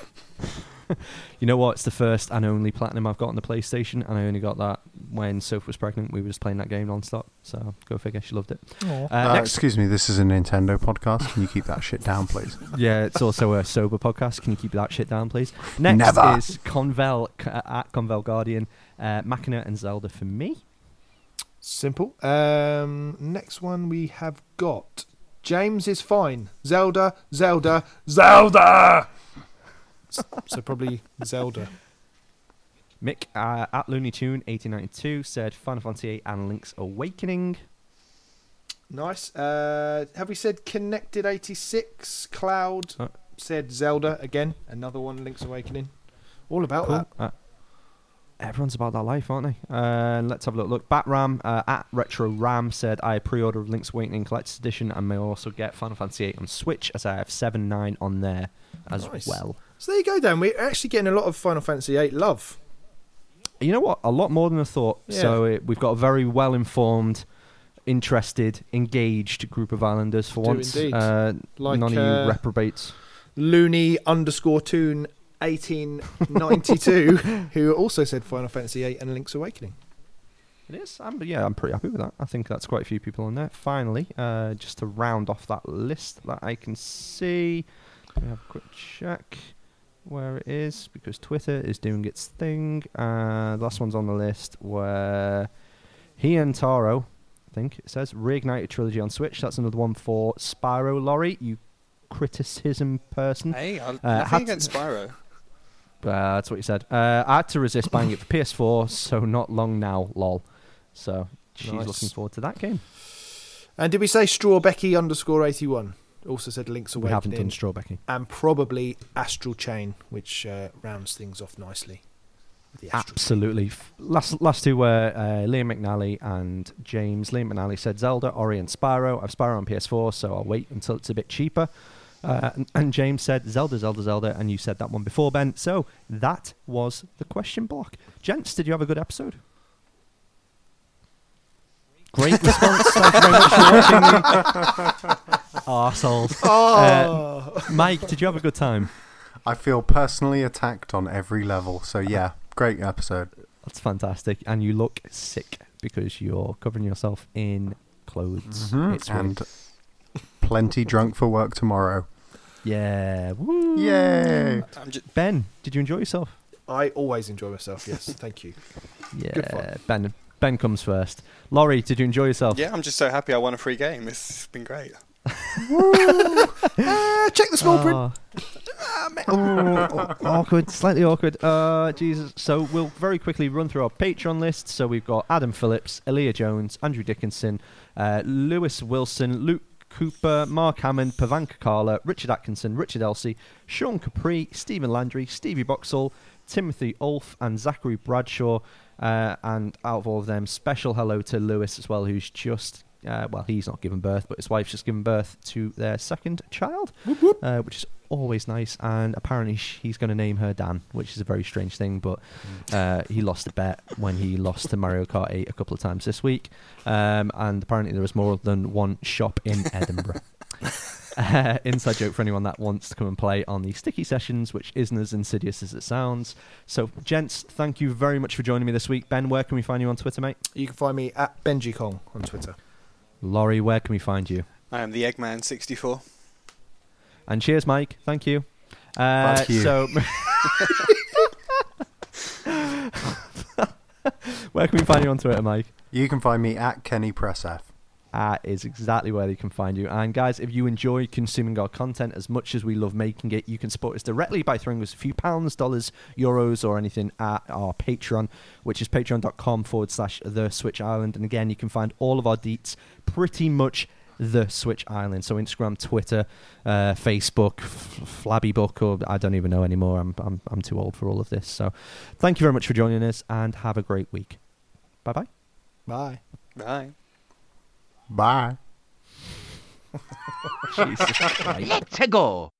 You know what? It's the first and only Platinum I've got on the PlayStation, and I only got that when Soph was pregnant. We were just playing that game non-stop, so go figure. She loved it. Uh, uh, next. Excuse me, this is a Nintendo podcast. Can you keep that shit down, please? Yeah, it's also a sober podcast. Can you keep that shit down, please? Next Never. is Convel uh, at Convel Guardian, uh, Machina and Zelda for me. Simple. Um, next one we have got James is fine. Zelda, Zelda, Zelda. So probably Zelda. Mick uh, at Looney Tune eighteen ninety-two said Final Fantasy eight and Link's Awakening. Nice. Uh, have we said Connected eighty-six? Cloud oh. said Zelda again. Another one, Link's Awakening. All about cool. that. Uh, everyone's about that life, aren't they? Uh, let's have a little look. Batram uh, at Retro Ram said I pre-ordered Link's Awakening Collector's Edition and may also get Final Fantasy eight on Switch as I have seven nine on there as nice. well. So there you go, Dan. We're actually getting a lot of Final Fantasy eight love. You know what? A lot more than I thought. Yeah. So it, we've got a very well-informed, interested, engaged group of Islanders for once. Uh, like, none of uh, you reprobates. Looney underscore Toon eighteen ninety-two, who also said Final Fantasy eight and Link's Awakening. It is. I'm, yeah, I'm pretty happy with that. I think that's quite a few people on there. Finally, uh, just to round off that list that I can see, let me have a quick check where it is, because Twitter is doing its thing. Uh, the last one's on the list where he and Taro, I think it says, Reignited Trilogy on Switch. That's another one for Spyro Laurie, you criticism person. Hey, I'll, uh, nothing against Spyro. Uh, that's what you said. Uh, I had to resist buying it for P S four, so not long now, lol. So she's nice. Looking forward to that game. And did we say Strawbecky underscore eighty-one? Also said Link's Awakening. We haven't done Strawbecky. And probably Astral Chain, which uh, rounds things off nicely. The Absolutely. Chain. Last last two were uh, Liam McNally and James. Liam McNally said Zelda, Ori and Spyro. I have Spyro on P S four, so I'll wait until it's a bit cheaper. Uh, and, and James said Zelda, Zelda, Zelda, and you said that one before, Ben. So that was the question block. Gents, did you have a good episode? Great response. Thank you very much for watching me. Arseholes. Oh. Uh, Mike, did you have a good time? I feel personally attacked on every level. So yeah, great episode. That's fantastic. And you look sick because you're covering yourself in clothes. Mm-hmm. It's and plenty drunk for work tomorrow. Yeah. Woo. Yay. Ben, did you enjoy yourself? I always enjoy myself, yes. Thank you. Yeah, Ben Ben comes first. Laurie, did you enjoy yourself? Yeah, I'm just so happy I won a free game. It's been great. uh, check the small print. Oh, awkward, slightly awkward. Uh, Jesus. So we'll very quickly run through our Patreon list. So we've got Adam Phillips, Aaliyah Jones, Andrew Dickinson, uh, Lewis Wilson, Luke Cooper, Mark Hammond, Pavanka Carla, Richard Atkinson, Richard Elsey, Sean Capri, Stephen Landry, Stevie Boxall, Timothy Ulf, and Zachary Bradshaw. Uh, and out of all of them, special hello to Lewis as well, who's just, uh, well, he's not given birth, but his wife's just given birth to their second child, whoop, whoop. Uh, which is always nice. And apparently he's going to name her Dan, which is a very strange thing, but uh, he lost a bet when he lost to Mario Kart eight a couple of times this week. Um, and apparently there was more than one shop in Edinburgh. Uh, inside joke for anyone that wants to come and play on the sticky sessions, which isn't as insidious as it sounds. So gents, thank you very much for joining me this week. Ben, where can we find you on Twitter, mate? You can find me at Benji Kong on Twitter. Laurie, where can we find you? I am the Eggman sixty-four. And cheers, Mike. Thank you. Uh, thank you. So where can we find you on Twitter, Mike? You can find me at Kenny Press F. Uh, is exactly where they can find you. And guys, if you enjoy consuming our content as much as we love making it, you can support us directly by throwing us a few pounds, dollars, euros, or anything at our Patreon, which is patreon.com forward slash The Switch Island. And again, you can find all of our deets pretty much The Switch Island. So Instagram, Twitter, uh, Facebook, f- Flabbybook, or I don't even know anymore. I'm, I'm, I'm too old for all of this. So thank you very much for joining us and have a great week. Bye-bye. Bye. Bye. Bye. Jesus Christ. Let's go.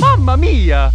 Mamma mia.